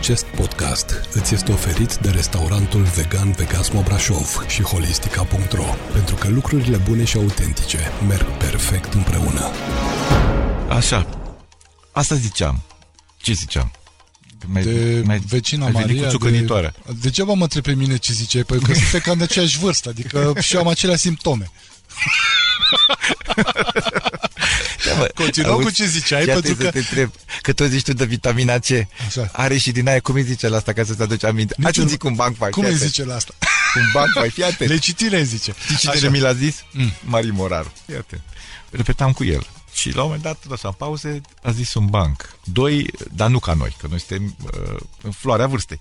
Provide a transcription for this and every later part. Acest podcast îți este oferit de restaurantul Vegan Vegas Mo Brașov și holistica.ro, pentru că lucrurile bune și autentice merg perfect împreună. Așa, asta ziceam. Ce ziceam? Vecina Maria de ce v-am întrebat pe mine ce ziceai? Păi că suntem cam de aceeași vârstă. Adică și eu am acelea simptome. Continuăm cu ce ziceai, pentru că... Că tot zici tu de vitamina C. Așa. Are și din aia, cum îi zice la asta, ca să-ți aduci aminte? Hai să zic un bancfai. Cum îi zice la asta? Un bancfai, fii atent. Le citire zice. Știi cine mi l-a zis? Mari Moraru. Fii atent. Repetam cu el. Și la un moment dat, așa, în pauze, a zis un banc. Doi, dar nu ca noi, că noi suntem în floarea vârstei.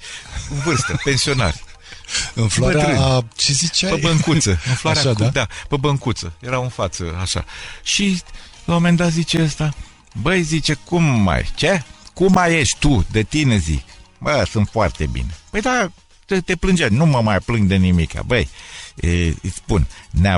În vârstă, pensionari. În floarea... Ce ziceai? Pe băncuță. În floarea, așa, da? Pe băncuță. Era în față, așa. Și la un moment dat zice ăsta, băi, zice, cum mai... Ce? Cum mai ești tu? De tine zic. Bă, sunt foarte bine. Păi da, te plângeai. Nu mă mai plâng de nimic. Băi, îți spun,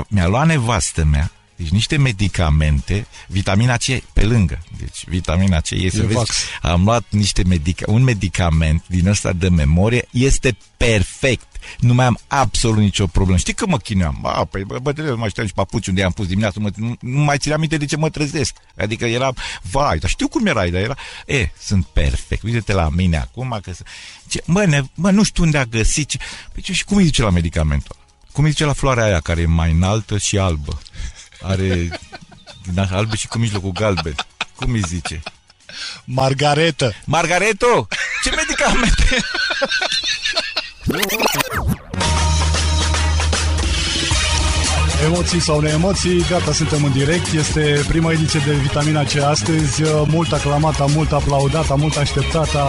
mi-a luat nevastă mea, deci niște medicamente, vitamina C pe lângă. Deci vitamina C este, vezi, am luat niște un medicament din ăsta de memorie, este perfect. Nu mai am absolut nicio problemă. Știi că mă chineam? Nu mai știam și papuci unde i-am pus dimineața, nu mai țineam minte de ce mă trezesc. Adică era, vai, dar știu cum erai, dar era, sunt perfect. Uite-te la mine acum că zice, mă, nu știu unde a găsit. Păi și cum îi zice la medicamentul? Cum îi zice la floarea aia care e mai înaltă și albă? Are albe și cu mijlocul galben. Cum îi zice? Margaretă. Margareto! Ce medicamente? Emoții sau neemoții, gata, suntem în direct. Este prima ediție de Vitamina C astăzi, mult aclamată, mult aplaudată, mult așteptată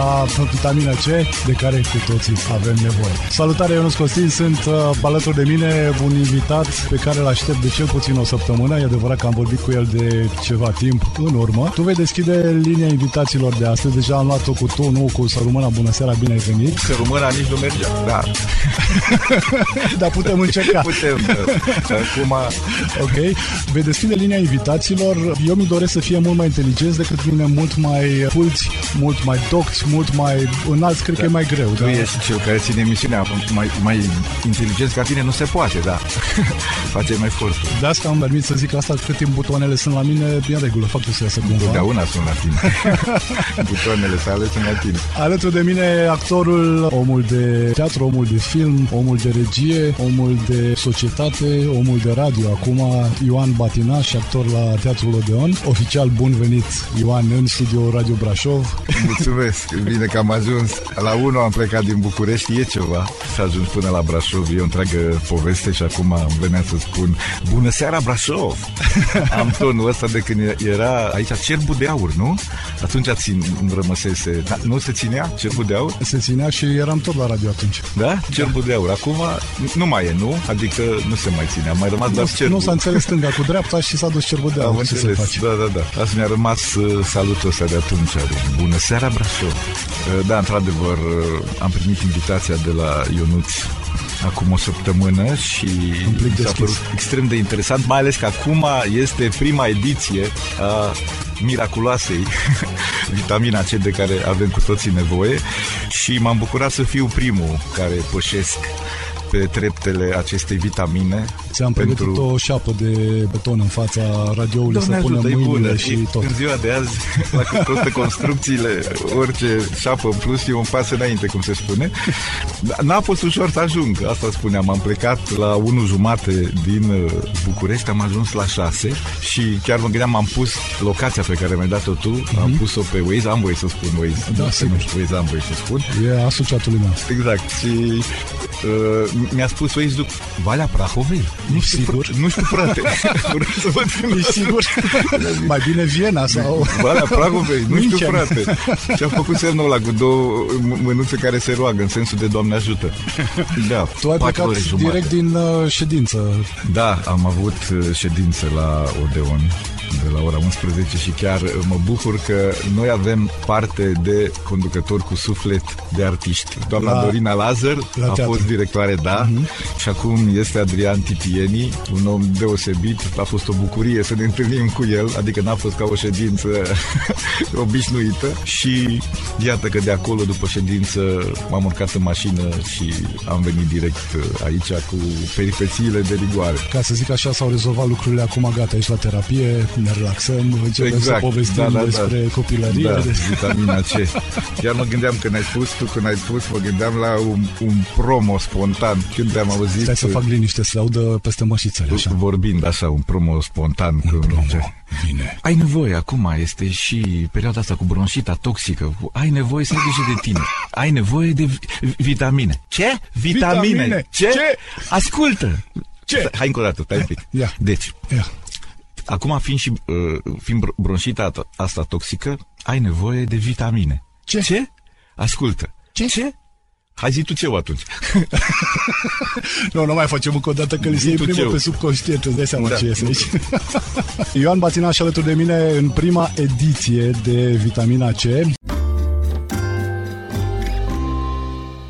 Vitamina C, de care cu toții avem nevoie. Salutare, Ionuț Costin, sunt alături de mine un invitat pe care îl aștept de cel puțin o săptămână. E adevărat că am vorbit cu el de ceva timp în urmă. Tu vei deschide linia invitațiilor de astăzi. Deja am luat-o cu tu, nu cu Sărumâna. Bună seara, bine ai venit. Sărumâna nici nu mergea, da. Dar putem încerca. Putem, da. Ok, vei deschide linia invitațiilor. Eu mi doresc să fie mult mai inteligenți decât mine, mult mai culți, mult mai docți, mult mai înalți, cred că e mai greu. Tu ești cel care ține emisiunea, mai inteligent ca tine nu se poate, da. Face mai fort. De asta îmi permit să zic asta, cât timp butoanele sunt la mine, e în regulă, faptul să iasă cumva. Întotdeauna sunt la tine. Butoanele sale sunt la tine. Alături de mine actorul, omul de teatru, omul de film, omul de regie, omul de societate, omul de radio acum, Ioan Batinaș, actor la Teatrul Odeon. Oficial, bun venit, Ioan, în studio Radio Brașov. Mulțumesc, bine că am ajuns. La 1 am plecat din București, e ceva să ajung până la Brașov, e o întreagă poveste și acum îmi venea să spun bună seara, Brașov! Am tonul ăsta de când era aici Cerbul de Aur, nu? Atunci îmi rămăsese, da, nu se ținea Cerbul de Aur? Se ținea și eram tot la radio atunci. Da? Cerbul de Aur. Acum nu mai e, nu? Adică nu se mai ținea, mai nu s-a înțeles stânga cu dreapta și s-a dus Cerbul de Aur. Am înțeles, da. Asta mi-a rămas salutul ăsta de atunci. Bună seara, Brașov! Da, într-adevăr, am primit invitația de la Ionuț acum o săptămână și s-a părut extrem de interesant, mai ales că acum este prima ediție a miraculoasei Vitamina C, de care avem cu toții nevoie, și m-am bucurat să fiu primul care pășesc pe treptele acestei vitamine. Ți-am pregătit o șapă de beton în fața radioului să punem mâinile și tot. În ziua de azi, dacă toate construcțiile, orice șapă în plus, e un pas înainte, cum se spune. N-a fost ușor să ajung, asta spuneam. Am plecat la 1:30 din București, am ajuns la 6 și chiar mă gândeam, am pus locația pe care mi-ai dat-o tu, am pus-o pe Waze, am voie să spun Waze. Da, sigur. Waze, am voie să spun. E asociatul meu. Exact. Și mi-a spus Waze, duc Valea Prahovei. Nu știu, sigur? Nu știu, frate. Nici sigur? Mai bine Viena sau... Valea Prahovei, nu știu, frate. Și am făcut semnul ăla cu două mânuțe care se roagă, în sensul de Doamne ajută. Da, tu ai plecat direct din ședință. Da, am avut ședință la Odeon de la ora 11 și chiar mă bucur că noi avem parte de conducători cu suflet, de artiști. Doamna Dorina Lazar a fost directoare, și acum este Adrian Titieni, un om deosebit. A fost o bucurie să ne întâlnim cu el, adică n-a fost ca o ședință obișnuită și iată că de acolo, după ședință, m-am urcat în mașină și am venit direct aici cu peripețiile de rigoare. Ca să zic așa, s-au rezolvat lucrurile acum, gata, ești la terapie, ne relaxăm, începem să povestim despre copilărie. Da, vitamina C. Iar mă gândeam când ai spus, mă gândeam la un promo spontan, când te-am auzit... Stai să fac liniște, să audă peste mășițele, așa. Vorbind așa, un promo spontan. Bine. Ai nevoie, acum este și perioada asta cu bronșita toxică, ai nevoie să ai grijă de tine, ai nevoie de vitamine. Ce? Vitamine. Ce? Ascultă! Ce? Hai încă o dată, stai un pic. Deci, acum fiind bronșita asta toxică, ai nevoie de vitamine. Ce? Ascultă. Ce? Hai zi tu ceu atunci. Nu mai facem încă o dată, că le imprimă pe subconștient. Îți dai seama ce iese aici. Ioan Batinaș alături de mine în prima ediție de Vitamina C.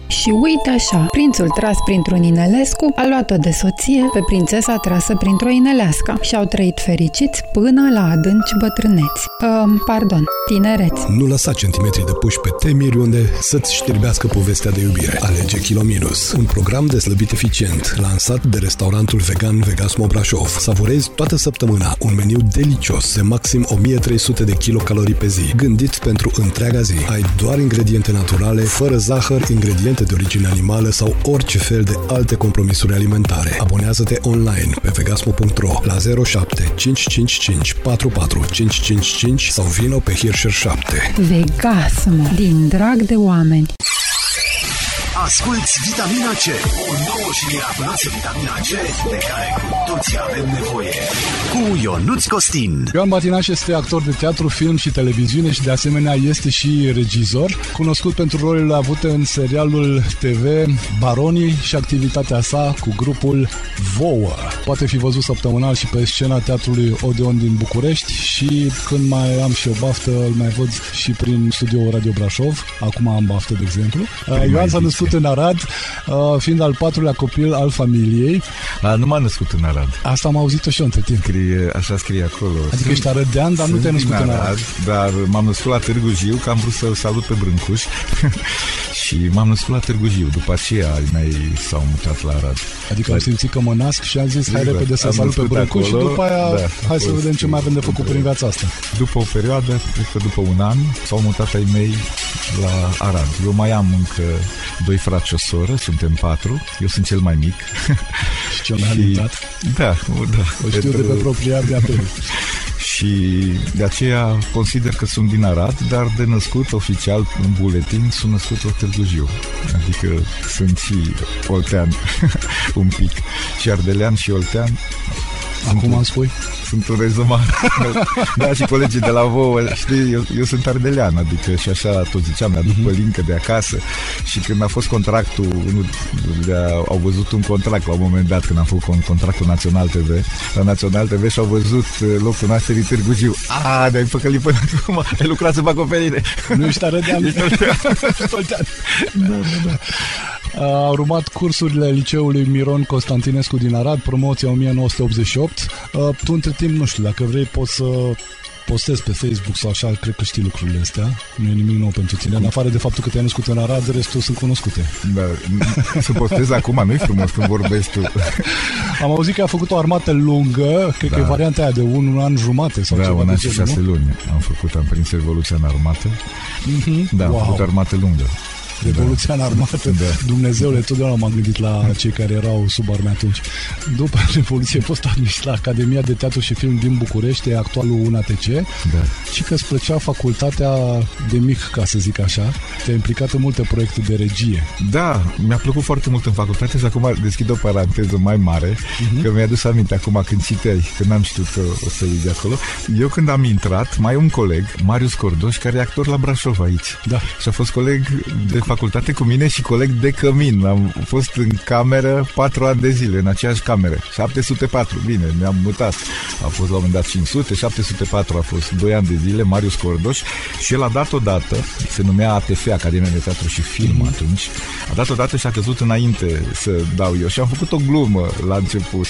Și uite așa, prințul tras printr-un inelescu a luat-o de soție pe prințesa trasă printr-o inelească și au trăit fericiți până la adânci bătrâneți. Tinereți. Nu lăsa centimetri de puși pe temiri unde să-ți știrbească povestea de iubire. Alege Kilo Minus, un program de slăbit eficient, lansat de restaurantul Vegan Vegas Mo Brașov. Savurezi toată săptămâna un meniu delicios de maxim 1300 de kilocalorii pe zi, gândit pentru întreaga zi. Ai doar ingrediente naturale, fără zahăr, ingrediente de origine animală sau orice fel de alte compromisuri alimentare. Abonează-te online pe vegasmo.ro la 07 555 44 555 sau vino pe Hirscher 7. Vegasmo, din drag de oameni. Asculți Vitamina C, o nouă și miraculoasă vitamina C de care cu toții avem nevoie. Cu Ionuț Costin. Ioan Batinaș este actor de teatru, film și televiziune și de asemenea este și regizor, cunoscut pentru rolurile avute în serialul TV Baronii și activitatea sa cu grupul Vouă. Poate fi văzut săptămânal și pe scena Teatrului Odeon din București și când mai am și o baftă, îl mai văd și prin studioul Radio Brașov. Acum am baftă, de exemplu. Ioan s-a născut în Arad, fiind al patrulea copil al familiei. Nu m-a născut în Arad. Asta am auzit-o și eu între timp. Așa scrie acolo. Adică ești arădean, dar nu te-ai născut în Arad. Dar m-am născut la Târgu Jiu, că am vrut să-l salut pe Brâncuși. Și m-am născut la Târgu Jiu. După aceea mei s-au mutat la Arad. Adică am simțit că mă nasc și am zis hai repede să salut pe Brâncuși și după aia hai să vedem ce mai avem de făcut prin viața asta. După o perioadă, cred că după un an, s-au mutat ai mei la Arad. Eu mai am încă doi frați și o soră, suntem patru. Eu sunt cel mai mic. Și cel mai alintat. Da. O știu de pe propria de apel. Și de aceea consider că sunt din Arad, dar de născut oficial în buletin sunt născut la Târgu Jiu. Adică sunt și oltean un pic. Și ardelean și oltean. Acum îmi spui? Sunt un rezumat. Da, și colegii de la Vouă, știi, eu sunt ardelean, adică și așa tot ziceam, mi-a dus pălincă de acasă și când a fost contractul, au văzut un contract la un moment dat când am făcut un contract cu Național TV, la Național TV și au văzut locul nașterii Târgu Jiu. De-ai păcălit până acum, ai lucrat să fac oferire. Nu ești arădean. Da. Au urmat cursurile liceului Miron Constantinescu din Arad, promoția 1988. Tu între timp, nu știu, dacă vrei poți să postezi pe Facebook sau așa, cred că știi lucrurile astea. Nu e nimic nou pentru tine, în afară de faptul că te-ai născut în Arad, restul sunt cunoscute. Da, să postezi acum, nu-i frumos când vorbești tu. Am auzit că a făcut o armată lungă, cred că e varianta aia de un an jumate sau ceva. Un an și 6 luni am prins revoluția în armată. Am făcut armată lungă. Revoluția în armată, Dumnezeule, totdeauna m-am gândit la cei care erau sub arme atunci. După Revoluție fost admis la Academia de Teatru și Film din București, actualul UNATC, și că îți plăcea facultatea de mic, ca să zic așa. Te-ai implicat în multe proiecte de regie. Da, mi-a plăcut foarte mult în facultate și acum deschid o paranteză mai mare, că mi-a dus aminte acum când citeai, că n-am știut că o să iei de acolo. Eu când am intrat, mai un coleg, Marius Cordoș, care e actor la Brașov aici. Și a fost coleg de facultate cu mine și coleg de cămin. Am fost în cameră 4 ani de zile, în aceeași cameră. 704, bine, ne-am mutat. A fost la un moment dat 500, 704 a fost 2 ani de zile, Marius Cordoș. Și el a dat odată, se numea ATF, Academia de Teatru și Film atunci, a dat odată și a căzut înainte să dau eu. Și am făcut o glumă la început.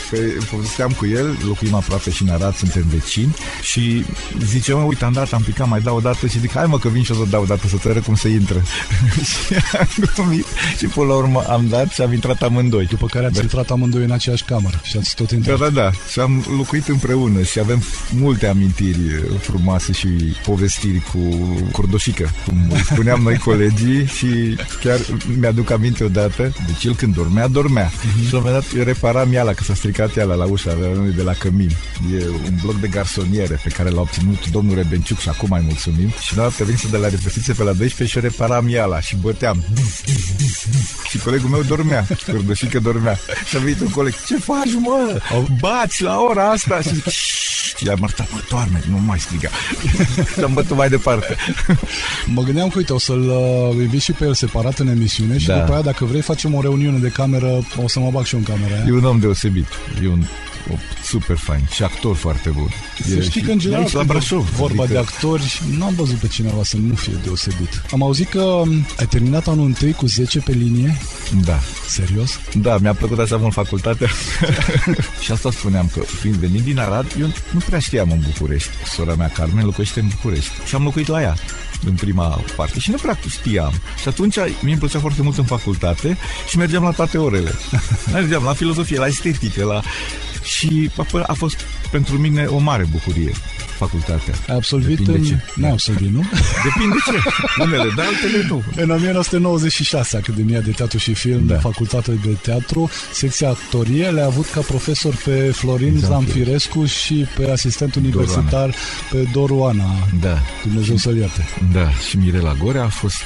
Povesteam cu el, locuim aproape și în Arad, suntem vecini. Și zice, mă, uite, am dat, am picat, mai dau odată. Și zic, hai mă că vin și o să dau odată, să țără cum se intră. Și am glumit. Și până la urmă am dat și am intrat amândoi. După care ați intrat amândoi în aceeași cameră și ați tot intrat. Da. Și am locuit împreună și avem multe amintiri frumoase și povestiri cu Cordoșică, cum spuneam noi colegii. Și chiar mi-aduc aminte odată, deci el când dormea. Și la un moment dat repara miala, că s-a stricat iala la ușa de la cămin. E un bloc de garsoniere pe care l-a obținut domnul Rebenciuc și acum mai mulțumim. Și noi am venit de la repetiție pe la 12 și repara miala și băteam. Și colegul meu dormea, Cordoșică dormea. Și a venit un coleg, ce faci mă? Bați la ora asta? Și zic, și i-am arătat, mă, doarme, nu mai striga. Și am bătut mai departe. Mă gândeam că, uite, o să-l invit și pe el separat în emisiune și după aia, dacă vrei, facem o reuniune de cameră, o să mă bag și eu în camera aia. E un om deosebit, e un super fain și actor foarte bun. Să știi că, în general, la Brașov, vorba adică... de actori, n-am văzut pe cineva să nu fie deosebit. Am auzit că ai terminat anul întâi cu 10 pe linie? Da. Serios? Da, mi-a plăcut asta mult facultatea. Și asta spuneam, că fiind venit din Arad, eu nu prea știam în București. Sora mea, Carmen, locuiește în București. Și am locuit la ea în prima parte și nu prea știam. Și atunci mi-mi plăcea foarte mult în facultate și mergeam la toate orele. Mergeam la filozofie, la estetică, la... Și a fost pentru mine o mare bucurie facultatea. Ai absolvit? N-ai absolvit, nu? Depinde ce. Unele, dar altele nu. În 1996, Academia de Teatru și Film, Facultatea de Teatru, secția actorie, le-a avut ca profesor pe Florin Zamfirescu și pe asistent universitar pe Dorana. Da. Dumnezeu să-l ierte. Da, și Mirela Gorea a fost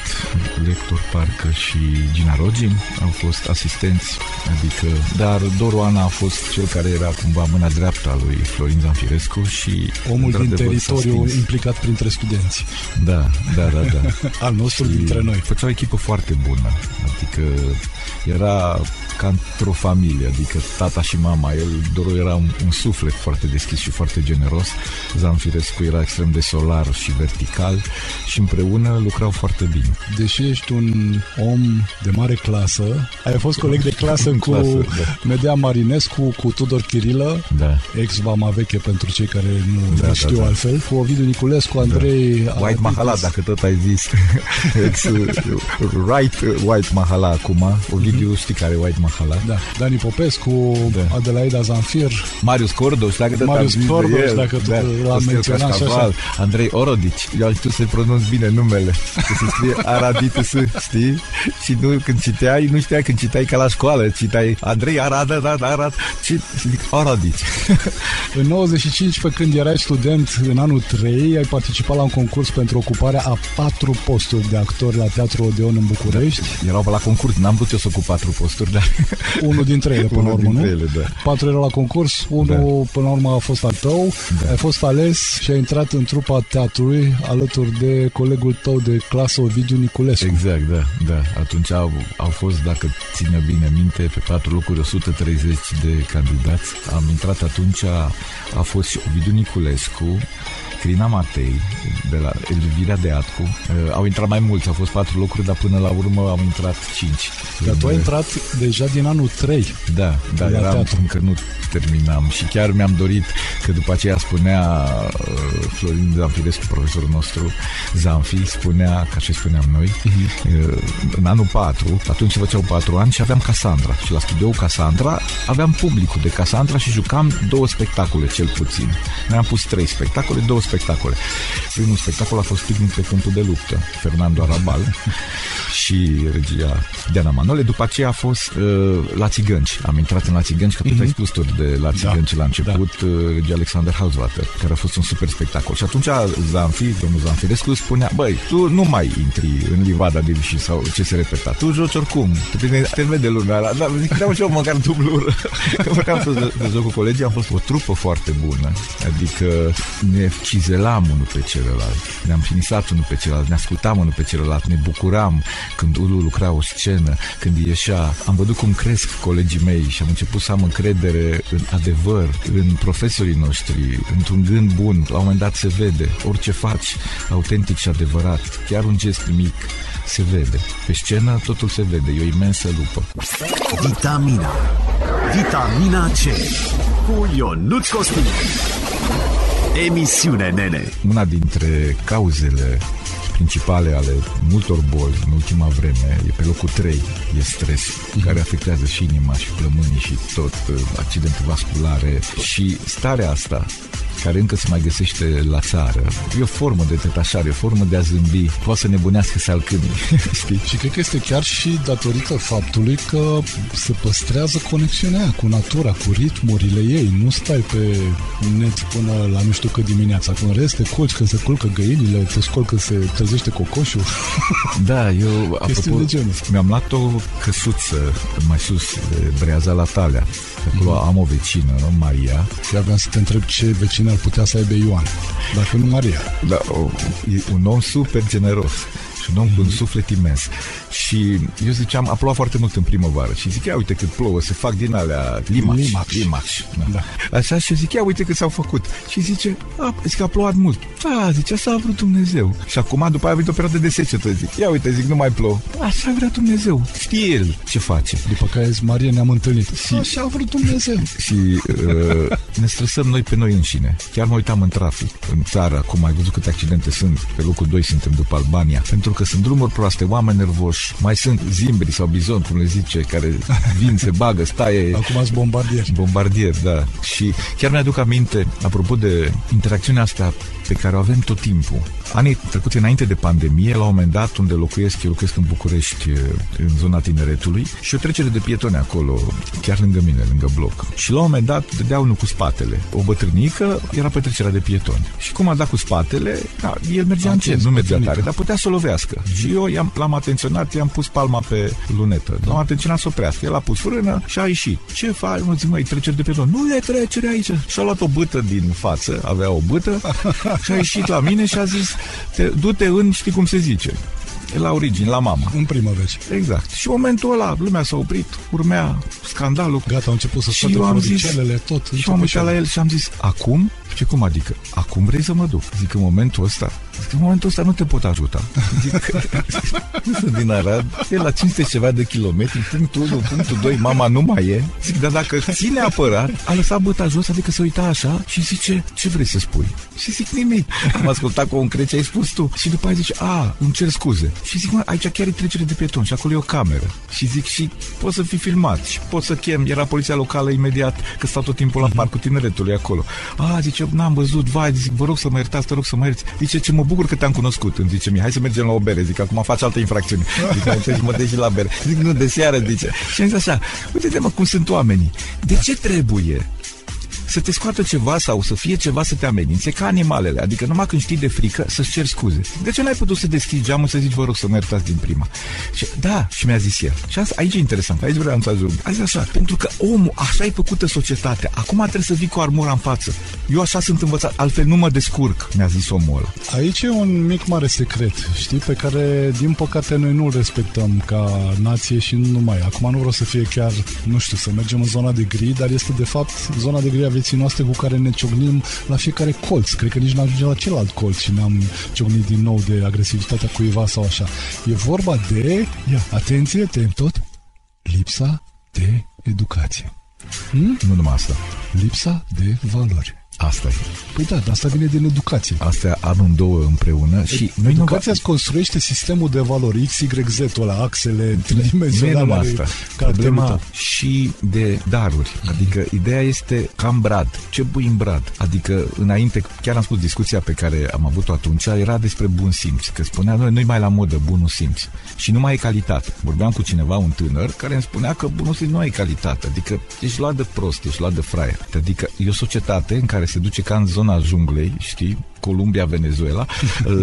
lector, parcă, și Gina Rogin au fost asistenți, adică, dar Dorana a fost cel care era cumva mâna dreaptă a lui Florin Zamfirescu și omul din teritoriu implicat printre studenți. Da. Al nostru și dintre noi. Făcea o echipă foarte bună, adică era ca într-o familie, adică tata și mama, el, Doru, era un suflet foarte deschis și foarte generos, Zamfirescu era extrem de solar și vertical și împreună lucrau foarte bine. Deși ești un om de mare clasă, ai fost coleg de clasă cu Medea Marinescu, cu Tudor Chirilă, ex-vama veche pentru cei care nu știu altfel, cu Ovidiu Niculescu, Andrei White Mahala, dacă tot ai zis. White Mahala acum, Ovidiu știi care White Mahala. Da, Dani Popescu, Adelaida Zamfir, Marius Cordoș, dacă tot l-am menționat și așa. Andrei Orodici, eu am știut să-i pronunț bine numele, că se scrie Araditus, știi? Și nu știai ca la școală, citai Andrei Arad, și zic Orodici. În 95, pe când erai student, în anul 3, ai participat la un concurs pentru ocuparea a 4 posturi de actori la Teatrul Odeon în București. Erau la concurs, n-am putut eu să ocup 4 posturi, dar... Unul dintre ele, până la urmă, nu? 4 erau la concurs, unul, până la urmă, a fost al tău, ai fost ales și ai intrat în trupa teatrului, alături de colegul tău de clasă, Ovidiu Niculescu. Exact, da. Atunci au fost, dacă ține bine minte, pe 4 locuri, 130 de candidați. Am intrat atunci, a fost și Ovidiu Niculescu, Crina Matei, de la Elvirea Deatcu. Au intrat mai mulți, au fost 4 locuri, dar până la urmă am intrat 5. Dar tu ai intrat deja din anul 3. Da, dar eram, încă nu terminam și chiar mi-am dorit, că după aceea spunea Florin Zamfirescu, profesorul nostru, Zamfi, spunea, ca și spuneam noi, în anul 4, atunci făceau 4 ani și aveam Cassandra. Și la studioul Cassandra aveam publicul de Cassandra și jucam 2 spectacole, cel puțin. Ne-am pus 3 spectacole, 2 spectacole. Primul spectacol a fost Picnic pe câmpul de luptă, Fernando Arabal și regia Diana Manole. După aceea a fost La Țigănci. Am intrat în La Țigănci, că tot ai spus tot de La Țigănci la început, regia Alexander Hauswater, care a fost un super spectacol. Și atunci domnul Zamfirescu spunea, băi, tu nu mai intri în livada de vișii sau ce se repeta, tu joci oricum, te vede lumea. Zic, vreau și eu măcar dublură. Că făceam să joc cu colegii, am fost o trupă foarte bună, adică ne și zelam unul pe celălalt, ne-am finisat unul pe celălalt, ne ascultam unul pe celălalt, ne bucuram când unul lucra o scenă, când ieșea. Am văzut cum cresc colegii mei și am început să am încredere în adevăr, în profesorii noștri, într-un gând bun. La un moment dat se vede, orice faci, autentic și adevărat, chiar un gest mic, se vede. Pe scenă totul se vede, e o imensă lupă. Vitamina C cu Ionuț Costin. Emisiune Nene. Una dintre cauzele principale ale multor boli în ultima vreme, e pe locul 3, e stres, care afectează și inima și plămânii și tot, accidente vasculare, și starea asta care încă se mai găsește la țară. E o formă de detașare, o formă de a zâmbi. Poate să nebunească salcânii. Și cred că este chiar și datorită faptului că se păstrează conexiunea aia cu natura, cu ritmurile ei. Nu stai pe net până la nu știu cât dimineața. În rest te culci când se culcă găinile, te scoli când se trezește cocoșul. Da, eu apropo, mi-am luat o căsuță mai sus, de Breaza la Talea. Acolo am o vecină, Maria. Chiar vreau să te întreb ce vecină ar putea să aibă Ioan, dacă nu Maria. Da, e un om super generos și un om cu un suflet imens. Și eu ziceam, a plouat foarte mult în primăvară și zic, ia uite cât plouă, se fac din alea limaci. Da. Așa, și zic, ia uite cât s-au făcut. Și zice, a plouat mult. Da, zice, asta a vrut Dumnezeu. Și acum, după aia a venit o perioadă de secetă, zic, ia uite, zic, nu mai plouă. Așa vrea Dumnezeu, știe El ce face. După care Maria, ne-am întâlnit. Așa a vrut Dumnezeu. Și ne stresăm noi pe noi înșine. Chiar mă uitam în trafic, în țară, acum ai văzut câte accidente sunt, pe locul 2 suntem după Albania, pentru că sunt drumuri proaste, oameni nervoși, mai sunt zimbri sau bizon, cum le zice, care vin, se bagă, staie. Acum sunt bombardieri. Bombardieri, da. Și chiar mi-aduc aminte, apropo de interacțiunea asta pe care o avem tot timpul. Anii trecuți, înainte de pandemie, la un moment dat, unde locuiesc, eu locuiesc în București, în zona Tineretului, și o trecere de pietoni acolo, chiar lângă mine, lângă bloc. Și la un moment dat, dădea unul cu spatele. O bătrânică era pe trecerea de pietoni. Și cum a dat cu spatele, da, el mergea încet, nu mergea tare, dar putea să o lovească. Și eu l-am atenționat, i-am pus palma pe lunetă. L-am atenționat să oprească. El a pus frână și a ieșit. Ce faci? Mă zic, măi, trecere de pietoni. Nu e trecere aici. Și a luat o bâtă din față, avea o bâtă. Și a ieșit la mine și a zis, du-te în, știi cum se zice, la origini, la mama. În primă veci. Exact. Și în momentul ăla, lumea s-a oprit, urmea scandalul. Gata, au început să scoate floricelele, tot. Și am uitat la el și am zis, acum? Și cum adică? Acum vrei să mă duc? Zic, în momentul ăsta, nu te pot ajuta. Zic, nu sunt din Arad, e la 500 ceva de kilometri, punctul 1, punctul 2, mama nu mai e. Zic, dar dacă ține apărat, a lăsat băta jos, adică se uita așa și zice, ce vrei să spui? Și zic, nimic. Am ascultat cu un crece, ai spus tu. Și după aia zice, îmi cer scuze. Și zic, mă, aici chiar e trecere de pieton și acolo e o cameră. Și zic, și poți să fii filmat și poți să chem. Era poliția locală imediat, că stau tot timpul la Parcul Tineretului acolo. Zice, n-am văzut, vai, zic, vă rog să mă iertați, te rog să mă ierți. Zice, ce mă bucur că te-am cunoscut, îmi zice mie, hai să mergem la o bere. Zic, acum faci altă infracțiune. Zic, mă duc și la bere. Zic, nu, de seară, zice. Și am zis așa, uite-te, mă, cum sunt oamenii. De ce trebuie să te scoată ceva sau să fie ceva să te amenințe, ca animalele? Adică numai când știi de frică să-ți ceri scuze. De ce n-ai putut să deschizi geamul să zici, vă rog să mă iertați din prima? Și, da, și mi-a zis el. Și asta, aici e interesant, aici vreau să ajung. A zis așa, pentru că omul, așa e făcută societatea. Acum trebuie să vii cu armura în față. Eu așa sunt învățat, altfel nu mă descurc, mi-a zis omul ăla. Aici e un mic mare secret, știi, pe care, din păcate, noi nu-l respectăm ca nație și nu numai. Acum nu vreau să fie chiar, nu știu, să mergem în zona de gri, dar este, de fapt, zona de gri a vieții noastre cu care ne ciocnim la fiecare colț. Cred că nici nu ajungem la celălalt colț și ne-am ciocnit din nou de agresivitatea cuiva sau așa. E vorba de, atenție, lipsa de educație. Nu numai asta. Lipsa de valori. Asta e. Păi da, dar asta vine din educație. Astea amândouă împreună. Și educația îți construiește sistemul de valori X, Y, Z-ul ăla, axele tridimensionale. Problema și de daruri. Adică ideea este cam brad. Ce pui în brad? Adică înainte, chiar am spus, discuția pe care am avut-o atunci era despre bun simț. Că spunea, nu-i mai la modă bunul simț. Și nu mai e calitate. Vorbeam cu cineva, un tânăr, care îmi spunea că bunul simț nu e calitate. Adică ești luat de prost, ești luat de fraier. Adică e o societate în care se duce ca în zona junglei, știi? Columbia, Venezuela,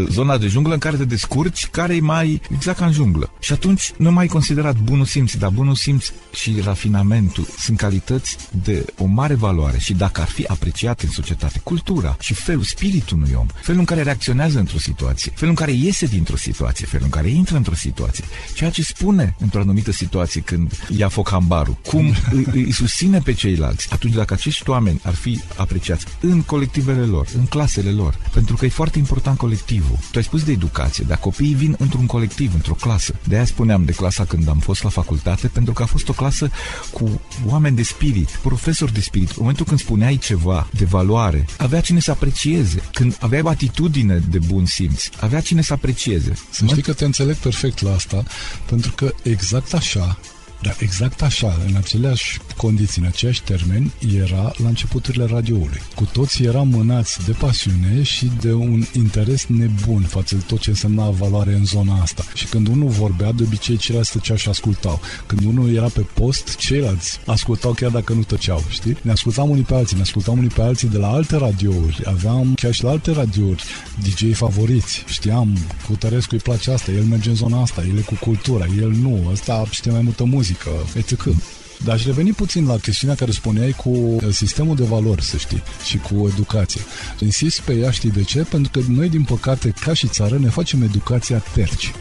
zona de junglă în care te descurci, care e mai exact ca în junglă. Și atunci nu mai considerat bunul simț, dar bunul simț și rafinamentul sunt calități de o mare valoare și dacă ar fi apreciate în societate, cultura și felul, spiritul unui om, felul în care reacționează într-o situație, felul în care iese dintr-o situație, felul în care intră într-o situație, ceea ce spune într-o anumită situație când ia foc hambarul, cum îi susține pe ceilalți, atunci dacă acești oameni ar fi apreciați în colectivele lor, în clasele lor, pentru că e foarte important colectivul. Tu ai spus de educație, dar copiii vin într-un colectiv, într-o clasă. De aia spuneam de clasa când am fost la facultate, pentru că a fost o clasă cu oameni de spirit, profesori de spirit. În momentul când spuneai ceva de valoare, avea cine să aprecieze. Când aveai atitudine de bun simț, avea cine să aprecieze. Să știi că te înțeleg perfect la asta, pentru că exact așa, da, exact așa, în aceleași condiții, în aceiași termeni, era la începuturile radioului. Cu toți eram mânați de pasiune și de un interes nebun față de tot ce însemna valoare în zona asta. Și când unul vorbea, de obicei ceilalți tăceau și ascultau. Când unul era pe post, ceilalți ascultau chiar dacă nu tăceau, știi? Ne ascultam unii pe alții, ne ascultam unii pe alții de la alte radiouri. Aveam chiar și la alte radiouri DJ favoriți. Știam, Cutărescu îi place asta, el merge în zona asta, el e cu cultura, el nu, ăsta știe mai multă muzică. Dar aș reveni puțin la chestiunea care spuneai cu sistemul de valori, să știi, și cu educație. Insist pe ea, știi de ce? Pentru că noi, din păcate, ca și țară, ne facem educația terci,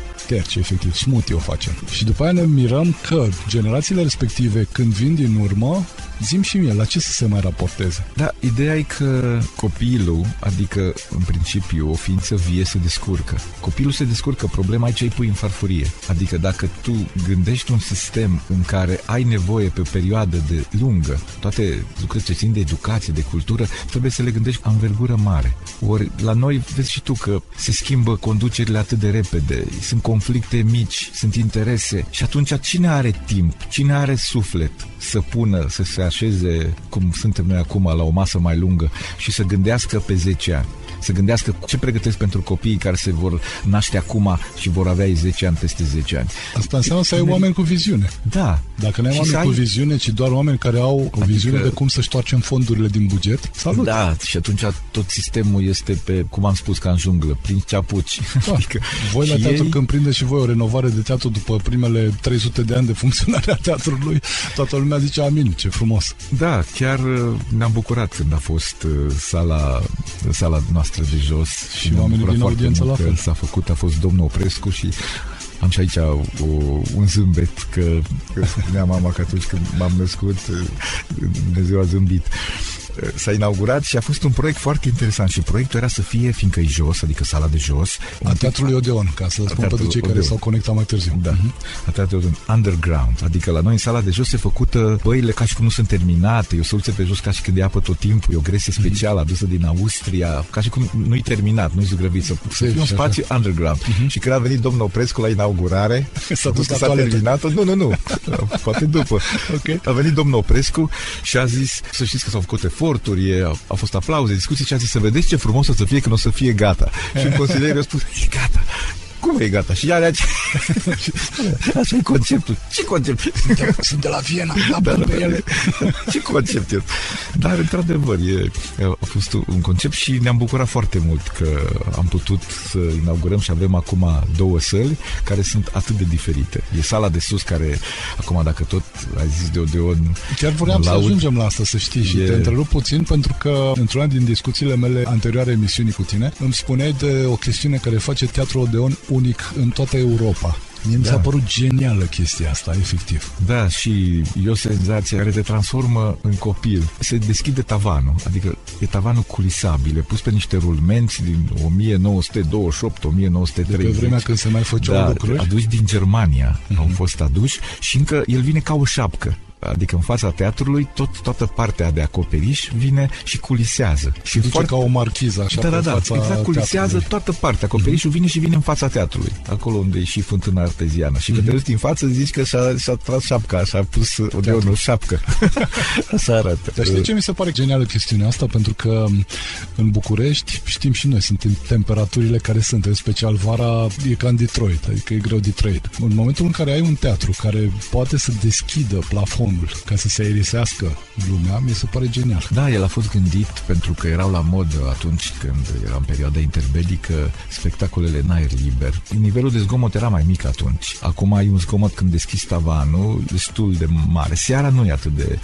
efectiv, smoothie o facem. Și după aia ne mirăm că generațiile respective, când vin din urmă, zim și mie, la ce să se mai raporteze? Da, ideea e că copilul, adică, în principiu, o ființă vie se descurcă. Copilul se descurcă, problema e ce îi pui în farfurie. Adică dacă tu gândești un sistem în care ai nevoie pe o perioadă de lungă, toate lucrurile ce țin de educație, de cultură, trebuie să le gândești în vergură mare. Ori la noi, vezi și tu că se schimbă conducerile atât de repede, sunt conflicte mici, sunt interese și atunci cine are timp, cine are suflet să pună, să se așeze cum suntem noi acum la o masă mai lungă și să gândească pe 10 ani, să gândească ce pregătesc pentru copiii care se vor naște acum și vor avea 10 ani peste 10 ani. Asta înseamnă să ai oameni cu viziune. Da. Dacă nu ai oameni cu viziune, ci doar oameni care au o viziune de cum să-și toarcem fondurile din buget, salut. Da, și atunci tot sistemul este pe, cum am spus, ca în junglă, prin ce apuci. Da. Adică voi la teatru când prindeți și voi o renovare de teatru după primele 300 de ani de funcționare a teatrului, toată lumea zice amin, ce frumos. Da, chiar ne-am bucurat când a fost sala noastră de jos și oamenii din audiență la fel. S-a făcut, a fost domnul Oprescu și am și aici un zâmbet că spunea mama că atunci când m-am născut Dumnezeu a zâmbit. S-a inaugurat și a fost un proiect foarte interesant și proiectul era să fie, fiindcă e jos, adică sala de jos a Teatrului Odeon, ca să spun pentru cei care s-au conectat mai târziu, da. A Teatrului Odeon, underground, adică la noi în sala de jos se făcută băile ca și cum nu sunt terminate, e o soluție pe jos ca și când de apă tot timpul, e o gresie specială adusă din Austria, ca și cum nu-i terminat, nu-i zugrăvit, să fie un spațiu underground. Și când a venit domnul Oprescu la inaugurare, s-a dus că s-a terminat. Nu, poate după. A venit domnul Oprescu și a zis, să știți că s-au făcut au fost aplauze, discuții și a zis să vedeți ce frumos o să fie când o să fie gata. Și un consilier a spus, e gata. Cum e gata? Și iar așa e conceptul. Ce concept? Sunt de la Viena, pe ele. Ce concept e? Dar, într-adevăr, a fost un concept și ne-am bucurat foarte mult că am putut să inaugurăm și avem acum două săli care sunt atât de diferite. E sala de sus care, acum, dacă tot ai zis de Odeon... Chiar vreau să ajungem la asta, să știi, și te întrerup puțin, pentru că, într-una din discuțiile mele anterioare emisiunii cu tine, îmi spuneai de o chestiune care face Teatrul Odeon unic în toată Europa. Mie mi s-a părut genială chestia asta, efectiv. Da, și e o senzație care te transformă în copil. Se deschide tavanul, adică e tavanul culisabil, e pus pe niște rulmenți din 1928-1930. De pe vremea când se mai făceau lucruri. Aduși din Germania, au fost aduși și încă el vine ca o șapcă. Adică în fața teatrului toată partea de acoperiș vine și culisează. Și duce foarte... ca o marchiză așa pe fața exact, culisează teatrului. Toată partea. Acoperișul vine în fața teatrului, acolo unde e și fântâna arteziană. Și când te uiți în față zici că s-a tras șapca, s-a pus Odeonul șapcă. Așa arată. Dar știi ce mi se pare genială chestiunea asta? Pentru că în București știm și noi, sunt temperaturile care sunt. În special vara e ca în Detroit, adică e greu de trăit. În momentul în care ai un teatru care poate să deschidă plafon triunghiul ca să se aerisească lumea, mi se pare genial. Da, el a fost gândit pentru că erau la modă atunci când era în perioada interbelică spectacolele în aer liber. Nivelul de zgomot era mai mic atunci. Acum ai un zgomot când deschizi tavanul destul de mare. Seara nu e atât de...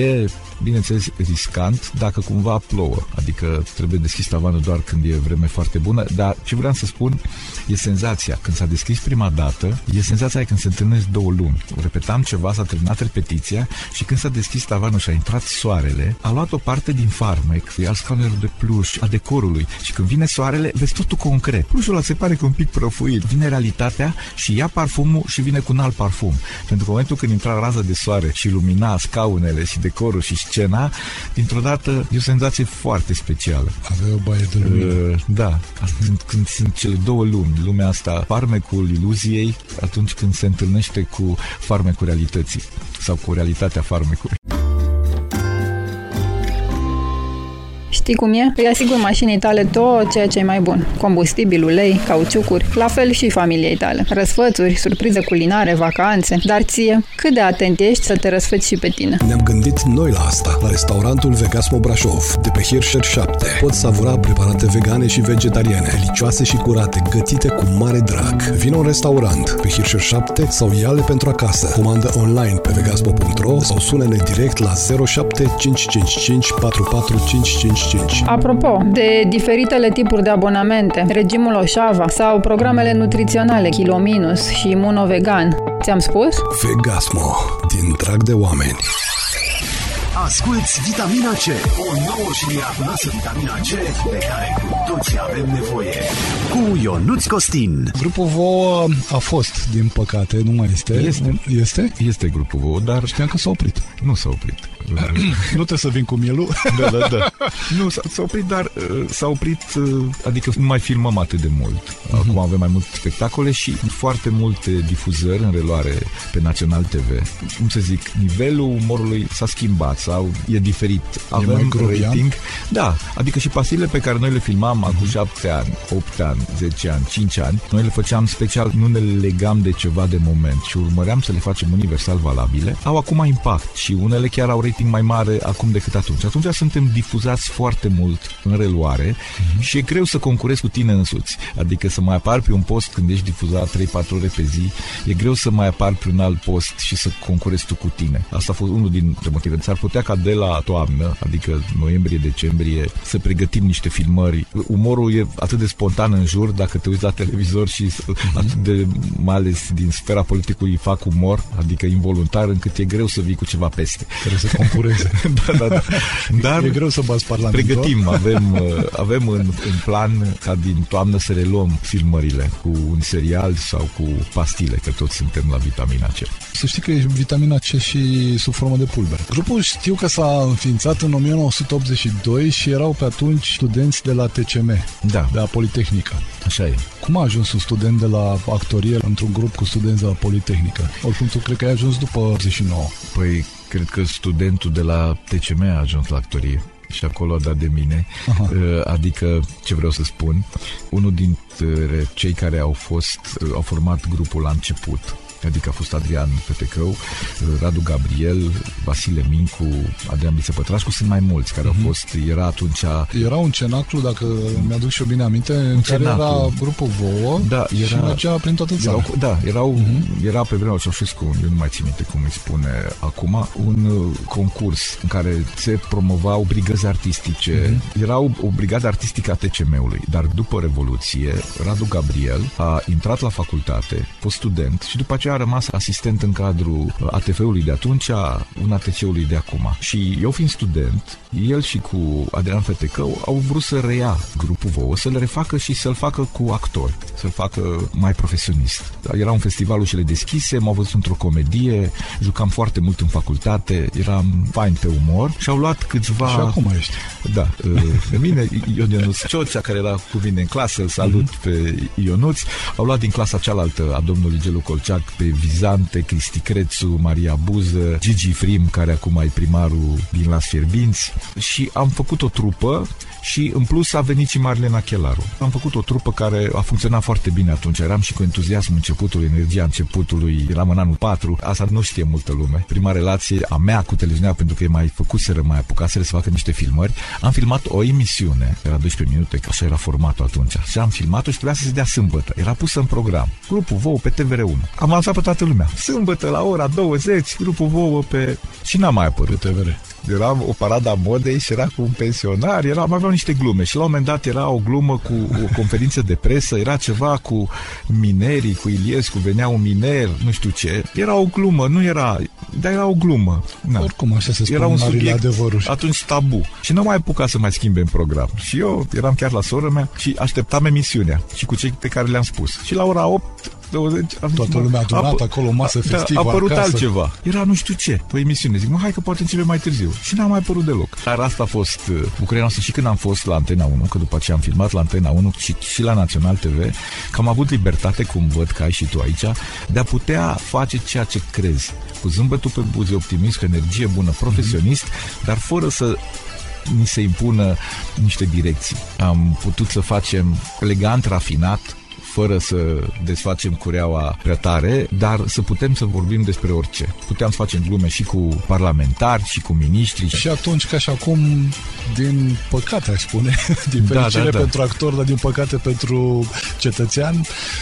E, bineînțeles, riscant dacă cumva plouă. Adică trebuie deschis tavanul doar când e vreme foarte bună. Dar ce vreau să spun e senzația. Când s-a deschis prima dată, e senzația aia când se întâlnesc două lumi. Repetam ceva, s-a terminat repetiția și când s-a deschis tavanul și a intrat soarele, a luat o parte din farmec, al scanerului de pluș, a decorului. Și când vine soarele, vezi totul concret. Plușul ăla se pare că un pic prăfuit. Vine realitatea și ia parfumul și vine cu un alt parfum. Pentru că în momentul când intra raza de soare și lumina scaunele și decorul și scena, dintr-o dată e o senzație foarte specială. Avea o baie de lumină. Da. Când sunt cele două lumi, lumea asta, farmecul iluziei, atunci când se întâlnește cu farmecul realității sau cu realitatea farmecului. Știi cum e? Îi asigur mașinii tale tot ceea ce e mai bun. Combustibil, ulei, cauciucuri, la fel și familiei tale. Răsfățuri, surprize culinare, vacanțe, dar ție, cât de atent ești să te răsfăți și pe tine. Ne-am gândit noi la asta, la restaurantul Vegas Mo Brașov, de pe Hirscher 7. Poți savura preparate vegane și vegetariane, delicioase și curate, gătite cu mare drag. Vino în restaurant pe Hirscher 7 sau ia-le pentru acasă. Comandă online pe vegasmo.ro sau sună-ne direct la 07 555 44555. Apropo, de diferitele tipuri de abonamente, regimul Oșava sau programele nutriționale Kilo Minus și Imunovegan, ți-am spus? Vegasmo, din drag de oameni. Asculți Vitamina C, o nouă și miraculoasă vitamina C pe care cu toții avem nevoie. Cu Ionuț Costin. Grupul Vouă a fost, din păcate, nu mai este. Este Grupul Vouă, dar știam că s-a oprit. Nu s-a oprit. Nu trebuie să vin cu mielul. Da. Nu, s-a oprit, dar s-a oprit, adică nu mai filmăm atât de mult. Acum avem mai multe spectacole și foarte multe difuzări în reluare pe Național TV. Cum să zic, nivelul umorului s-a schimbat sau e diferit. Avem rating. Da, adică și pastilele pe care noi le filmam acum 7 ani, 8 ani, 10 ani, 5 ani, noi le făceam special, nu ne legam de ceva de moment și urmăream să le facem universal valabile. Au acum impact și unele chiar au mai mare acum decât atunci. Atunci suntem difuzați foarte mult în reluare și e greu să concurezi cu tine însuți. Adică să mai apar pe un post când ești difuzat 3-4 ore pe zi, e greu să mai apar pe un alt post și să concurezi tu cu tine. Asta a fost unul dintre motive. S-ar putea ca de la toamnă, adică noiembrie, decembrie, să pregătim niște filmări. Umorul e atât de spontan în jur, dacă te uiți la televizor și atât de, mai ales din sfera politicului, fac umor, adică involuntar, încât e greu să vii cu ceva peste. Da. Dar e greu să bați parlamentul. Pregătim, avem în plan ca din toamnă să reluăm filmările cu un serial sau cu pastile, că toți suntem la vitamina C. Să știi că e vitamina C și sub formă de pulbere. Grupul știu că s-a înființat în 1982 și erau pe atunci studenți de la TCM, de la Politehnică. Așa e. Cum a ajuns un student de la actorie într-un grup cu studenți de la Politehnică? Oricum, tu cred că ai ajuns după 89. Păi, cred că studentul de la TCM a ajuns la actorie și acolo a dat de mine. Aha. Adică, ce vreau să spun, unul dintre cei care au format grupul la început, adică a fost Adrian Petecău, Radu Gabriel, Vasile Mincu, Adrian Bițepătrașcu, sunt mai mulți care au fost, era atunci... Era un cenaclu, dacă mi-aduc și eu bine aminte, în care era Grupul Vouă și mergea prin toată țara. Era pe vremea Ceaușescu, eu nu mai țin minte cum îi spune acum, un concurs în care se promovau brigăzi artistice. Era o brigadă artistică a TCM-ului, dar după Revoluție, Radu Gabriel a intrat la facultate, a fost student și după aceea a rămas asistent în cadrul ATF-ului de atunci, a UNATC-ului de acum. Și eu fiind student, el și cu Adrian Fetecău au vrut să reia Grupul Vouă, să le refacă și să-l facă cu actori, să-l facă mai profesionist. Era un festival, ușile deschise, m-au văzut într-o comedie, jucam foarte mult în facultate, eram fain pe umor și au luat câțiva... Și acum ești. Da. Pe mine, Ionuț Cioțea, care era cu mine în clasă, îl salut pe Ionuț, au luat din clasa cealaltă a domnului Gelu Colceac pe Vizante, Cristi Crețu, Maria Buză, Gigi Frim, care acum e primarul din Las Fierbinți, și am făcut o trupă și în plus a venit și Marlena Chelaru. Am făcut o trupă care a funcționat foarte bine atunci. Eram și cu entuziasmul începutului, energia începutului. Eram în anul 4, asta nu știe multă lume. Prima relație a mea cu televiziunea, pentru că mai făcuseră, mai apucaseră să facă niște filmări. Am filmat o emisiune, era 12 minute, că așa era formatul atunci. Și am filmat-o și trebuia să se dea sâmbătă. Era pusă în program. Grupul Vouă pe TVR1. Am lansat pe toată lumea. Sâmbătă la ora 20, Grupul Vouă pe... Și n-a mai apărut TVR. Era o parada modei și era cu un pensionar, era, mai aveau niște glume și la un moment dat era o glumă cu o conferință de presă, era ceva cu minerii, cu Iliescu, venea un miner, nu știu ce, era o glumă, nu era, dar era o glumă. Na. Oricum așa se spune, era un subiect atunci tabu și nu mai apuca să mai schimbe în program. Și eu eram chiar la sora mea și așteptam emisiunea și cu cei pe care le-am spus. Și la ora 8 20, toată lumea adunată acolo, masă festivă, a apărut acasă. Altceva. Era nu știu ce, o emisiune. Zic, mă, hai că poate începe mai târziu. Și n-a mai apărut deloc. Dar asta a fost bucuria noastră și când am fost la Antena 1, că după aceea am filmat la Antena 1 și la Național TV, că am avut libertate, cum văd că ai și tu aici, de a putea face ceea ce crezi. Cu zâmbetul pe buze, optimist, cu energie bună, profesionist, dar fără să ni se impună niște direcții. Am putut să facem elegant, rafinat, fără să desfacem cureaua prea tare, dar să putem să vorbim despre orice. Puteam să facem glume și cu parlamentari, și cu miniștri. Și atunci, ca și acum, din păcate, aș spune, din fericire pentru actor, dar din păcate pentru cetățean,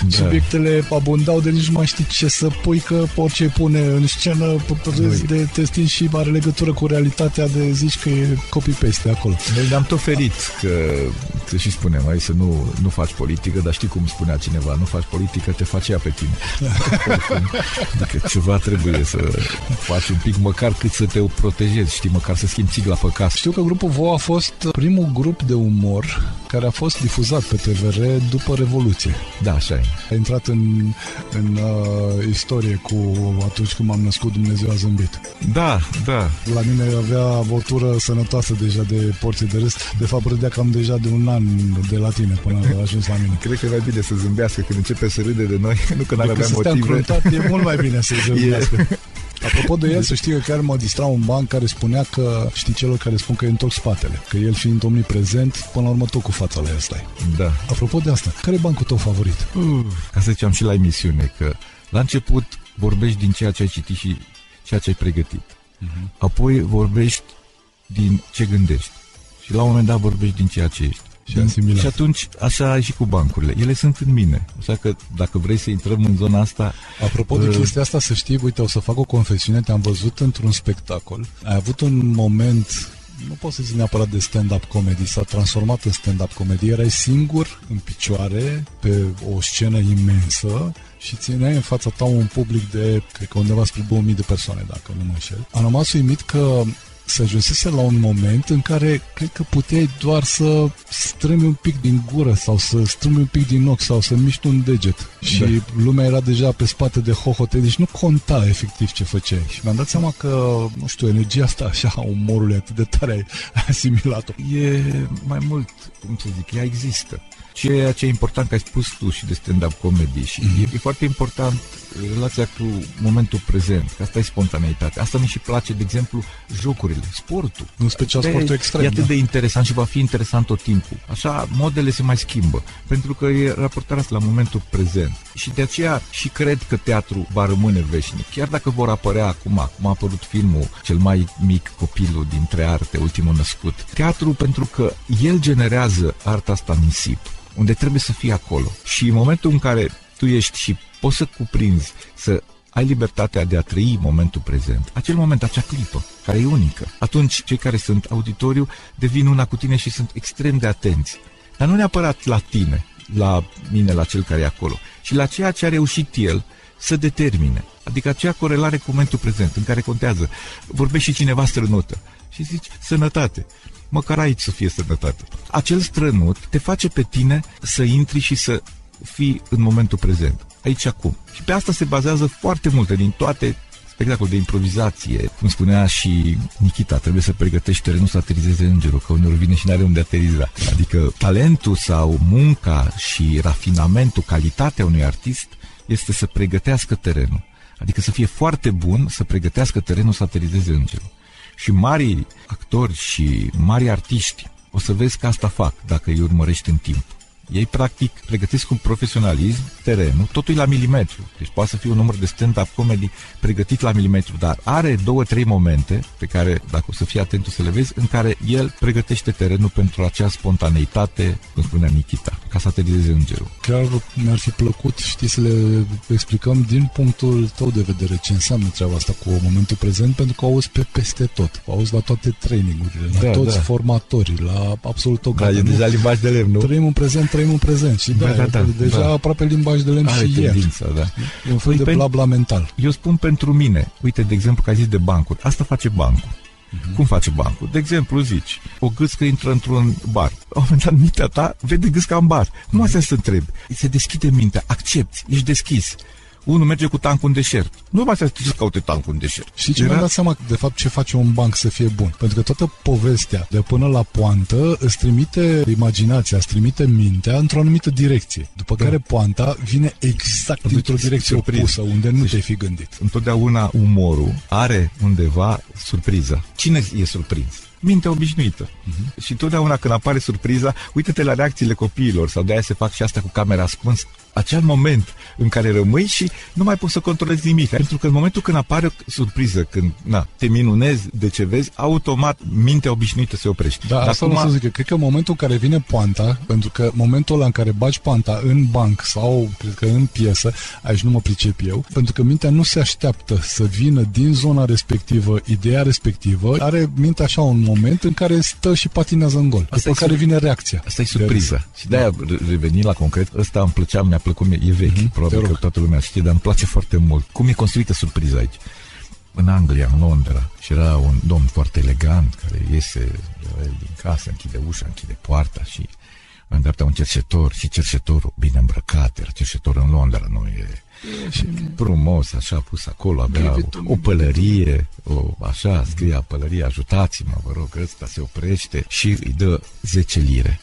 subiectele abundau de nici nu mai știi ce să pui, că orice pune în scenă, râzi de testin și are legătură cu realitatea de zici că e copy-paste acolo. Noi ne-am tot ferit că și spunem, hai să nu faci politică, dar știi cum spunea cineva, nu faci politică, te faci ea pe tine. Adică ceva trebuie să faci un pic, măcar cât să te protejezi, știi, măcar să schimbi țigla pe casă. Știu că Grupul Vouă a fost primul grup de umor care a fost difuzat pe TVR după Revoluție. Da, așa e. A intrat în istorie cu atunci când m-am născut, Dumnezeu a zâmbit. Da, da. La mine avea o tură sănătoasă deja de porții de râs. De fapt, râdea cam deja de un an de la tine până a ajuns la mine. Cred că era bine să zâmbească când începe să râde de noi, nu că n-avea motive. E mult mai bine să zâmbească. Apropo de el, să știi că chiar mă distra un banc care spunea că, știi, celor care spun că îi întorc spatele, că el fiind omniprezent, până la urmă tot cu fața la el stai. Da. Apropo de asta, care e bancul tău favorit? Ca să ziceam și la emisiune, că la început vorbești din ceea ce ai citit și ceea ce ai pregătit. Apoi vorbești din ce gândești. Și la un moment dat vorbești din ceea ce ești. Și atunci, așa și cu bancurile. Ele sunt în mine. Așa că, dacă vrei să intrăm în zona asta... Apropo de chestia asta, să știi, uite, o să fac o confesiune. Te-am văzut într-un spectacol. Ai avut un moment... Nu pot să zic neapărat de stand-up comedy, s-a transformat în stand-up comedy. Erai singur în picioare pe o scenă imensă și țineai în fața ta un public de, cred că undeva spre 2000 de persoane, dacă nu mă înșel. Am rămas uimit că se ajunsese la un moment în care cred că puteai doar să strâmbi un pic din gură sau să strâmbi un pic din ochi sau să miști un deget. Și lumea era deja pe spate de hohote, deci nu conta efectiv ce făceai. Și mi-am dat seama că, nu știu, energia asta așa, umorul atât de tare ai asimilat-o. E mai mult, cum să zic, ea există. Ceea ce e important, că ai spus tu și de stand-up comedy și e foarte important relația cu momentul prezent, că asta e spontaneitatea. Asta mi și place, de exemplu, jocurile, sportul. În special sportul extrem. E atât de interesant și va fi interesant tot timpul. Așa, modele se mai schimbă, pentru că e raportarea asta la momentul prezent. Și de aceea și cred că teatru va rămâne veșnic. Chiar dacă vor apărea acum, cum a apărut filmul Cel mai mic copilul dintre arte, ultimul născut. Teatru, pentru că el generează arta asta în nisip, unde trebuie să fii acolo. Și în momentul în care tu ești și poți să cuprinzi, să ai libertatea de a trăi momentul prezent, acel moment, acea clipă, care e unică, atunci cei care sunt auditoriu devin una cu tine și sunt extrem de atenți. Dar nu neapărat la tine, la mine, la cel care e acolo, și la ceea ce a reușit el să determine. Adică acea corelare cu momentul prezent, în care contează. Vorbești și cineva strănută și zici, sănătate. Măcar aici să fie sănătate. Acel strănut te face pe tine să intri și să fii în momentul prezent, aici acum. Și pe asta se bazează foarte multe din toate spectacolele de improvizație. Cum spunea și Nichita, trebuie să pregătești terenul să aterizeze îngerul, că uneori vine și n-are unde ateriza. Adică talentul sau munca și rafinamentul, calitatea unui artist este să pregătească terenul. Adică să fie foarte bun, să pregătească terenul să aterizeze îngerul. Și marii actori și marii artiști O să vezi că asta fac dacă îi urmărești în timp. Ei, practic, pregătesc cu profesionalism terenul, totul la milimetru. Deci poate să fie un număr de stand-up comedy pregătit la milimetru, dar are 2-3 momente pe care, dacă o să fii atent, o să le vezi, în care el pregătește terenul pentru acea spontaneitate, cum spunea Nichita, ca să aterizeze îngerul. Chiar mi-ar fi plăcut, știi, să le explicăm din punctul tău de vedere ce înseamnă treaba asta cu momentul prezent, pentru că auzi pe peste tot, auzi la toate trainingurile, la toți formatorii, la absolut o grămadă. Da, e deja limbaj de lemn, nu? Trăim în prezent și deja aproape limbaj de lemn și tendința, ieri. Da. E un fel de blabla mental. Eu spun pentru mine, uite, de exemplu, că ai zis de bancuri, asta face bancul. Cum face bancul? De exemplu, zici, o gâscă intră într-un bar. La un moment dat, mintea ta vede gâsca în bar. Nu asta se întrebi. Se deschide mintea, accepti, ești deschis. Unul merge cu tancul în deșert. Nu mai trebuie să caute tancul în deșert. Și ce mi-am dat seama, de fapt, ce face un banc să fie bun? Pentru că toată povestea de până la poantă îți trimite imaginația, îți trimite mintea într-o anumită direcție. După care poanta vine exact într-o direcție opusă, unde nu te-ai fi gândit. Întotdeauna umorul are undeva surpriza. Cine e surprins? Mintea obișnuită. Și totdeauna când apare surpriza, uite-te la reacțiile copiilor, sau de-aia se fac și asta cu camera ascunsă. Acel moment în care rămâi și nu mai poți să controlezi nimic. Pentru că în momentul când apare o surpriză, când te minunezi de ce vezi, automat mintea obișnuită se oprește. Da, dar asta nu să zic. Cred că momentul în care vine poanta, pentru că momentul ăla în care bagi poanta în banc sau, cred că, în piesă, aici nu mă pricep eu, pentru că mintea nu se așteaptă să vină din zona respectivă, ideea respectivă, are mintea așa un moment în care stă și patinează în gol. După care vine reacția. Asta e surpriză. Și de-aia, revenind la concret, ăsta îmi plăcea, mi-a plăcut, e vechi, probabil că toată lumea știe, dar îmi place foarte mult. Cum e construită surpriza aici? În Anglia, în Londra, și era un domn foarte elegant care iese din casă, închide ușa, închide poarta și îndreaptă un cerșetor și cerșetorul bine îmbrăcat, era cerșetor în Londra, frumos, așa, pus acolo, avea o pălărie, așa, scria pălărie, ajutați-mă, vă rog, ăsta se oprește și îi dă 10 lire.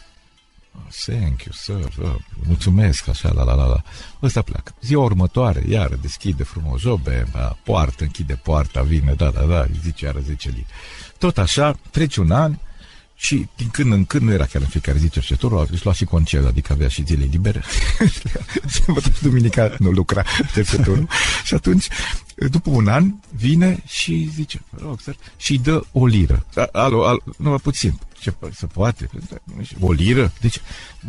Thank you, sir. Mulțumesc, așa, la. Ăsta pleacă. Ziua următoare, iară, deschide frumos jobe, poartă, închide poarta, vine, îi zice iară 10 lire. Tot așa, trece un an și din când în când, nu era chiar în fiecare zi cercetătorul, își lua și concediu, adică avea și zile libere. Sâmbătă și duminica nu lucra cercetătorul. Și atunci, după un an, vine și zice, rog, sir, și dă o liră. Alo, nu mai puțin. Ce se poate? O liră? Deci,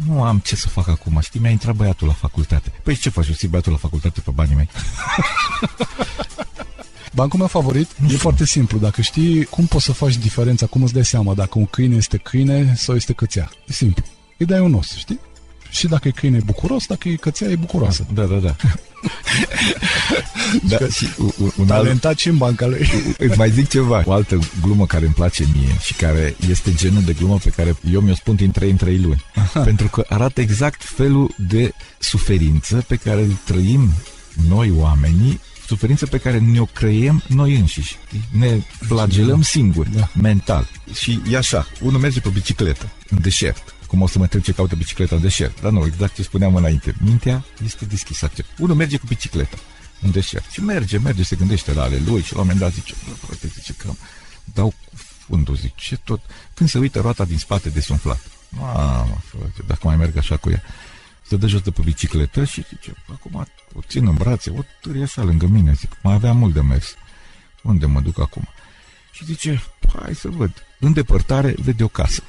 nu am ce să fac acum. Știi, mi-a intrat băiatul la facultate. Păi ce faci? Eu ții băiatul la facultate pe banii mei. Bancul meu favorit e foarte simplu. Dacă știi cum poți să faci diferența, cum îți dai seama dacă un câine este câine sau este cățea. E simplu. Îi dai un os, știi? Și dacă e câine e bucuros, dacă e cățea e bucuroasă. Da. Talentat și în banca lui. Îți mai zic ceva. O altă glumă care îmi place mie și care este genul de glumă pe care eu mi-o spun din 3 în 3 luni. Pentru că arată exact felul de suferință pe care îl trăim noi oamenii, suferință pe care ne-o creiem noi înșiși. Ne flagelăm singuri, mental. Și e așa, unul merge pe bicicletă în deșert. Cum o să mă întreb ce caută bicicleta în deșert? Dar nu, exact ce spuneam înainte. Mintea este deschisă. Unul merge cu bicicleta în deșert și merge, se gândește la ale lui și la un moment dat zice, că dau cu fundul, zice tot. Când se uită, roata din spate desumflată. Mamă, frate, dacă mai merg așa cu ea. Se dă jos de pe bicicletă și zice, acum o țin în brațe, o târie așa lângă mine. Zic, mai aveam mult de mers. Unde mă duc acum? Și zice, hai să văd. În depărtare vede o casă.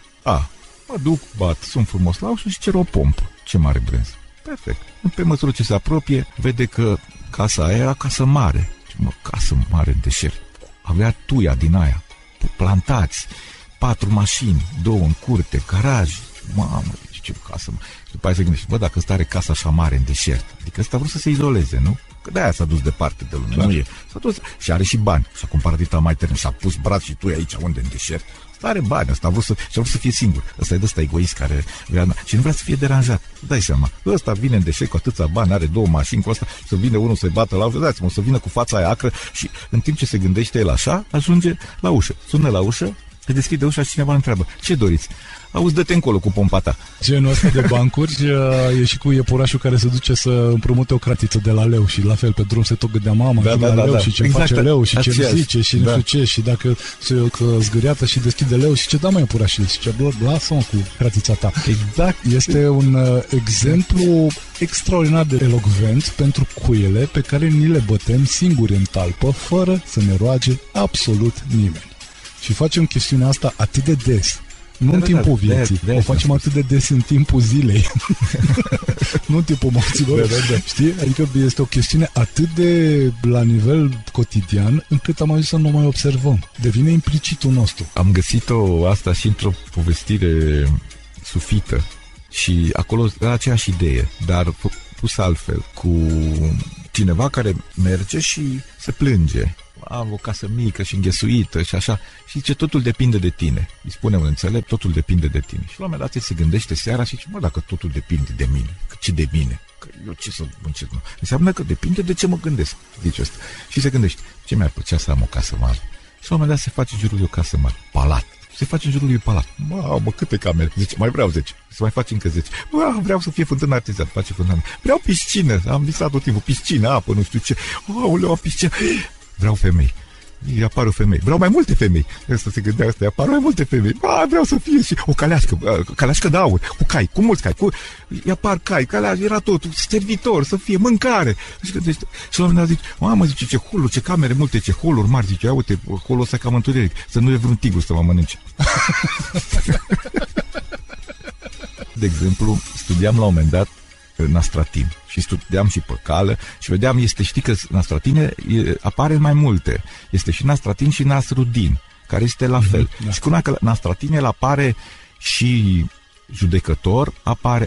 Mă duc, bat, sunt frumos la ușă și cer o pompă. Ce mare brânz. Perfect. Pe măsură ce se apropie, vede că casa aia era casă mare. Casă mare în deșert. Avea tuia din aia. Plantați. 4 mașini, 2 în curte, garaj. Mamă, ce casă mare. Și după aia se gândește, dacă ăsta are casa așa mare în deșert. Adică ăsta vrea să se izoleze, nu? Că de-aia s-a dus departe de lume. Nu e. S-a dus și are și bani. S-a cumpărat dita mai teren, s-a pus braț și tuia aici, unde în deșert. Are bani, ăsta a vrut să fie singur. Ăsta e de ăsta egoist care vrea, și nu vrea să fie deranjat. Dai seama. Ăsta vine în deșert cu atâția bani, are 2 mașini cu asta, să vină unul să-i bată la ușă, dați-mă, să vină cu fața aia acră și în timp ce se gândește el așa, ajunge la ușă. Sună la ușă, Îți deschide ușa și cineva întreabă: ce doriți? Auzi, dă-te încolo cu pompa ta. Genul ăsta de bancuri e și cu iepurașul care se duce să împrumute o cratiță de la leu și la fel pe drum se tot gândea mama, da, leu. Și ce exact face leu și ce zice și nu știu ce și dacă se zgâriată și deschide leu și ce da mai iepurașul și ce lasă-o cu cratița ta. Exact. Este un exemplu extraordinar de elocvent pentru cuiele pe care ni le bătem singuri în talpă fără să ne roage absolut nimeni. Și facem chestiunea asta atât de des. Nu în timpul vieții, o facem atât de des în timpul zilei, nu în timpul morților, știi? Adică este o chestiune atât de la nivel cotidian, încât am ajuns să nu mai observăm. Devine implicitul nostru. Am găsit-o asta și într-o povestire sufită și acolo era aceeași idee, dar pus altfel, cu cineva care merge și se plânge. Am o casă mică și înghesuită și așa. Și zice, totul depinde de tine. Îi spune un înțelept, totul depinde de tine. Și la un moment dat se gândește seara și zice, mă, dacă totul depinde de mine, ce de mine? Că eu ce să muncesc? Înseamnă că depinde de ce mă gândesc, zice asta. Și se gândește, ce mi-ar plăcea să am o casă mare? Și la un moment dat se face în jurul lui o casă mare, palat. Se face în jurul lui palat. Mamă, câte camere? Zice, mai vreau 10. Se mai face încă 10. Vreau să fie fântână artizană. Face fântână. Vreau piscină. Am visat tot timpul. Piscină, apă, nu știu ce. Aoleu, am piscină. Vreau femei. Îi apar o femeie. Vreau mai multe femei. Asta se gândea asta. Apar mai multe femei. Vreau să fie și o caleașcă. Caleașcă de aur. Cu cai. Cu mulți cai. Îi apar cai. Caleașcă. Era tot. Servitor. Să fie mâncare. Și la un moment dat zice, mamă, zice, ce holuri, ce camere multe, ce holuri mari. Zice, ia uite, holul ăsta cam întuneric. Să nu e vreun tigru să mă mănânce. De exemplu, studiam la un moment dat nastratin și studiam și pe cală și vedeam, știi că nastratine apare mai multe, este și nastratin și nasrudin, care este la fel, da. Și cum că nastratine apare și judecător,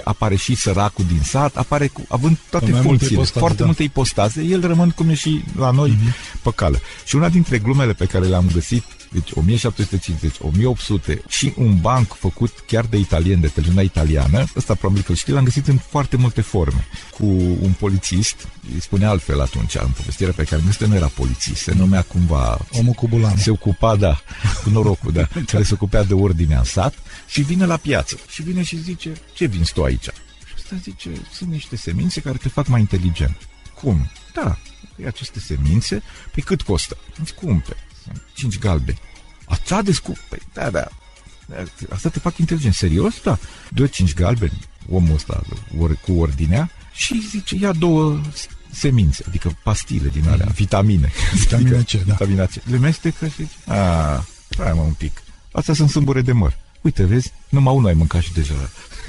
apare și săracul din sat, apare având toate funcțiile, foarte multe ipostaze, el rămân cum e și la noi pe cală. Și una dintre glumele pe care le-am găsit, deci 1750, 1800 și un banc făcut chiar de italieni, de televiziunea italiană, ăsta probabil că știi, l-am găsit în foarte multe forme. Cu un polițist, îi spune altfel atunci, în povestirea pe care nu era polițist, se numea cumva... Omul cu bulană. Se ocupa, da, cu norocul, da, care se ocupea de ordinea în sat și vine la piață. Și vine și zice, ce vinzi tu aici? Și ăsta zice, sunt niște semințe care te fac mai inteligent. Cum? Da, aceste semințe, pe cât costă? Îți cumperi. 5 galbeni. Asta descub... Păi, da. Asta te fac inteligent. Serios? Da. Dă 5 galbeni omul ăsta cu ordinea și zice, ia 2 semințe, adică pastile din alea, vitamine. Vitamina C, da. Vitamina C. Le mestecă și zice, hai mă un pic. Astea sunt sâmbure de măr. Uite, vezi, numai unul ai mâncat și deja...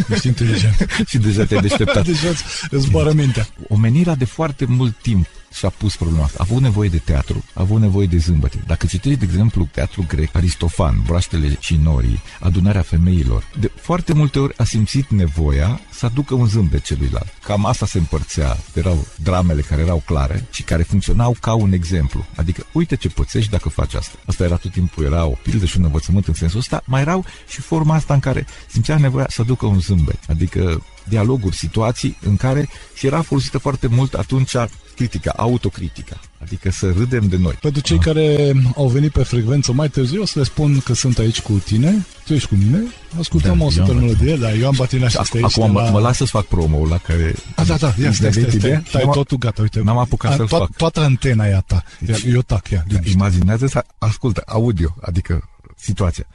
Ești inteligent. Și deja te-ai deșteptat. Deja îți zboară mintea. Omenirea de foarte mult timp și-a pus problema asta. A avut nevoie de teatru, a avut nevoie de zâmbete. Dacă citești, de exemplu, teatru grec, Aristofan, Broaștele și Norii, Adunarea femeilor, de foarte multe ori a simțit nevoia să aducă un zâmbet celuilalt. Cam asta se împărțea. Erau dramele care erau clare și care funcționau ca un exemplu. Adică, uite ce pățești dacă faci asta. Asta era tot timpul, era o pildă și un învățământ în sensul ăsta. Mai erau și forma asta în care simțea nevoia să aducă un zâmbet. Adică dialoguri, situații în care și era folosită foarte mult atunci critica, autocritica, adică să râdem de noi. Pentru cei care au venit pe frecvență mai târziu, o să le spun că sunt aici cu tine, tu ești cu mine, ascultăm o super melodie, dar Ioan Batinaș asta aici. Acum mă las să-ți fac promo-ul la care... Da, tai totul gata, uite. N-am apucat să-l fac. Toată antena e a ta, eu tac, ia. Imaginează-ți, ascultă, audio, adică situația.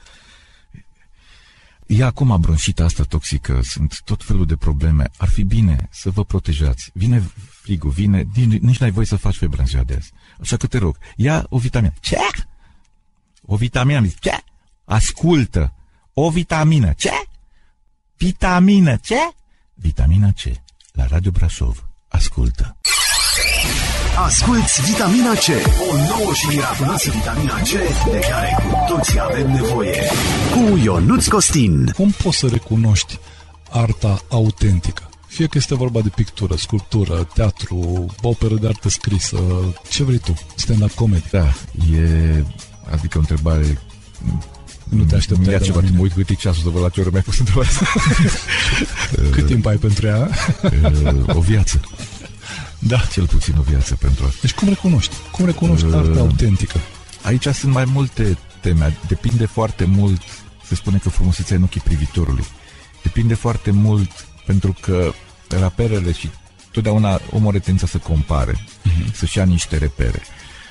Ia acum bronșita asta toxică, sunt tot felul de probleme. Ar fi bine să vă protejați. Vine frigul, vine, nici n-ai voie să faci febră în ziua de azi. Așa că te rog, ia o vitamină. Ce? O vitamină, ce? Ascultă. O vitamină, ce? Vitamină, ce? Vitamina C. La Radio Brașov. Ascultă. Asculți Vitamina C, o nouă și miraculoasă vitamina C de care cu toții avem nevoie. Cu Ionuț Costin. Cum poți să recunoști arta autentică? Fie că este vorba de pictură, sculptură, teatru, operă de artă scrisă, ce vrei tu, stand-up comedy. Da, adică o întrebare... Nu te așteptai de la mine. Mă uit, cât e ceasul, să văd la ce oră mi-ai pus întrebarea asta. Cât timp ai pentru ea? O viață. Da. Cel puțin o viață pentru asta. Deci cum recunoști? Cum recunoști arta autentică? Aici sunt mai multe temea. Depinde foarte mult, se spune că frumusețea e în ochii privitorului. Depinde foarte mult, pentru că reperele și totdeauna omul are tendința să compare, să-și ia niște repere.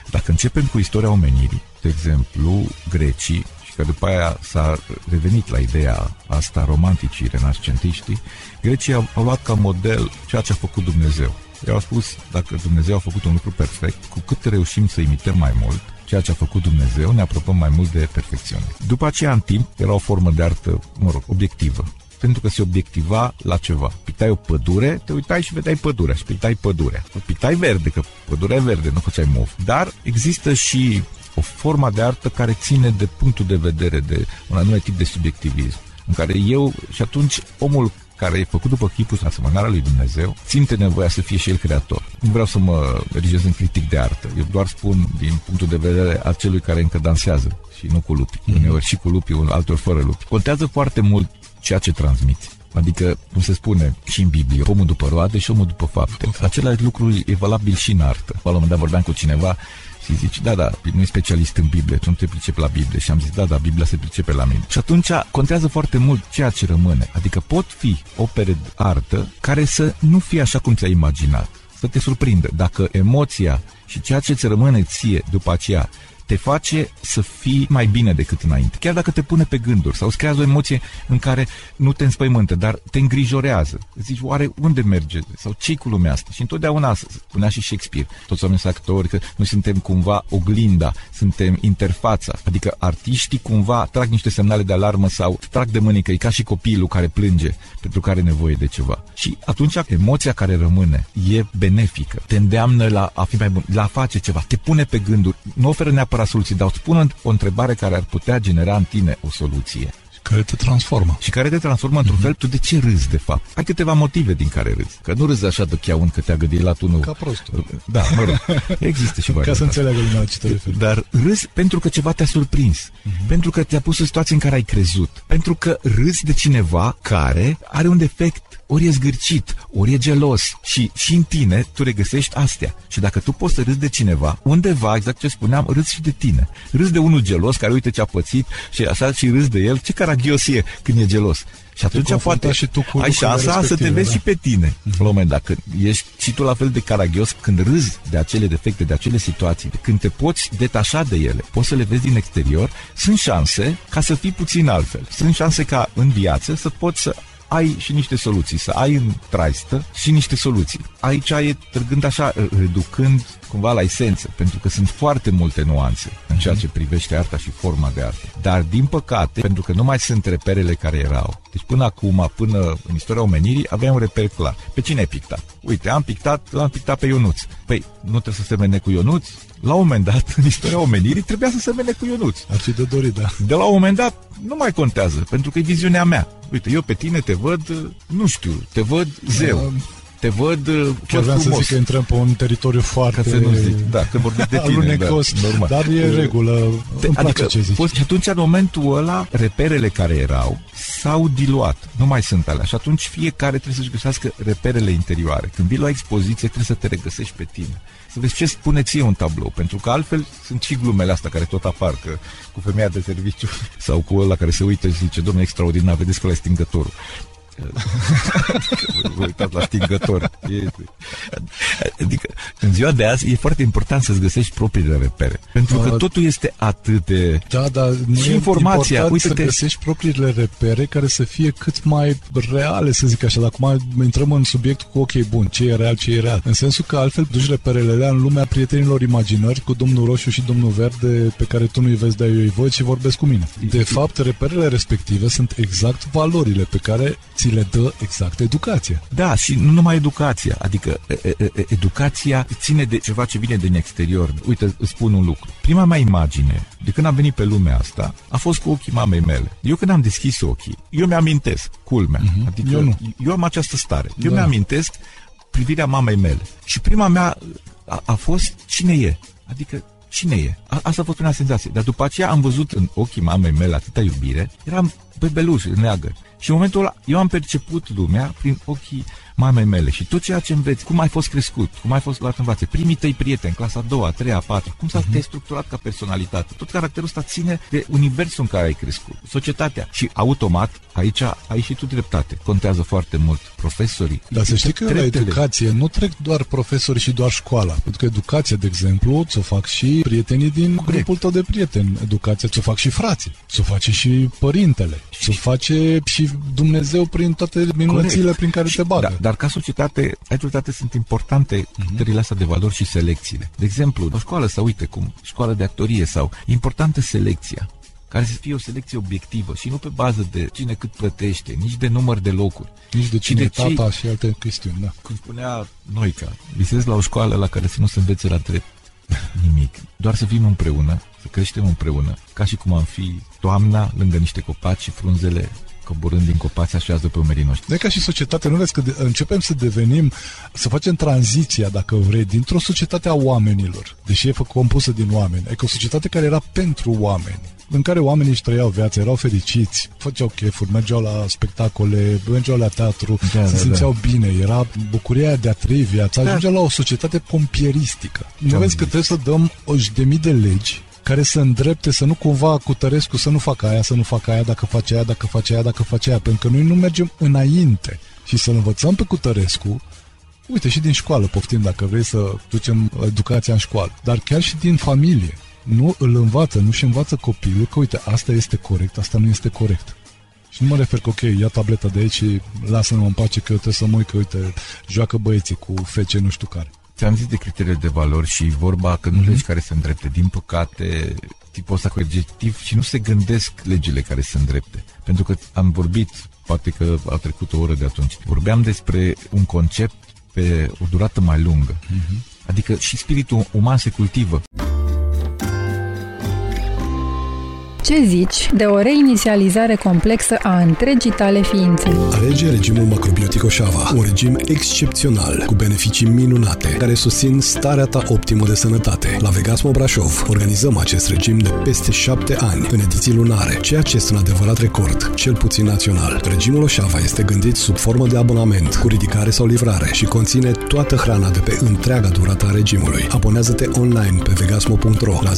Dacă începem cu istoria omenirii, de exemplu, grecii, și că după aia s-a revenit la ideea asta romanticii, renascentiștii, grecii au luat ca model ceea ce a făcut Dumnezeu. I-au spus, dacă Dumnezeu a făcut un lucru perfect, cu cât reușim să imităm mai mult ceea ce a făcut Dumnezeu, ne apropăm mai mult de perfecțiune. După aceea, în timp, era o formă de artă, mă rog, obiectivă, pentru că se obiectiva la ceva. Pitai o pădure, te uitai și vedeai pădurea și pitai pădurea. Pitai verde, că pădurea e verde, nu făceai mov. Dar există și o formă de artă care ține de punctul de vedere, de un anume tip de subiectivism, în care eu, și atunci omul care e făcut după chipul și asemănarea lui Dumnezeu, simte nevoia să fie și el creator. Nu vreau să mă erigez în critic de artă, eu doar spun din punctul de vedere a celui care încă dansează și nu cu lupi, uneori și cu lupi, alteori fără lupi. Contează foarte mult ceea ce transmiți. Adică, cum se spune și în Biblie, omul după roade și omul după fapte. Același lucru e valabil și în artă. La un moment dat vorbeam cu cineva și zici, da, nu e specialist în Biblie, tu nu te pricepi la Biblie. Și am zis, da, Biblia se pricepe la mine. Și atunci contează foarte mult ceea ce rămâne. Adică pot fi opere de artă care să nu fie așa cum ți-ai imaginat, să te surprindă. Dacă emoția și ceea ce ți rămâne ție după aceea te face să fii mai bine decât înainte. Chiar dacă te pune pe gânduri sau îți creează o emoție în care nu te înspăimântă, dar te îngrijorează. Zici, oare unde merge? Sau ce-i cu lumea asta? Și întotdeauna spunea și Shakespeare, toți oamenii sunt actori, că noi suntem cumva oglinda, suntem interfața. Adică artiștii cumva trag niște semnale de alarmă sau trag de mânică, e ca și copilul care plânge pentru că are nevoie de ceva. Și atunci emoția care rămâne e benefică, te îndeamnă la a fi mai bun, la a face ceva, te pune pe gânduri, nu oferă neapărat soluții, dar îți pun o întrebare care ar putea genera în tine o soluție. Care te transformă. Și care te transformă într-un fel, tu de ce râzi de fapt? Ai câteva motive din care râzi. Că nu râzi așa de cheaun că te-a gândit la tunul. Ca prostul. Da, mă rog. Există și variante. Ca să înțeleagă lumea ce te referi. Dar râzi pentru că ceva te-a surprins. Pentru că te-a pus în situații în care ai crezut. Pentru că râzi de cineva care are un defect. Ori e zgârcit, ori e gelos. Și în tine tu regăsești astea. Și dacă tu poți să râzi de cineva, undeva, exact ce spuneam, râzi și de tine. Râzi de unul gelos care uite ce a pățit și așa și râzi de el. Ce caragiosie când e gelos. Și atunci poate și tu ai șansa să te vezi și pe tine. La un moment dat, când ești și tu la fel de caragios, când râzi de acele defecte, de acele situații, când te poți detașa de ele, poți să le vezi din exterior, sunt șanse ca să fii puțin altfel. Sunt șanse ca în viață să poți să ai și niște soluții, să ai în traistă și niște soluții. Aici e trăgând așa, reducând cumva la esență, pentru că sunt foarte multe nuanțe în ceea ce privește arta și forma de artă. Dar, din păcate, pentru că nu mai sunt reperele care erau. Deci până acum, până în istoria omenirii, aveam un reper clar. Pe cine ai pictat? Uite, l-am pictat pe Ionuț. Păi, nu trebuie să semene cu Ionuț? La un moment dat, în istoria omenirii, trebuia să semene cu Ionuț. Ar fi de dorit, da. De la un moment dat, nu mai contează, pentru că e viziunea mea. Uite, eu pe tine te văd, nu știu, te văd zeu. Te văd chiar frumos. Să zic că intrăm pe un teritoriu foarte... Ca să nu zic, da, când vorbim de tine. Alunecos, da, dar e regulă. Îmi place ce zici. Și atunci, în momentul ăla, reperele care erau s-au diluat. Nu mai sunt alea. Și atunci fiecare trebuie să-și găsească reperele interioare. Când vii la expoziție, trebuie să te regăsești pe tine. Să vezi ce spune ție un tablou. Pentru că altfel sunt și glumele astea care tot apar, că cu femeia de serviciu sau cu ăla care se uită și zice, domnule, extraordinar, vedeți că ăla e stingătorul. Vă uitați la stingător. Adică în ziua de azi e foarte important să-ți găsești propriile repere, pentru că totul este atât de... Da, și informația, uite, să găsești propriile repere care să fie cât mai reale, să zic așa. Dar acum intrăm în subiect cu ok, bun, ce e real, ce e real, în sensul că altfel duci reperele alea în lumea prietenilor imaginări, cu domnul roșu și domnul verde pe care tu nu-i vezi, dar eu îi văd și vorbesc cu mine. De fapt, reperele respective sunt exact valorile pe care ți le dă exact educația. Da, și nu numai educația, adică educația ține de ceva ce vine din exterior. Uite, îți spun un lucru. Prima mea imagine, de când am venit pe lumea asta, a fost cu ochii mamei mele. Eu când am deschis ochii, eu mi-amintesc, culmea, adică eu am această stare. Eu mi-amintesc privirea mamei mele. Și prima mea a fost cine e? Adică cine e? Asta a fost prima senzație. Dar după aceea am văzut în ochii mamei mele atâta iubire, eram bebeluș, neagă. Și în momentul ăla, eu am perceput lumea prin ochii mamei mele și tot ceea ce înveți, cum ai fost crescut, cum ai fost luat în față, primii tăi prieteni, clasa 2, 3, 4, cum s-a te-ai structurat ca personalitate. Tot caracterul ăsta ține de universul în care ai crescut, societatea. Și automat, aici ai și tu dreptate. Contează foarte mult profesorii. Dar să știi că la educație nu trec doar profesori și doar școala. Pentru că educația, de exemplu, ți-o fac și prietenii din grupul tău de prieteni. Educația ți-o fac și frații, ți-o face și părintele, ți-o face și Dumnezeu prin toate minunățile prin care te bagă. Dar ca societate, ai dreptate, sunt importante criteriile astea de valori și selecțiile. De exemplu, o școală sau uite cum, școală de actorie sau, importantă selecția, care să fie o selecție obiectivă și nu pe bază de cine cât plătește, nici de număr de locuri. Nici de cine de tata și alte chestiuni, da. Cum spunea Noica, visez la o școală la care să nu se învețe la drept nimic. Doar să fim împreună, să creștem împreună, ca și cum am fi toamna lângă niște copaci și frunzele coborând din copaci așează pe umerii noștri. De ca și societatea, nu vezi că începem să devenim, să facem tranziția, dacă vrei, dintr-o societate a oamenilor, deși e compusă din oameni, e o societate care era pentru oameni, în care oamenii își trăiau viața, erau fericiți, făceau chefuri, mergeau la spectacole, mergeau la teatru, se simțeau bine, era bucuria de a trăi viața, ajungeau la o societate pompieristică. Nu vezi că trebuie să dăm 10.000 de legi care să îndrepte, să nu cumva Cutărescu să nu facă aia, să nu facă aia, dacă face aia, dacă face aia, dacă face aia, pentru că noi nu mergem înainte și să-l învățăm pe Cutărescu, uite, și din școală, poftim, dacă vrei să ducem educația în școală, dar chiar și din familie, nu îl învață, nu-și învață copilul că, uite, asta este corect, asta nu este corect. Și nu mă refer că, ok, ia tableta de aici și lasă-mă în pace că eu trebuie să mă uit, că, uite, joacă băieții cu fece nu știu care. Ți-am zis de criteriile de valori și vorba că nu legi care se îndrepte. Din păcate, tipul ăsta cu adjectiv și nu se gândesc legile care se îndrepte. Pentru că am vorbit, poate că a trecut o oră de atunci, vorbeam despre un concept pe o durată mai lungă. Adică și spiritul uman se cultivă. Ce zici de o reinițializare complexă a întregii tale ființe? Alege regimul macrobiotic Oșava, un regim excepțional, cu beneficii minunate, care susțin starea ta optimă de sănătate. La Vegas Mo Brașov organizăm acest regim de peste 7 ani, în ediții lunare, ceea ce este un adevărat record, cel puțin național. Regimul Oșava este gândit sub formă de abonament, cu ridicare sau livrare și conține toată hrana de pe întreaga durată a regimului. Abonează-te online pe vegasmo.ro la 0755544555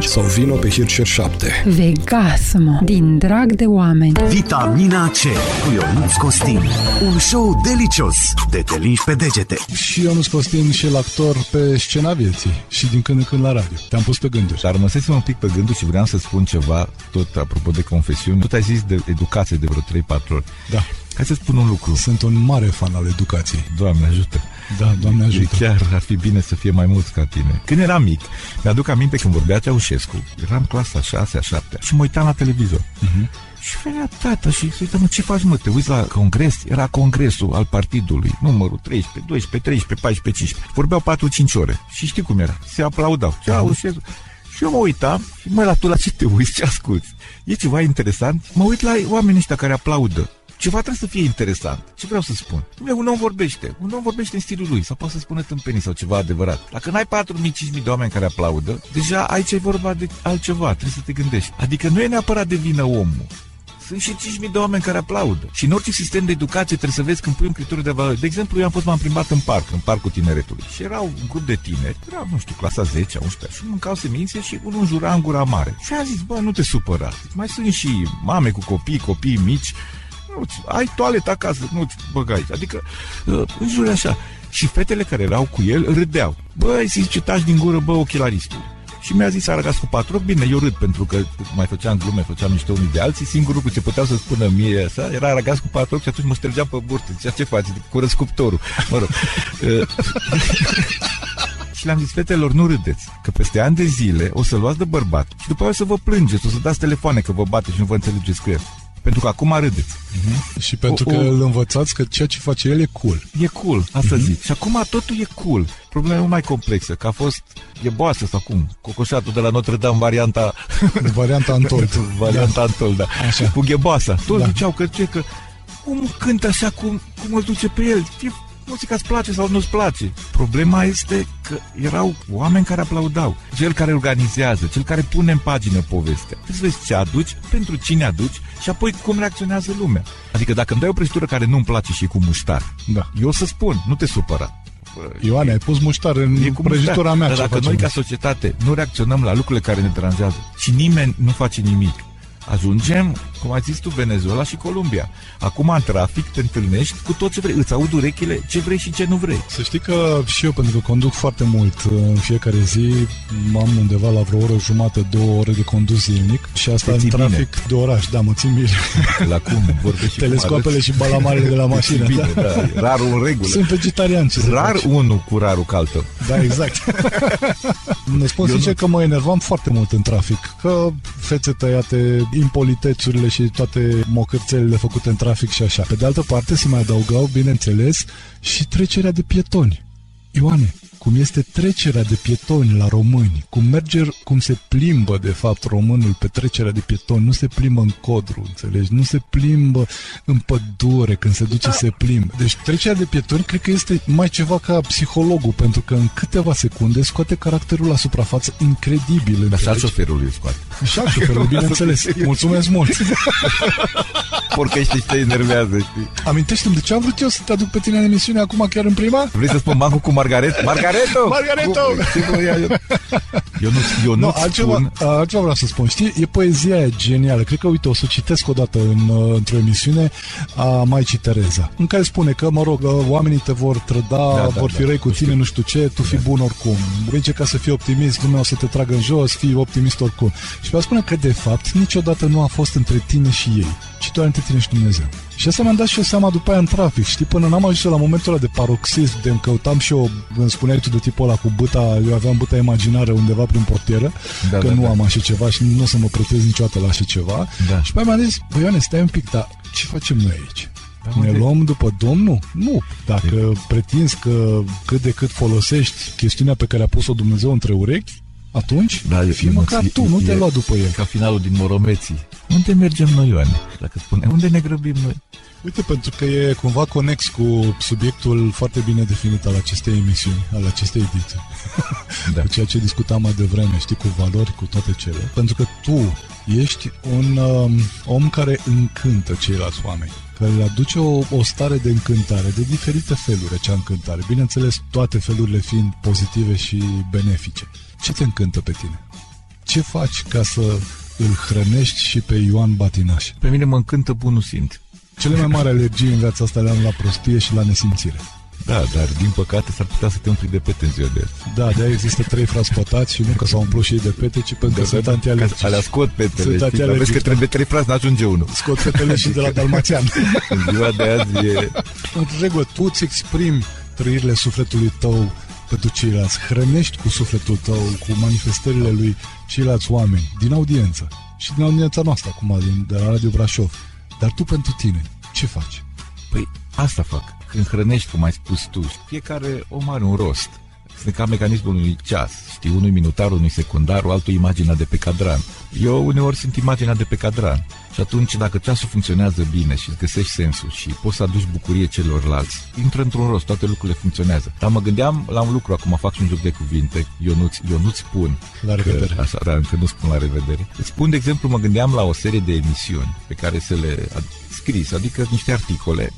sau vino pe Hirșer 7. Vegasmo, din drag de oameni. Vitamina C cu Ionuț Costin. Un show delicios de te linși pe degete. Și Ionuț Costin și el actor pe scena vieții și din când în când la radio. Te-am pus pe gânduri. Dar rămăsesem un pic pe gânduri și vreau să spun ceva tot apropo de confesiuni. Tot ai zis de educație de vreo 3-4 ori. Da. Hai să spun un lucru. Sunt un mare fan al educației. Doamne ajută. Da, Doamne ajută. Chiar ar fi bine să fie mai mulți ca tine. Când eram mic, mi-aduc aminte când vorbea Ceaușescu, eram clasa 6-a, 7-a și mă uitam la televizor. Și venea tata și se uită, mă, ce faci, mă, te uiți la congres? Era congresul al partidului, numărul 13, 12, 13, 14, 15. Vorbeau 4-5 ore și știi cum era. Se aplaudau. Ceaușescu. Și eu mă uitam și, mă, la tu la ce te uiți, ce asculți? E ceva interesant? Mă uit la oamenii ăștia care aplaudă. Ceva trebuie să fie interesant. Ce vreau să spun? Un om vorbește. Un om vorbește în stilul lui. Sau poate să spună tâmpenii sau ceva adevărat. Dacă n-ai 4.000-5.000 de oameni care aplaudă, deja aici e vorba de altceva. Trebuie să te gândești. Adică nu e neapărat de vină omul. Sunt și 5.000 de oameni care aplaudă. Și în orice sistem de educație trebuie să vezi când pui un criteriu de valori. De exemplu, eu m-am plimbat în parc, în Parcul Tineretului. Și erau un grup de tineri, erau, nu știu, clasa 10, 11, și mâncau semințe și unul înjura în gura mare. Și am zis, bă, nu te supăra. Mai sunt și mame cu copii, copii mici. Nu-ți, ai toaletă acasă, nu-ți băgai. Adică, în jur așa. Și fetele care erau cu el râdeau. Băi, zice, taci din gură, bă, ochelaristul. Și mi-a zis, a răgas cu patru, bine, eu râd, pentru că mai făceam glume, făceam niște unii de alții. Singurul lucru ce puteau să spună mie așa era, a răgas cu patru și atunci mă ștergeam pe burtă. Zicea, ce faci? Cu răscuptorul. Mă rog. Și le-am zis, fetelor, nu râdeți, că peste ani de zile o să luați de bărbat și după aia o să vă plângeți, o să dați telefoane că vă bate și nu vă înțelegeți cu el. Pentru că acum râdeți. Și pentru că îl învățați că ceea ce face el e cool. E cool, asta zic. Și acum totul e cool. Problema e mult mai complexă, că a fost gheboasă sau cum, cocoșatul de la Notre-Dame, varianta Antold. Varianta Antold, da. Așa. Cu gheboasa. Toți ziceau că omul cântă așa cum îl duce pe el. E muzica îți place sau nu-ți place. Problema este că erau oameni care aplaudau. Cel care organizează, cel care pune în pagină povestea. Trebuie să vezi ce aduci, pentru cine aduci și apoi cum reacționează lumea. Adică dacă îmi dai o prăjitură care nu-mi place și cu muștar, da, eu o să spun, nu te supăra. Ioane, ai pus muștar în prăjitura mea. Dar dacă noi ca societate nu reacționăm la lucrurile care ne deranjează și nimeni nu face nimic, ajungem, cum ai zis tu, Venezuela și Columbia. Acum în trafic te întâlnești cu tot ce vrei, îți aud urechile, ce vrei și ce nu vrei. Să știi că și eu, pentru că conduc foarte mult în fiecare zi, am undeva la vreo oră jumate, 2 ore de condus zilnic și asta în trafic de oraș, da, mă țin bine. La cum vorbești? Telescoapele și balamarele de la mașină. Bine, da. Da, rar în regulă. Sunt vegetarian. Rar unul cu rarul caltă. Da, exact. Ne spun sincer că mă enervam foarte mult în trafic, că fețe tăiate, impolitețurile și toate mocârțelele făcute în trafic și așa. Pe de altă parte se mai adăugau, bineînțeles, și trecerea de pietoni. Ioane, cum este trecerea de pietoni la români, cum merge, cum se plimbă de fapt românul pe trecerea de pietoni, nu se plimbă în codru, înțelegi, nu se plimbă în pădure, când se duce se plimbă. Deci trecerea de pietoni cred că este mai ceva ca psihologul, pentru că în câteva secunde scoate caracterul la suprafață incredibil. Dar și al șoferului scoate. Și al șoferului, bineînțeles. Mulțumesc mult. Porcăște și te enervează, știi? Amintește-mi de ce am vrut eu să te aduc pe tine în emisiune acum chiar în prima? Vrei să spun bancul cu Margaret? Margareto! Eu nu spun... Altceva vreau să spun, știi? E poezia aia genială. Cred că, uite, o să citesc odată într-o emisiune a Maicii Tereza, în care spune că, mă rog, oamenii te vor trăda, vor fi răi cu tine, nu știu ce, tu fii bun oricum. Vege ca să fii optimist, lumea o să te tragă în jos, fii optimist oricum. Și vreau spune că, de fapt, niciodată nu a fost între tine și ei, ci doar între tine și Dumnezeu. Și asta mi-am dat și eu seama după aia în trafic, știi, până n-am ajuns la momentul ăla de paroxism, de-mi căutam și eu, îmi spuneai tu de tipul ăla cu băta, eu aveam băta imaginară undeva prin portieră, da, că nu am așa ceva și nu o să mă protez niciodată la așa ceva. Da. Și pe aia mi-am zis, băi Ioane, stai un pic, dar ce facem noi aici? Ne luăm după Domnul? Nu. Dacă pretinzi că cât de cât folosești chestiunea pe care a pus-o Dumnezeu între urechi, atunci, da, fii măcar tu, nu te lua după el. Ca finalul din Moromeții. Unde mergem noi, Ioane? Dacă spunem, unde ne grăbim noi? Uite, pentru că e cumva conex cu subiectul foarte bine definit al acestei emisiuni, al acestei ediții. Da. Cu ceea ce discutam mai devreme, știi, cu valori, cu toate cele. Pentru că tu ești un om care încântă ceilalți oameni, care le aduce o stare de încântare, de diferite feluri, acea încântare. Bineînțeles, toate felurile fiind pozitive și benefice. Ce te încântă pe tine? Ce faci ca să îl hrănești și pe Ioan Batinaș? Pe mine mă încântă bunul simț. Cele mai mari alergii în viața asta le-am la prostie și la nesimțire. Da, dar din păcate s-ar putea să te umpli de pete în ziua de azi. Da, de-aia există 3 frați și nu că s-au umplut și ei de pete, ci pentru că sunt antialergici. Alea scot petele, știi? Dar vezi că trebuie 3 frați, n-ajunge unul. Scot petele și de la Dalmațian. În ziua de azi e... În regulă, tu îți exprimi trăirile sufletului tău pentru ceilalți, hrănești cu sufletul tău, cu manifestările lui ceilalți oameni, din audiență și din audiența noastră acum, de la Radio Brașov. Dar tu pentru tine, ce faci? Păi asta fac. Când hrănești, cum ai spus tu, fiecare om are un rost. Sunt ca mecanismul unui ceas, știi, unui minutar, unui secundar, altul imaginea de pe cadran. Eu uneori sunt imaginea de pe cadran. Și atunci, dacă ceasul funcționează bine și îți găsești sensul și poți să aduci bucurie celorlalți, intră într-un rost, toate lucrurile funcționează. Dar mă gândeam la un lucru, acum fac și un joc de cuvinte, eu nu-ți spun la revedere. Așa, dar încă nu spun la revedere. Îți spun, de exemplu, mă gândeam la o serie de emisiuni pe care să le scris, adică niște articole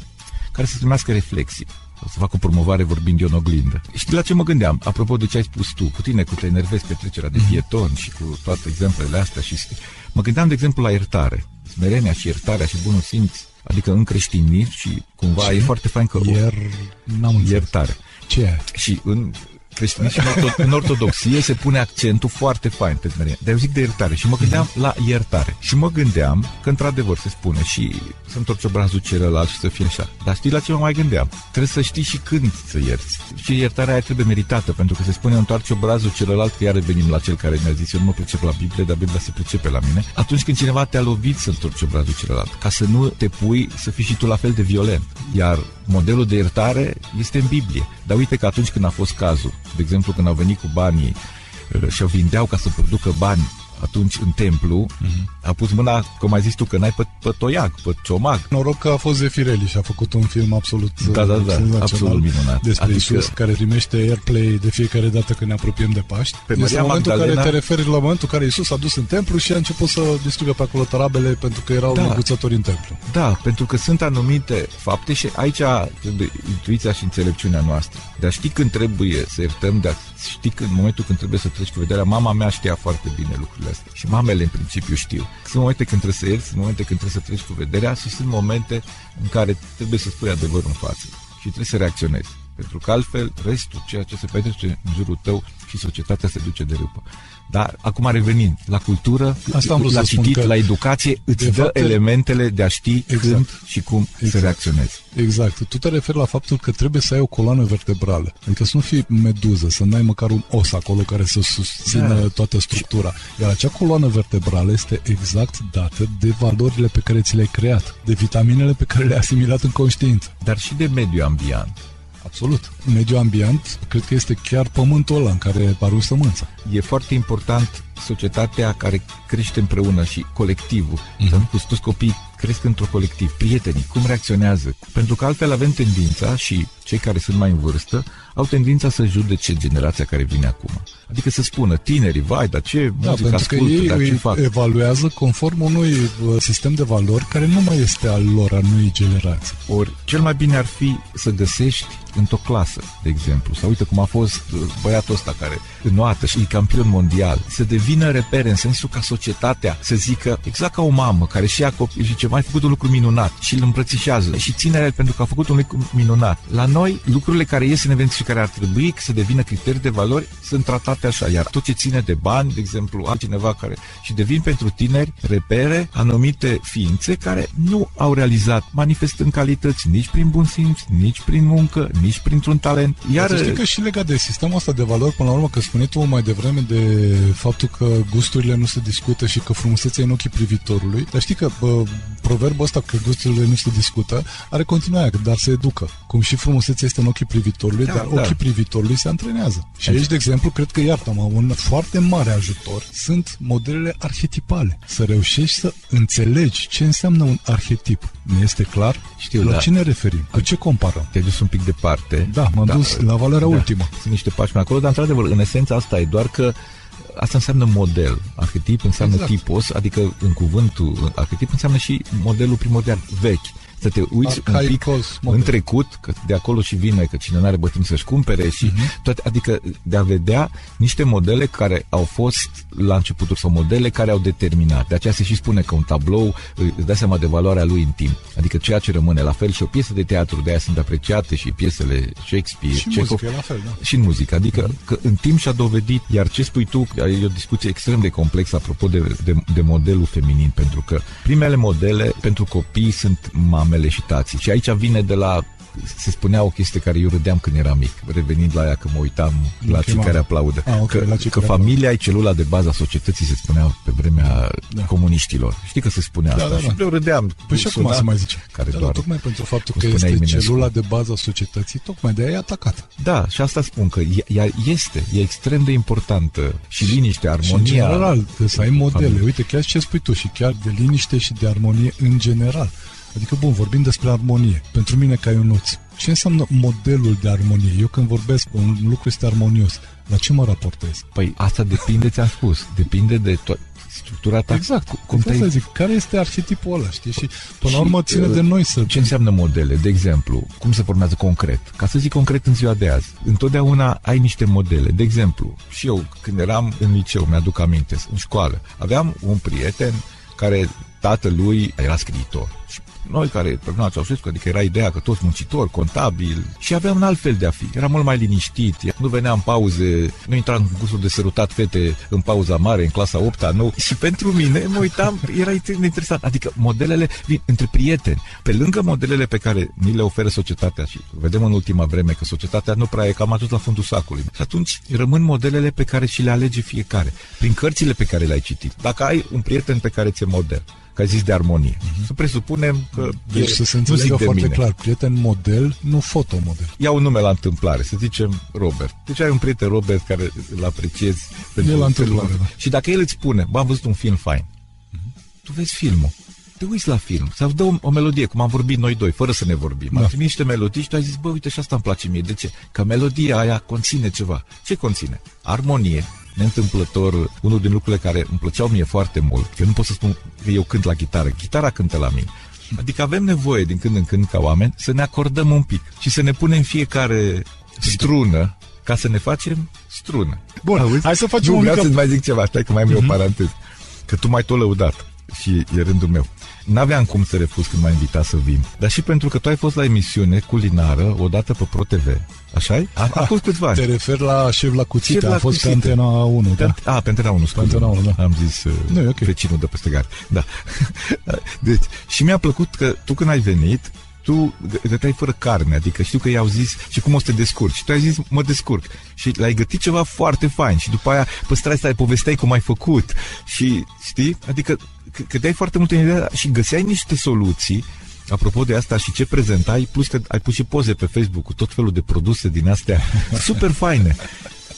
care se numească reflexii. O să fac o promovare vorbind de o oglindă. Știi la ce mă gândeam? Apropo de ce ai spus tu, cu tine, cu te enervezi pe trecerea de pieton și cu toate exemplele astea. Și mă gândeam, de exemplu, la iertare. Smerenia și iertarea și bunul simț, adică în creștinism și cumva e foarte fain că... Iertare. Ce? Și în creștinism și în ortodoxie se pune accentul foarte fain pe smerenie. Dar eu zic de iertare și mă gândeam la iertare. Și mă gândeam că într-adevăr se spune și să întorci obrazul celălalt și să fie așa. Dar știi la ce mă mai gândeam? Trebuie să știi și când să ierți. Și iertarea aia trebuie meritată, pentru că se spune întoarce obrazul celălalt, că iar revenim la cel care mi-a zis, eu nu mă pricep la Biblie, dar Biblia se pricepe la mine. Atunci când cineva te-a lovit, să întorci obrazul celălalt, ca să nu te pui să fii și tu la fel de violent. Iar modelul de iertare este în Biblie. Dar uite că atunci când a fost cazul, de exemplu când au venit cu banii și o vindeau ca să producă bani atunci în templu, a pus mâna, cum ai zis tu, că n-ai pe toiac, pe ciomac. Noroc că a fost Zeffirelli și a făcut un film absolut, absolut minunat despre Iisus, care primește airplay de fiecare dată când ne apropiem de Paști. Este momentul în care te referi la momentul în care Iisus a dus în templu și a început să distrugă pe acolo tarabele pentru că erau neguțători în templu. Da, pentru că sunt anumite fapte și aici trebuie intuiția și înțelepciunea noastră. Dar știi când trebuie să iertăm, dar știi când, în momentul când trebuie să treci cu vederea. Mama mea știa foarte bine lucrurile astea și mamele în principiu știu. Sunt momente când trebuie să ierți, sunt momente când trebuie să treci cu vederea și sunt momente în care trebuie să spui adevărul în față și trebuie să reacționezi. Pentru că altfel restul, ceea ce se petrece în jurul tău și societatea se duce de râpă. Dar acum revenind la cultură, la citit, la educație, îți dă elementele de a ști când și cum să reacționezi. Exact. Tu te referi la faptul că trebuie să ai o coloană vertebrală. Adică să nu fii meduză, să n-ai măcar un os acolo care să susțină toată structura. Iar acea coloană vertebrală este exact dată de valorile pe care ți le-ai creat, de vitaminele pe care le-ai asimilat în conștiință. Dar și de mediul ambient. Absolut. Mediul ambiant, cred că este chiar pământul ăla în care pare sămânța. E foarte important societatea care crește împreună și colectivul. Cu toți copiii cresc într-un colectiv. Prietenii, cum reacționează? Pentru că altfel avem tendința și cei care sunt mai în vârstă au tendința să judece generația care vine acum. Adică să spună tinerii, vai, dar ce muzică ascultă, dar ce fac? Evaluează conform unui sistem de valori care nu mai este al lor, al unei generații. Ori cel mai bine ar fi să găsești într-o clasă, de exemplu, sau uite cum a fost băiatul ăsta care înoată și e campion mondial, să devină repere în sensul ca societatea să zică exact ca o mamă care și ia copii și zice, mai făcut un lucru minunat și îl îmbrățișează și ține el pentru că a făcut un lucru minunat. La noi, lucrurile care ies în evenți și care ar trebui să devină criterii de valori sunt tratate așa, iar tot ce ține de bani, de exemplu, altcineva care și devin pentru tineri repere anumite ființe care nu au realizat manifestând calități nici prin bun simț, nici prin muncă, nici printr-un talent. Iar știi că și legat de sistemul ăsta de valori, până la urmă, că spuneai tu mai devreme de faptul că gusturile nu se discută și că frumusețea e în ochii privitorului, dar știi că proverbul ăsta că gusturile nu se discută are continuare, dar se educă. Cum și frumusețea este în ochii privitorului, dar ochii privitorului se antrenează. Și aici, de exemplu, cred că, iartă-mă, un foarte mare ajutor sunt modelele arhetipale. Să reușești să înțelegi ce înseamnă un arhetip. Ne este clar? Știu, la ce ne referim? Cu ce comparăm? Te-ai dus un pic de parte. Da, m-am dus la valoarea ultimă. Sunt niște pași mai acolo, dar într-adevăr, în esența asta e doar că asta înseamnă model. Arhetip înseamnă tipos, adică în cuvântul arhetip înseamnă și modelul primordial vechi. Să te uiți un pic în trecut, că de acolo și vine, că cine n-are bă timp să-și cumpere și toate, adică de a vedea niște modele care au fost la începutul sau modele care au determinat. De aceea se și spune că un tablou îți dai seama de valoarea lui în timp. Adică ceea ce rămâne, la fel și o piesă de teatru, de aia sunt apreciate și piesele Shakespeare, și Cehov, muzică, la fel, și în muzică. Adică că în timp și-a dovedit, iar ce spui tu, e o discuție extrem de complexă apropo de modelul feminin, pentru că primele modele pentru copii sunt mamele și tații. Și aici vine de la, se spunea o chestie care eu râdeam când eram mic, revenind la ea că mă uitam la cei care aplaudă. Că familia e celula de bază a societății, se spunea pe vremea comuniștilor. Știi că se spunea asta. Și eu râdeam. Păi și acum se mai zice. Tocmai pentru faptul că este celula de bază a societății, tocmai de aia e atacată. Da, și asta spun că ea este, e extrem de importantă și liniște, armonia. Și în general, să ai modele. Uite, chiar ce spui tu și chiar de liniște și de armonie în general. Adică, bun, vorbim despre armonie. Pentru mine, ca Ionuț, ce înseamnă modelul de armonie? Eu când vorbesc, un lucru este armonios. La ce mă raportez? Păi, asta depinde, ți-am spus, depinde de structura ta. Exact. Cum zic, care este arhetipul ăla, știi? Și, până la urmă, ține de noi să... Ce înseamnă modele? De exemplu, cum se formează concret? Ca să zic concret în ziua de azi, întotdeauna ai niște modele. De exemplu, și eu, când eram în liceu, mi-aduc aminte, în școală, aveam un prieten care tatălui era scriitor. Și noi care, pe vremea Ceaușescu, adică era ideea că toți muncitori, contabili, și aveam un alt fel de a fi. Era mult mai liniștit, nu venea în pauze, nu intra în cursul de sărutat fete în pauza mare, în clasa 8-a, nu. Și pentru mine, mă uitam, era interesant. Adică modelele vin între prieteni. Pe lângă modelele pe care ni le oferă societatea și vedem în ultima vreme că societatea nu prea e cam atât la fundul sacului. Și atunci rămân modelele pe care și le alege fiecare, prin cărțile pe care le-ai citit. Dacă ai un prieten pe care ți-e model, că ai zis de armonie. Să presupunem că... Deci să se înțeleagă foarte clar, prieten model, nu fotomodel. Iau un nume la întâmplare, să zicem Robert. Deci ai un prieten Robert care îl apreciezi pentru la întâmplare. Și dacă el îți spune, bă, am văzut un film fain, tu vezi filmul, te uiți la film, sau dă o melodie, cum am vorbit noi doi, fără să ne vorbim. Da. Am trimis niște melodii și tu ai zis, bă, uite, și asta îmi place mie. De ce? Că melodia aia conține ceva. Ce conține? Armonie. Neîntâmplător, unul din lucrurile care îmi plăceau mie foarte mult, că nu pot să spun că eu cânt la chitară, chitara cântă la mine. Adică avem nevoie din când în când ca oameni să ne acordăm un pic și să ne punem fiecare strună ca să ne facem strună. Bun, auzi? Hai să facem vreau să-ți mai zic ceva, stai că mai am eu o paranteză. Că tu m-ai tot lăudat și e rândul meu. N-aveam cum să refuz când m-ai invitat să vin, dar și pentru că tu ai fost la emisiune culinară odată pe Pro TV. Așa-i? A fost câțiva ani. Te referi la Șef la Cuțite, Șef la fost Cuțite. Pe Antena 1. Da. Pe Antena 1, scuze. Antena 1, da. Am zis vecinul de peste gard. Da. Deci, și mi-a plăcut că tu când ai venit, tu găteai fără carne, adică știu că i-au zis și cum o să te descurci. Și tu ai zis, mă descurc. Și l-ai gătit ceva foarte fain și după aia păstrai să-i povesteai cum ai făcut. Și știi? Adică găteai foarte multe idei și găseai niște soluții. Apropo de asta și ce prezentai, plus că ai pus și poze pe Facebook cu tot felul de produse din astea super faine.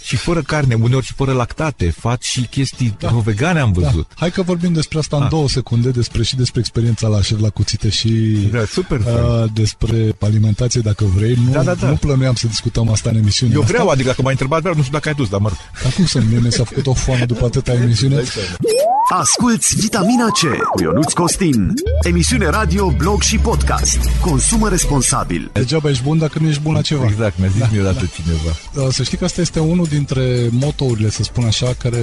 Și fără carne, uneori și fără lactate, faci și chestii vegane, am văzut. Da. Hai că vorbim despre asta în 2 secunde, despre experiența la Șef la Cuțite și super despre alimentație, dacă vrei. Nu plănuiam să discutăm asta în emisiune. Eu vreau, adică dacă m-ai întrebat, vreau, nu știu dacă ai dus, dar mă rog. Acum să nu mi s-a făcut o foame după atâta emisiune. Asculți Vitamina C cu Ionuț Costin. Emisiune radio, blog și podcast. Consumă responsabil. Degeaba ești bun dacă nu ești bun la ceva. Exact, mi-a zis odată cineva. Să știi că asta este unul dintre motourile, să spun așa, care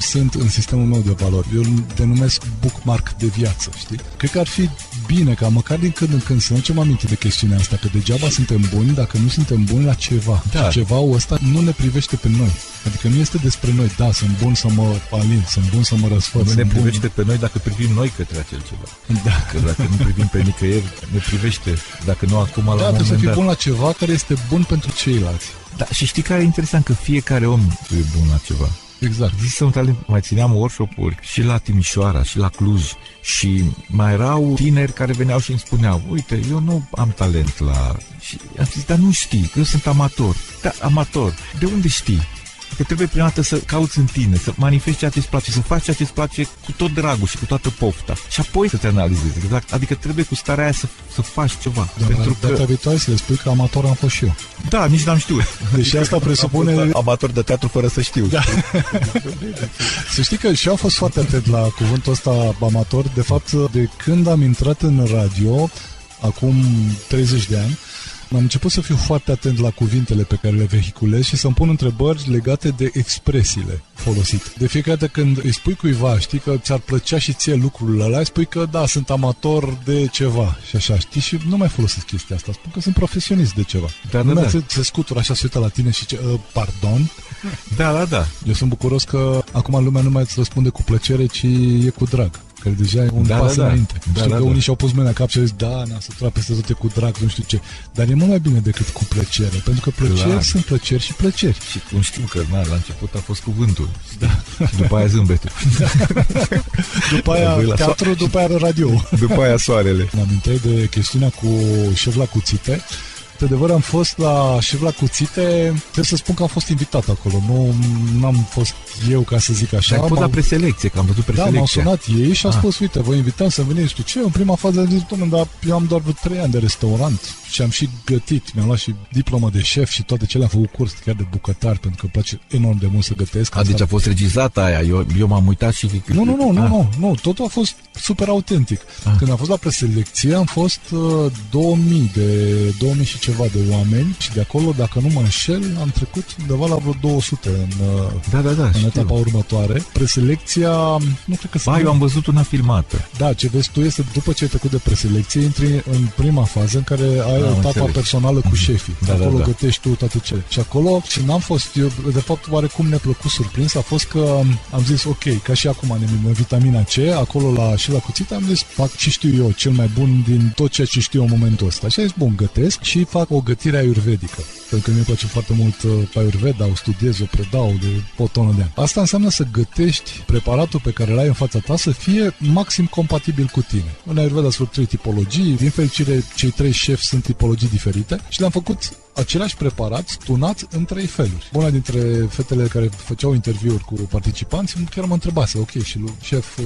sunt în sistemul meu de valori. Eu îl denumesc bookmark de viață, știi? Cred că ar fi bine ca măcar din când în când să ne aducem aminte de chestiunea asta, că degeaba suntem buni dacă nu suntem buni la ceva. Da. Și ceva ăsta nu ne privește pe noi. Adică nu este despre noi, da, sunt bun să mă alin, sunt bun să mă răsfăț. Nu ne privește pe noi dacă privim noi către acel ceva. Da. Că dacă nu privim pe nicăieri, ne privește, dacă nu acum, la un moment dat. Trebuie să fii bun la ceva care este bun pentru ceilalți. Da, și știi care e interesant? Că fiecare om e bun la ceva. Exact. Mai țineam workshop-uri și la Timișoara, și la Cluj, și mai erau tineri care veneau și îmi spuneau, uite, eu nu am talent la... Și am zis, dar nu știi, eu sunt amator. Da, amator. De unde știi? Că trebuie prima dată să cauți în tine, să manifesti ceea ce-ți place, să faci ceea ce-ți place cu tot dragul și cu toată pofta. Și apoi să te analizezi, exact. Adică trebuie cu starea aia să faci ceva. Da, pentru că data viitoare să le spui că amator am fost și eu. Da, nici n-am știut. Deci asta presupune... amator de teatru fără să știu. Da. Să știi că și eu am fost foarte atent la cuvântul ăsta amator. De fapt, de când am intrat în radio, acum 30 de ani, am început să fiu foarte atent la cuvintele pe care le vehiculez și să-mi pun întrebări legate de expresiile folosite. De fiecare dată când îi spui cuiva, știi că ți-ar plăcea și ție lucrul ăla, spui că da, sunt amator de ceva și așa, știi? Și nu mai folosesc chestia asta, spun că sunt profesionist de ceva. Da. Se scutură așa, se uită la tine și zice, pardon? Da. Eu sunt bucuros că acum lumea nu mai îți răspunde cu plăcere, ci e cu drag. Că deja e un pas înainte. Știu că unii și-au pus mâna la cap și au zis, ne-am săturat peste toate cu drag, nu știu ce. Dar e mult mai bine decât cu plăcere, pentru că plăceri sunt plăceri și plăceri. Și cum știm că, la început a fost cuvântul. Da. Și după aia zâmbetul. Da. După aia teatru, după aia radio. După aia soarele. Mă amintei de chestiunea cu Șef la Cuțite. De adevăr, am fost la Șef la Cuțite, trebuie să spun că am fost invitat acolo, nu am fost eu, ca să zic așa. Dar ai fost la preselecție, că am văzut preselecția. Da, m-au sunat ei și au spus, uite, vă invitam să veniți, știu ce, în prima fază am zis, dar eu am doar 3 ani de restaurant și am și gătit, mi-am luat și diploma de șef și toate cele, am făcut curs chiar de bucătar, pentru că îmi place enorm de mult să gătesc. Deci a fost regizată aia, eu m-am uitat și... Nu, totul a fost super autentic. Când am fost la preselecție, am fost 2000 și ceva de oameni și de acolo, dacă nu mă înșel, am trecut undeva la vreo 200 în etapa următoare. Preselecția, nu cred că se... eu am văzut una filmată. Da, ce vezi tu este, după ce ai trecut de preselecție, intri în prima fază în care ai etapa personală cu șefii. Acolo gătești tu toate cele. Și acolo, și n-am fost, eu, de fapt, oarecum neplăcut surprins, a fost că am zis, ok, ca și acum în Vitamina C, acolo la Cuțite, am zis, fac ce știu eu, cel mai bun din tot ceea ce știu în momentul ăsta. Și am zis, bun, gătesc și fac o gătire ayurvedică, pentru că mi-e place foarte mult ayurveda, o studiez, o predau de o tonă de ani. Asta înseamnă să gătești preparatul pe care l-ai în fața ta să fie maxim compatibil cu tine. În ayurveda sunt 3 tipologii, din fericire cei 3 șefi sunt tipologii diferite și le-am făcut aceleași preparați, tunați în trei feluri. Una dintre fetele care făceau interviuri cu participanți chiar mă întrebase, ok, și șef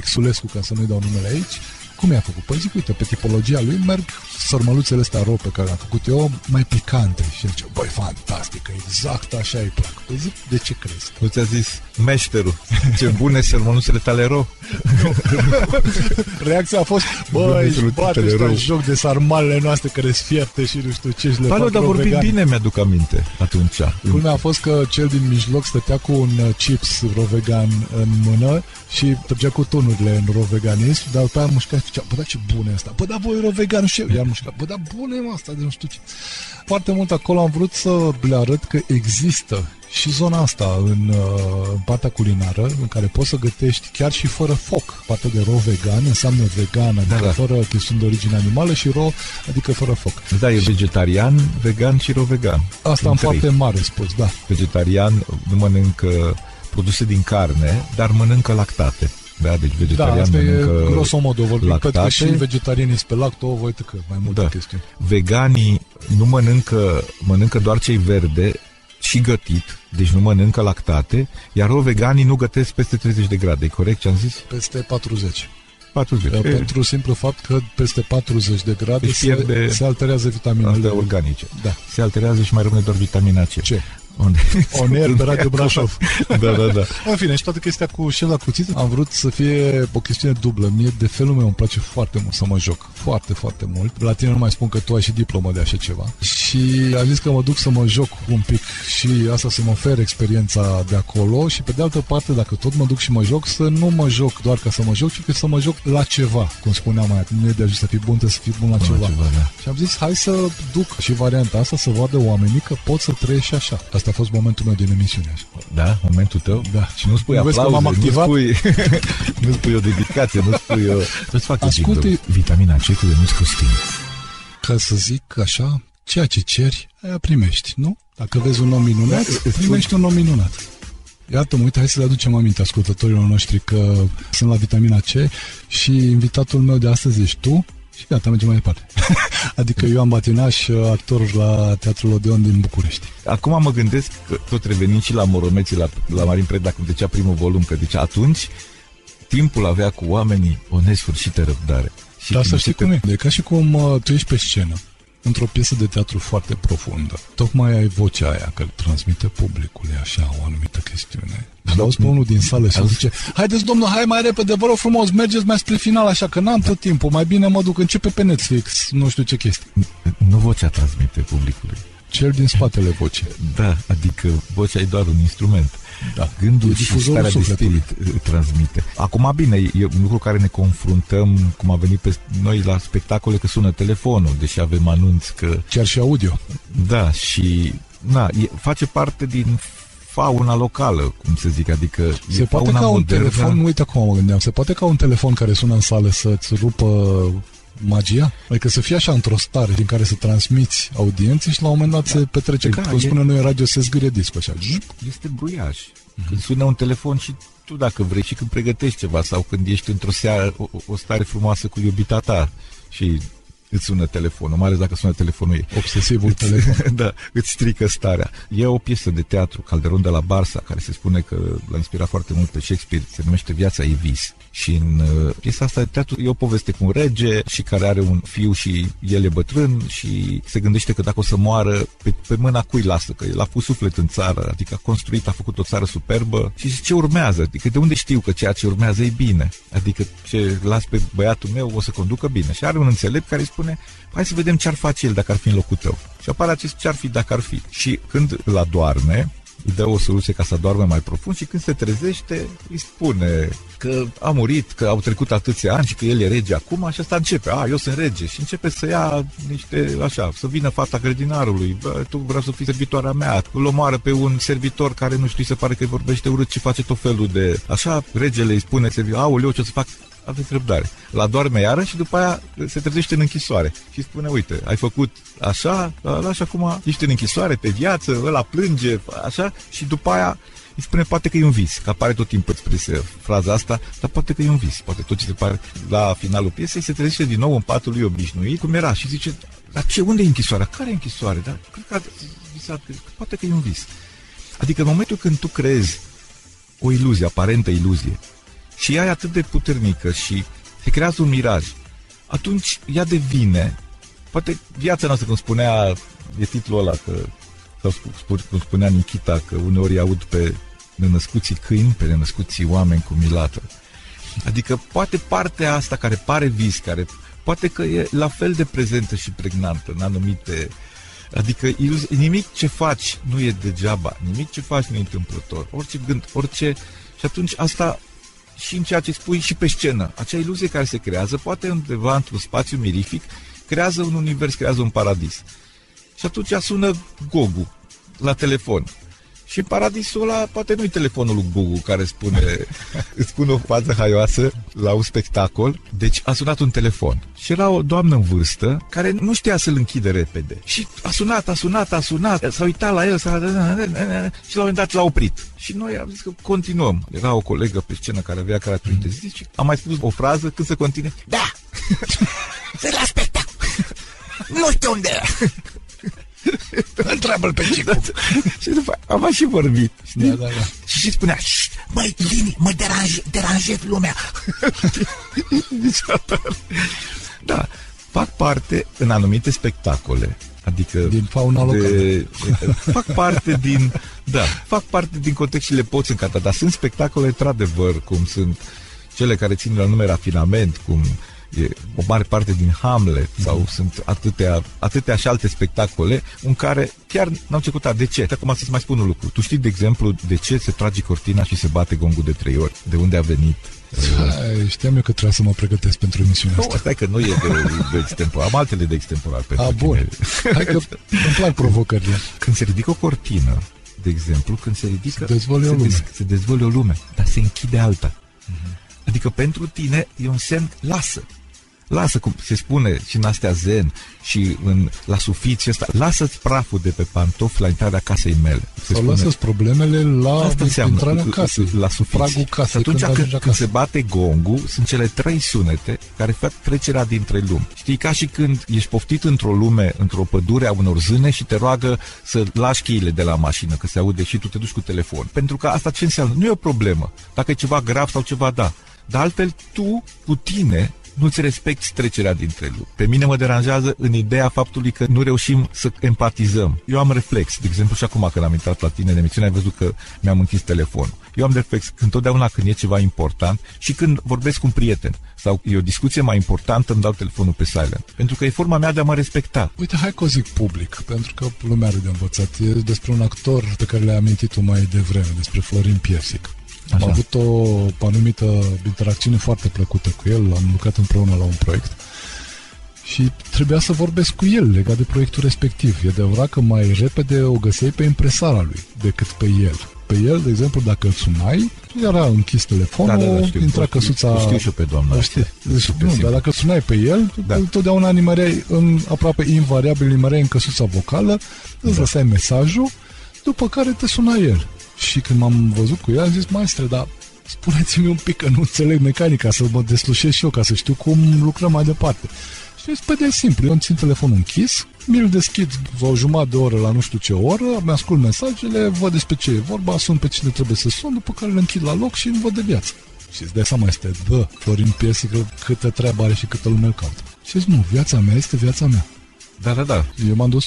Xulescu, ca să nu-i dau numele aici, cum i-a făcut? Păi zic, uite, pe tipologia lui merg sărmăluțele astea ro pe care le-am făcut eu, mai picante. Și el zice, băi, fantastică, exact așa îi plac. Păi zic, de ce crezi? Nu ți-a zis meșterul, ce bune sărmăluțele tale ro? Reacția a fost, băi, bate ăștia în joc de sarmalele noastre care sfierte și nu știu ce și le fac ro vegan. Dar vorbim bine, mi-aduc aminte atunci. Culmea a fost că cel din mijloc stătea cu un chips ro vegan în mână și trăgea cu tunurile în ro veganism, dar pe aia mușcat. Bă, da, ce bune asta. Bă, da, voi ro vegan, nu știu eu. Iar mușcat. Bă, da, bune asta, de nu știu ce. Foarte mult acolo am vrut să le arăt că există și zona asta în partea culinară, în care poți să gătești chiar și fără foc. Partea de ro vegan înseamnă vegan, adică fără chestiuni de origine animală, și ro, adică fără foc. Da, e și vegetarian, vegan și ro vegan. Asta am foarte mare spus, da. Vegetarian nu mănâncă produse din carne, dar mănâncă lactate. Da, deci vegetarian, da, asta e grosomodo vorbim, pentru că și vegetarianii sunt pe lacto, voi tăcă mai multe chestiuni. Veganii nu mănâncă doar cei verde și gătit, deci nu mănâncă lactate, iar veganii nu gătesc peste 30 de grade, e corect ce am zis? Peste 40. Pentru simplu fapt că peste 40 de grade se alterează vitaminele organice. Da. Se alterează și mai rămâne doar vitamina C. Oner de Radio Brașov. Da. În fine, și toată chestia cu șel la cuțit, am vrut să fie o chestiune dublă. Mie, de felul meu, îmi place foarte mult să mă joc. Foarte, foarte mult. La tine nu mai spun că tu ai și diplomă de așa ceva. Și am zis că mă duc să mă joc un pic și asta să mă ofer experiența de acolo. Și pe de altă parte, dacă tot mă duc și mă joc, să nu mă joc doar ca să mă joc, ci că să mă joc la ceva. Cum spuneam mai atunci, nu e de ajuns să fii bun, trebuie să fii bun la ceva. Da. Și am zis, hai să duc și varianta asta, să vadă oamenii că pot să trăiești așa. Asta a fost momentul meu din emisiune. Da? Momentul tău? Da. Și nu spui aplauze, nu spui o dedicație, nu spui o... Să-ți fac Vitamina C cu Ionuț Costin. Ca să zic așa, ceea ce ceri, aia primești, nu? Dacă vezi un om minunat, primești un om minunat. Iată, mă uit, hai să le aducem aminte ascultătorilor noștri că sunt la Vitamina C și invitatul meu de astăzi ești tu. Și gata, mergem mai departe. Adică Ioan Batinaș, actor la Teatrul Odeon din București. Acum mă gândesc că tot revenim și la Moromeții, la Marin Preda, când trecea primul volum, că deci atunci timpul avea cu oamenii o nesfârșită răbdare. Dar să știi cum e. E ca și cum tu ești pe scenă, într-o piesă de teatru foarte profundă. Tocmai ai vocea aia care transmite publicului așa o anumită chestiune. L-auzi pe unul din sală și zice, haideți domnul, hai mai repede, vă rog frumos, mergeți mai spre final așa, că n-am tot timpul, mai bine mă duc, începe pe Netflix, nu știu ce chestie. Nu vocea transmite publicului. Cel din spatele vocii. Da, adică vocea e doar un instrument. Da. Gândul și starea de spirit transmite. Acum, bine, e un lucru care ne confruntăm, cum a venit pe noi la spectacole, că sună telefonul, deși avem anunț că... Chiar și audio. Da, și... face parte din fauna locală, cum se zic, adică... Se poate ca un telefon, uite acum mă gândeam, se poate ca un telefon care sună în sală să-ți rupă... magia? Adică să fii așa într-o stare din care să transmiți audienții și la un moment dat se petrece, cum spune noi în radio, se zgârie discul așa. Este bruiaș. Când sună un telefon și tu dacă vrei și când pregătești ceva sau când ești într-o seară, o stare frumoasă cu iubita ta și îți sună telefonul, mai ales dacă sună telefonul ei. Obsesivul telefon. Da, îți strică starea. E o piesă de teatru, Calderon de la Barsa, care se spune că l-a inspirat foarte mult pe Shakespeare, se numește Viața e vis. Și în piesa asta de teatru e o poveste cu un rege și care are un fiu și el e bătrân și se gândește că dacă o să moară, pe mâna cui lasă, că el a pus suflet în țară, adică a construit, a făcut o țară superbă și ce urmează, adică de unde știu că ceea ce urmează e bine, adică ce las pe băiatul meu o să conducă bine. Și are un înțelept care spune, hai să vedem ce ar face el dacă ar fi în locul tău. Și apare acest ce ar fi dacă ar fi. Și când îl adoarme, îi dă o soluție ca să doarmă mai profund și când se trezește, îi spune că a murit, că au trecut atâția ani și că el e rege acum și asta începe. Eu sunt rege și începe să ia niște, așa, să vină fata grădinarului, tu vreau să fii servitoarea mea, îl omoară pe un servitor care nu știu, se pare că vorbește urât și face tot felul de... Așa, regele îi spune, aoleu, ce o să fac? Aveți răbdare. La doarme iară și după aia se trezește în închisoare și spune, uite, ai făcut așa, și acum ești în închisoare, pe viață, ăla plânge, așa, și după aia îi spune, poate că e un vis, că apare tot timpul expresă fraza asta, dar poate că e un vis, poate tot ce se pare. La finalul piesei se trezește din nou în patul lui obișnuit, cum era, și zice, Dar ce, unde e închisoarea? Care e închisoarea? Dar cred că ați visat, poate că e un vis. Adică în momentul când tu crezi o iluzie, aparentă iluzie, și ea e atât de puternică și se creează un miraj, atunci ea devine, poate viața noastră, cum spunea, e titlul ăla, că, sau cum spunea Nichita, că uneori aud pe nenăscuții câini, pe nenăscuții oameni cu milată. Adică poate partea asta care pare vis, care poate că e la fel de prezentă și pregnantă în anumite... Adică nimic ce faci nu e degeaba, nimic ce faci nu e întâmplător, orice gând, orice... Și atunci asta și în ceea ce spui și pe scenă, acea iluzie care se creează, poate undeva într-un spațiu mirific, creează un univers, creează un paradis. Și atunci sună Gogu la telefon. Și paradisul ăla, poate nu-i telefonul lui Gogu care spune, îți spune o față haioasă la un spectacol. Deci a sunat un telefon și era o doamnă în vârstă care nu știa să-l închide repede. Și a sunat, s-a uitat la el, și la un moment dat l-a oprit. Și noi am zis că continuăm. Era o colegă pe scenă care avea caracterul de zi și am mai spus o frază când se continue. Da! Se la spectacol! Nu știu unde era! Întreabă-l pe Cicu. Și după am mai și vorbit. Da. Și spunea, măi, Lini, mă deranjez lumea. Da, fac parte în anumite spectacole, adică din fauna locală. Fac parte din context și le poți încadra, dar sunt spectacole într-adevăr, cum sunt cele care țin la nume rafinament, cum e o mare parte din Hamlet, sau sunt atâtea și alte spectacole în care chiar n-au trecut. De ce? Acum să-ți mai spun un lucru. Tu știi, de exemplu, de ce se trage cortina și se bate gongul de 3 ori? De unde a venit? Știam eu că trebuia să mă pregătesc pentru emisiunea asta. Stai că nu e de extemporar. Am altele de extemporar pentru bun. Hai că îmi plac provocările. Când se ridică o cortină, de exemplu, când se ridică, se dezvoltă o lume, dar se închide alta. Adică pentru tine e un semn, lasă. Lasă, cum se spune și în astea zen și la sufit și ăsta, lasă-ți praful de pe pantofi la intrarea casei mele. Sau lasă-ți problemele la intrarea casei, la pragul casei. Atunci când se bate gongul, sunt cele 3 sunete care fac trecerea dintre lumi. Știi, ca și când ești poftit într-o lume, într-o pădure a unor zâne și te roagă să lași cheile de la mașină, că se aude și tu te duci cu telefon. Pentru că asta ce înseamnă? Nu e o problemă. Dacă e ceva grav sau ceva, da. Dar altfel tu, cu tine... nu-ți respecti trecerea dintre lumi. Pe mine mă deranjează în ideea faptului că nu reușim să empatizăm. Eu am reflex, de exemplu, și acum când am intrat la tine în emisiune, ai văzut că mi-am închis telefonul. Eu am reflex întotdeauna când e ceva important și când vorbesc cu un prieten sau e o discuție mai importantă, îmi dau telefonul pe silent. Pentru că e forma mea de a mă respecta. Uite, hai că o zic public, pentru că lumea are de învățat. E despre un actor pe care l-ai amintit tu mai devreme, despre Florin Piersic. Am avut o anumită interacțiune foarte plăcută cu el, am lucrat împreună la un proiect și trebuia să vorbesc cu el legat de proiectul respectiv. E adevărat că mai repede o găseai pe impresara lui decât pe el. Pe el, de exemplu, dacă îl sunai, era închis telefonul, știu, intra căsuța... Știu și eu pe doamna. Dar dacă sunai pe el, întotdeauna animăreai, aproape invariabil, în căsuța vocală, îți lăsai mesajul, după care te suna el. Și când m-am văzut cu el, am zis, maestre, dar spuneți-mi un pic că nu înțeleg mecanica, să mă deslușesc și eu, ca să știu cum lucrăm mai departe. Și zis, de simplu, eu îmi țin telefonul închis, mi-l deschid o jumătate de oră la nu știu ce oră, mi-ascult mesajele, văd despre ce e vorba, sun pe cine trebuie să sun, după care îl închid la loc și îl văd de viață. Și îți dai seama, este, Florin Piersic, câtă treabă are și câtă lume îl caută. Și zis, nu, viața mea este viața mea. Da. Eu m-am dus,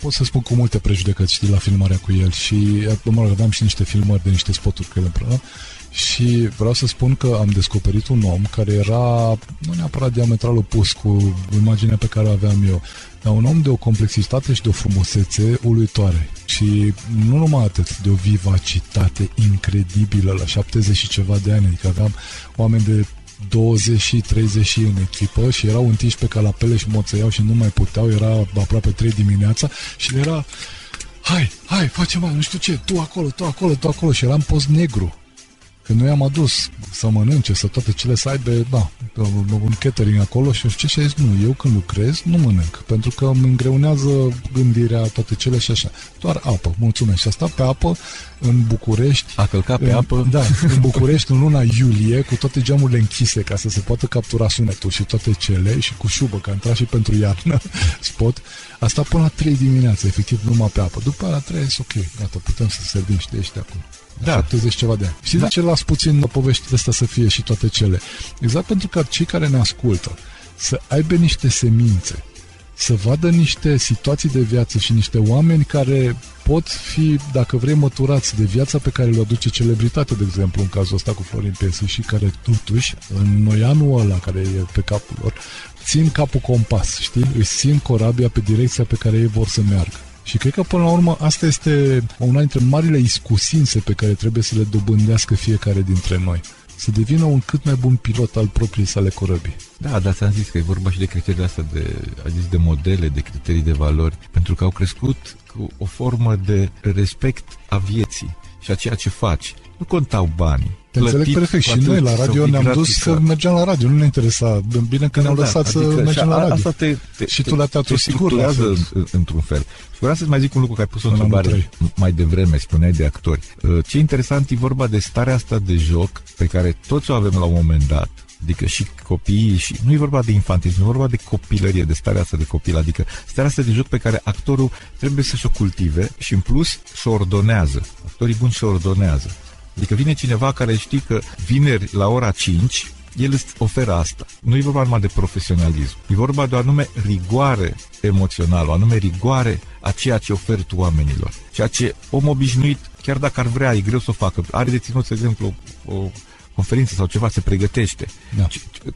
pot să spun, cu multe prejudecăți, știi, la filmarea cu el și, mă rog, aveam și niște filmări de niște spoturi cu el împreună și vreau să spun că am descoperit un om care era, nu neapărat diametral opus cu imaginea pe care o aveam eu, dar un om de o complexitate și de o frumusețe uluitoare și nu numai atât, de o vivacitate incredibilă la 70 și ceva de ani, adică aveam oameni de 20 și 30 în echipă și erau întinși pe calapele și moțăiau și nu mai puteau, era aproape 3 dimineața și le era hai, facem mai, nu știu ce, tu acolo și eram post negru, că noi am adus să mănânce, să toate cele să aibă, un catering acolo și nu știu ce, și a zis, nu, eu când lucrez nu mănânc, pentru că îmi îngreunează gândirea, toate cele și așa. Doar apă, mulțumesc. Și a stat pe apă în București. A călcat pe apă? Da, în București, în luna iulie, cu toate geamurile închise ca să se poată captura sunetul și toate cele, și cu șubă, că a intrat și pentru iarnă spot. A stat până la 3 dimineața, efectiv, numai pe apă. După aia la 3 ok, gata, putem să servim și de ăștia acum. Da. 70 ceva de ani. Știți de ce las puțin poveștile astea să fie și toate cele? Exact pentru că cei care ne ascultă să aibă niște semințe, să vadă niște situații de viață și niște oameni care pot fi, dacă vrei, măturați de viața pe care le aduce celebritatea, de exemplu, în cazul ăsta cu Florin Piersic, și care totuși, în noianul ăla care e pe capul lor, țin capul compas, știi? Îi simt corabia pe direcția pe care ei vor să meargă. Și cred că, până la urmă, asta este una dintre marile iscusințe pe care trebuie să le dobândească fiecare dintre noi. Să devină un cât mai bun pilot al propriei sale corăbii. Da, dar ți-am zis că e vorba și de criteriile astea, de modele, de criterii, de valori, pentru că au crescut cu o formă de respect a vieții și a ceea ce faci. Nu contau banii. Te înțeleg perfect. Și noi la radio ne-am dus să mergeam la radio. Nu ne interesa. Bine că ne-au lăsat să mergem la radio. Asta și tu la teatru sigur într-un fel. Și vreau să-ți mai zic un lucru, că ai pus o întrebare mai devreme, spuneai de actori. Ce interesant e vorba de starea asta de joc pe care toți o avem la un moment dat. Adică și copiii, și nu e vorba de infantism, e vorba de copilărie, de starea asta de copil, adică starea asta de joc pe care actorul trebuie să-și o cultive și în plus se ordonează. Actorii buni se ordonează. Adică vine cineva care știe că vineri la ora 5, el îți oferă asta. Nu e vorba numai de profesionalism, e vorba de o anume rigoare emoțională, o anume rigoare a ceea ce oferi tu oamenilor. Ceea ce om obișnuit, chiar dacă ar vrea, e greu să o facă. Are de ținut, de exemplu, o conferință sau ceva, se pregătește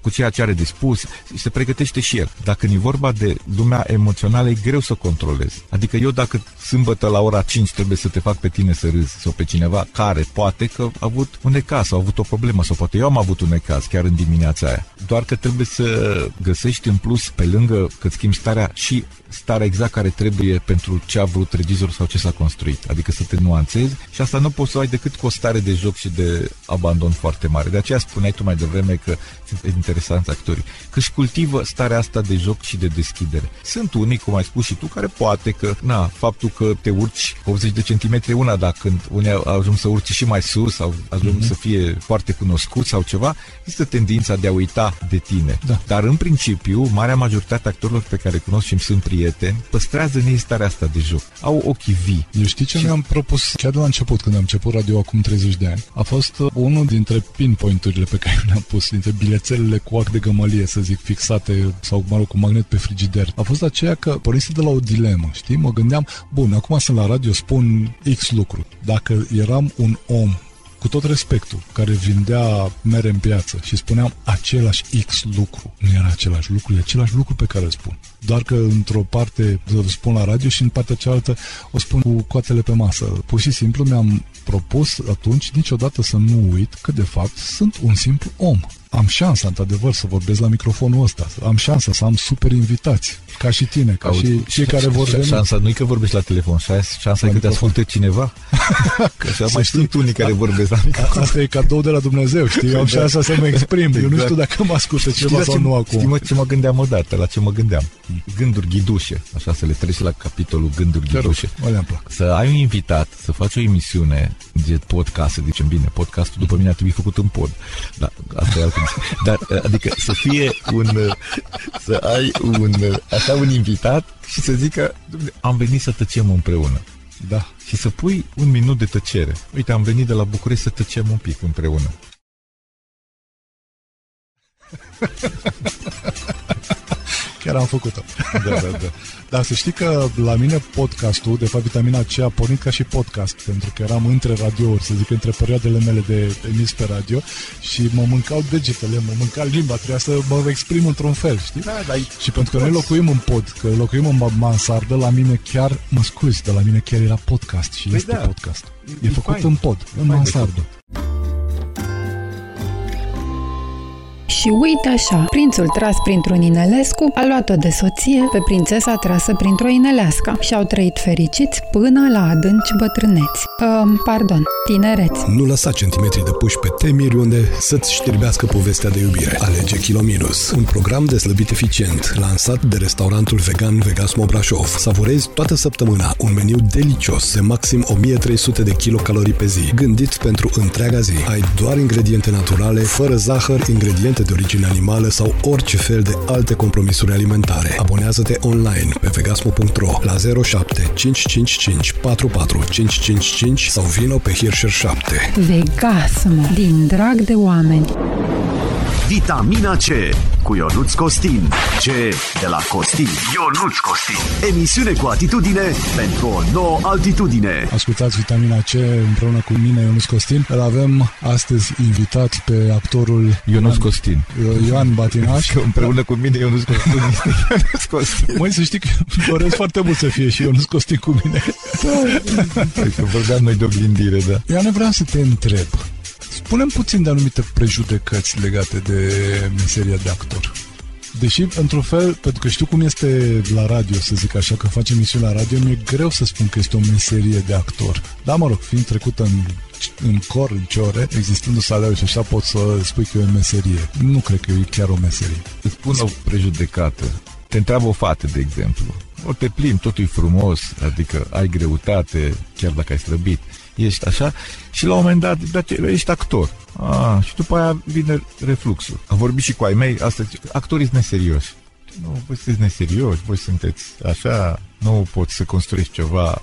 cu ceea ce are de spus, se pregătește și el. Dacă e vorba de lumea emoțională, e greu să controlezi. Adică eu, dacă sâmbătă la ora 5 trebuie să te fac pe tine să râzi sau pe cineva care poate că a avut un necaz sau a avut o problemă sau poate eu am avut un necaz chiar în dimineața aia. Doar că trebuie să găsești în plus, pe lângă că îți schimbi starea, și starea exact care trebuie pentru ce a vrut regizorul sau ce s-a construit. Adică să te nuanțezi, și asta nu poți să ai decât cu o stare de joc și de abandon foarte mare. De aceea spuneai tu mai devreme că sunt interesanți actorii, că își cultivă starea asta de joc și de deschidere. Sunt unii, cum ai spus și tu, care poate că, faptul că te urci 80 de centimetri una, dar când unii ajung să urci și mai sus sau ajung să fie foarte cunoscut sau ceva, există tendința de a uita de tine. Da. Dar în principiu, marea majoritate a actorilor pe care cunosc și îmi sunt prieteni, păstrează în ei starea asta de joc. Au ochii vii. Eu știi ce mi-am propus chiar de la început, când am început radio acum 30 de ani? A fost unul dintre pinpoint-urile pe care le-am pus, dintre bilețelele cu ac de gămălie, să zic, fixate sau, cu magnet pe frigider. A fost aceea că pornise de la o dilemă, știi? Mă gândeam, bun, acum sunt la radio, spun X lucru. Dacă eram un om, cu tot respectul, care vindea mere în piață și spuneam același X lucru, nu era același lucru, e același lucru pe care îl spun. Doar că într-o parte îl spun la radio și în partea cealaltă o spun cu coatele pe masă. Pur și simplu mi-am propus atunci niciodată să nu uit că de fapt sunt un simplu om. Am șansa, într-adevăr, să vorbesc la microfonul ăsta. Am șansa să am super invitați, ca și tine, ca și cei care vor veni. Șansa nu e că vorbești la telefon, șansa e că te ascultă cineva. Că mai sunt unii care vorbesc la microfon. Asta e cadou de la Dumnezeu, știi? Am șansa să mă exprim. Eu nu știu dacă mă ascultă cineva sau nu acum. Știi ce mă gândeam odată, la ce mă gândeam? Gânduri ghidușe. Așa să le treci la capitolul gânduri ghidușe. Să ai un invitat, să faci o emisiune de podcast, să zicem, bine, podcastul după mine ar trebui făcut în pod. Da, asta e. Dar, adică să fie să ai un invitat și să zică, am venit să tăcem împreună. Da. Și să pui un minut de tăcere. Uite, am venit de la București să tăcem un pic împreună. Chiar am făcut-o. Da. Dar să știi că la mine podcastul, de fapt Vitamina C, a pornit ca și podcast, pentru că eram între radiouri, să zic, între perioadele mele de emis pe radio și mă mâncau degetele, mă mânca limba, trebuia să mă exprim într-un fel, știi? Da, și pentru că noi locuim în pod, că locuim în mansardă, la mine chiar, mă scuzi, dar la mine chiar era podcast și este podcast. E făcut în pod, în mansardă. Și uite așa, prințul tras printr-un inelescu a luat-o de soție pe prințesa trasă printr-o inelească și au trăit fericiți până la adânci bătrâneți. Tinereți. Nu lăsa centimetrii de puși pe temiri unde să-ți știrbească povestea de iubire. Alege Kilo Minus, un program de slăbit eficient, lansat de restaurantul Vegan Vegas Mo Brașov. Savurezi toată săptămâna un meniu delicios de maxim 1300 de kilocalorii pe zi, gândit pentru întreaga zi. Ai doar ingrediente naturale, fără zahăr, ingrediente de origine animală sau orice fel de alte compromisuri alimentare. Abonează-te online pe vegasmo.ro la 07 555 44 555 sau vino pe Hirscher 7. Vegasmo, din drag de oameni. Vitamina C cu Ionuț Costin. C de la Costin. Ionuț Costin. Emisiune cu atitudine pentru o nouă altitudine. Ascultați Vitamina C împreună cu mine, Ionuț Costin. Îl avem astăzi invitat pe actorul Ionuț Costin. Ioan Batinaș. Împreună cu mine, Ionuț Costin. Măi, să știi că doresc foarte mult să fie și Ionuț Costin cu mine. Că vorbeam noi de oglindire, da. Ioan, nu vreau să te întreb. Spune-mi puțin de anumite prejudecăți legate de meseria de actor. Deși, într-un fel, pentru că știu cum este la radio, să zic așa, că facem emisiune la radio, mi-e greu să spun că este o meserie de actor. Dar, mă rog, fiind trecută în cor, în ce ore, existându salariul și așa, pot să spui că e o meserie. Nu cred că e chiar o meserie. Îți spun o prejudecată. Te întreabă o fată, de exemplu. Ori te plimbi, totul e frumos, adică ai greutate, chiar dacă ai slăbit. Ești așa și la un moment dat, ești actor. Ah, și după aia vine refluxul. Am vorbit și cu ai mei, asta zice, actorii sunt neserioși. Nu, voi sunteți neserioși, voi sunteți așa, nu poți să construiești ceva.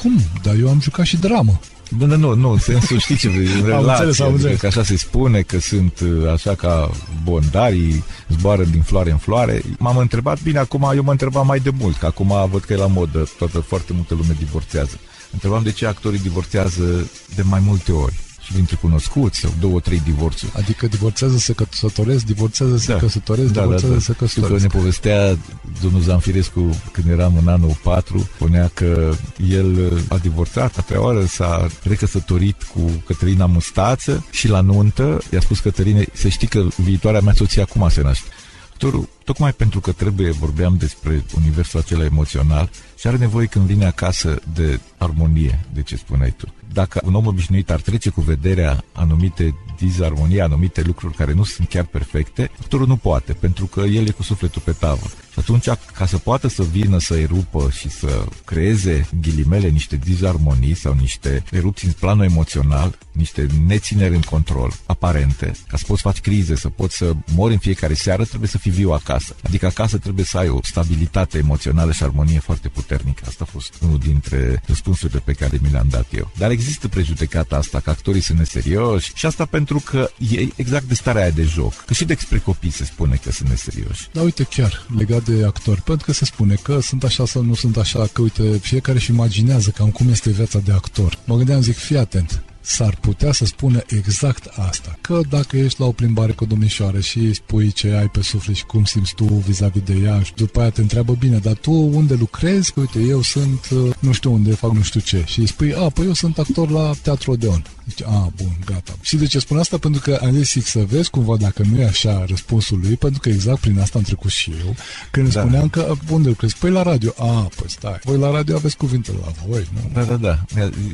Cum? Dar eu am jucat și dramă. Nu, în sensul, știi ce vrei, în relație, adică că așa se spune, că sunt așa ca bondarii, zboară din floare în floare. M-am întrebat, bine, acum eu mă întrebam mai de mult, că acum văd că e la modă, foarte multă lume divorțează. Întrebam de ce actorii divorțează de mai multe ori și dintre cunoscuți sau 2-3 divorțuri. Adică divorțează, se căsătoresc, divorțează, se căsătoresc, divorțează, se căsătoresc. Ne povestea domnul Zamfirescu când eram în anul 4, spunea că el a divorțat, a treia oară s-a recăsătorit cu Cătălina Mustață și la nuntă i-a spus Cătăline, să știi că viitoarea mea soție acum se naște. Actorul, tocmai pentru că vorbeam despre universul acela emoțional și are nevoie când vine acasă de armonie, de ce spuneai tu. Dacă un om obișnuit ar trece cu vederea anumite disarmonii, anumite lucruri care nu sunt chiar perfecte, actorul nu poate, pentru că el e cu sufletul pe tavă. Și atunci, ca să poată să vină, să erupă și să creeze, în ghilimele, niște disarmonii sau niște erupții în planul emoțional, niște nețineri în control, aparente, ca să poți face crize, să poți să mori în fiecare seară, trebuie să fii viu acasă. Adică acasă trebuie să ai o stabilitate emoțională și armonie foarte puternică. Asta a fost unul dintre răspunsurile pe care mi le-am dat eu. Dar există prejudecata asta, că actorii sunt neserioși și asta pentru că e exact de starea aia de joc. Că și despre copii se spune că sunt neserioși. Da, uite, chiar legat de actori, pentru că se spune că sunt așa sau nu sunt așa, că uite, fiecare își imaginează cam cum este viața de actor. Mă gândeam, zic, fii atent. S-ar putea să spună exact asta, că dacă ești la o plimbare cu o domnișoară și îi spui ce ai pe suflet și cum simți tu vis-a-vis de ea și după aia te întreabă, bine, dar tu unde lucrezi? Că uite, eu sunt nu știu unde, fac nu știu ce. Și îi spui, păi eu sunt actor la Teatrul Odeon. Zice, bun, gata. Și de ce spun asta? Pentru că am zis să vezi cumva dacă nu e așa răspunsul lui, pentru că exact prin asta am trecut și eu, când îmi spuneam că unde lucrezi? Păi la radio. Păi stai, voi la radio aveți cuvintele la voi, nu? Da.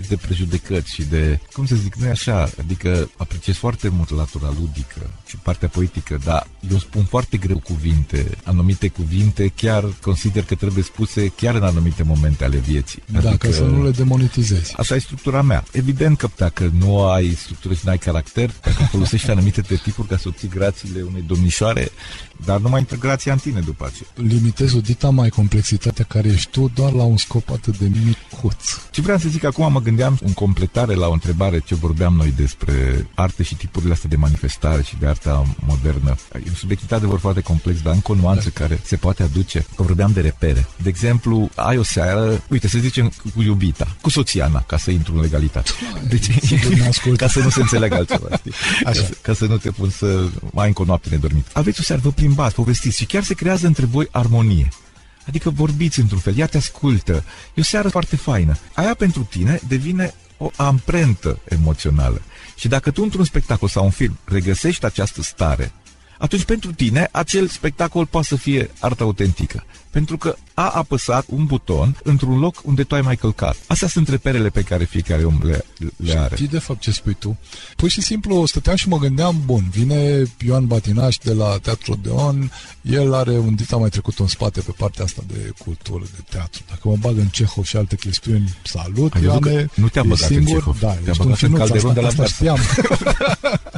De prejudecăți și de... Cum să zic, nu e așa, adică apreciez foarte mult latura ludică și partea poetică, dar eu spun foarte greu cuvinte, anumite cuvinte chiar consider că trebuie spuse chiar în anumite momente ale vieții. Adică, da, ca să nu le demonetizezi. Asta e structura mea. Evident că dacă nu ai structură și nu ai caracter, dacă folosești anumite tipuri ca să obții grațiile unei domnișoare, dar nu mai intră grația în tine după aceea. Limitezi o dita mai complexitatea care ești tu doar la un scop atât de micuț. Ce vreau să zic acum, mă gândeam în completare la o întrebare ce vorbeam noi despre artă și tipurile astea de manifestare și de arta modernă. E un subiect într-adevăr foarte complex, dar încă o nuanță care se poate aduce. Vorbeam de repere. De exemplu, ai o seară, uite, să zicem cu iubita, cu soțiana, ca să intru în legalitate. Deci, ca să nu se înțeleagă altceva. Așa. Ca să nu te pun să mai încă o noapte nedormit. Aveți o seară, vă plimbați, povestiți și chiar se creează între voi armonie. Adică vorbiți într-un fel, ea te ascultă. E o seară foarte faină. Aia pentru tine devine o amprentă emoțională. Și dacă tu într-un spectacol sau un film regăsești această stare, atunci pentru tine acel spectacol poate să fie artă autentică. Pentru că a apăsat un buton într-un loc unde tu ai mai călcat. Astea sunt reperele pe care fiecare om le are. Știi de fapt ce spui tu? Pur și simplu stăteam și mă gândeam, bun, vine Ioan Batinaș de la Teatrul Odeon, el are un dita mai trecut în spate pe partea asta de cultură, de teatru. Dacă mă bag în Cehov și alte chestiuni, salut, Ioane, nu te-am băgat singur, în Cehov. Da, te-am băgat în Calderon de la Teatru.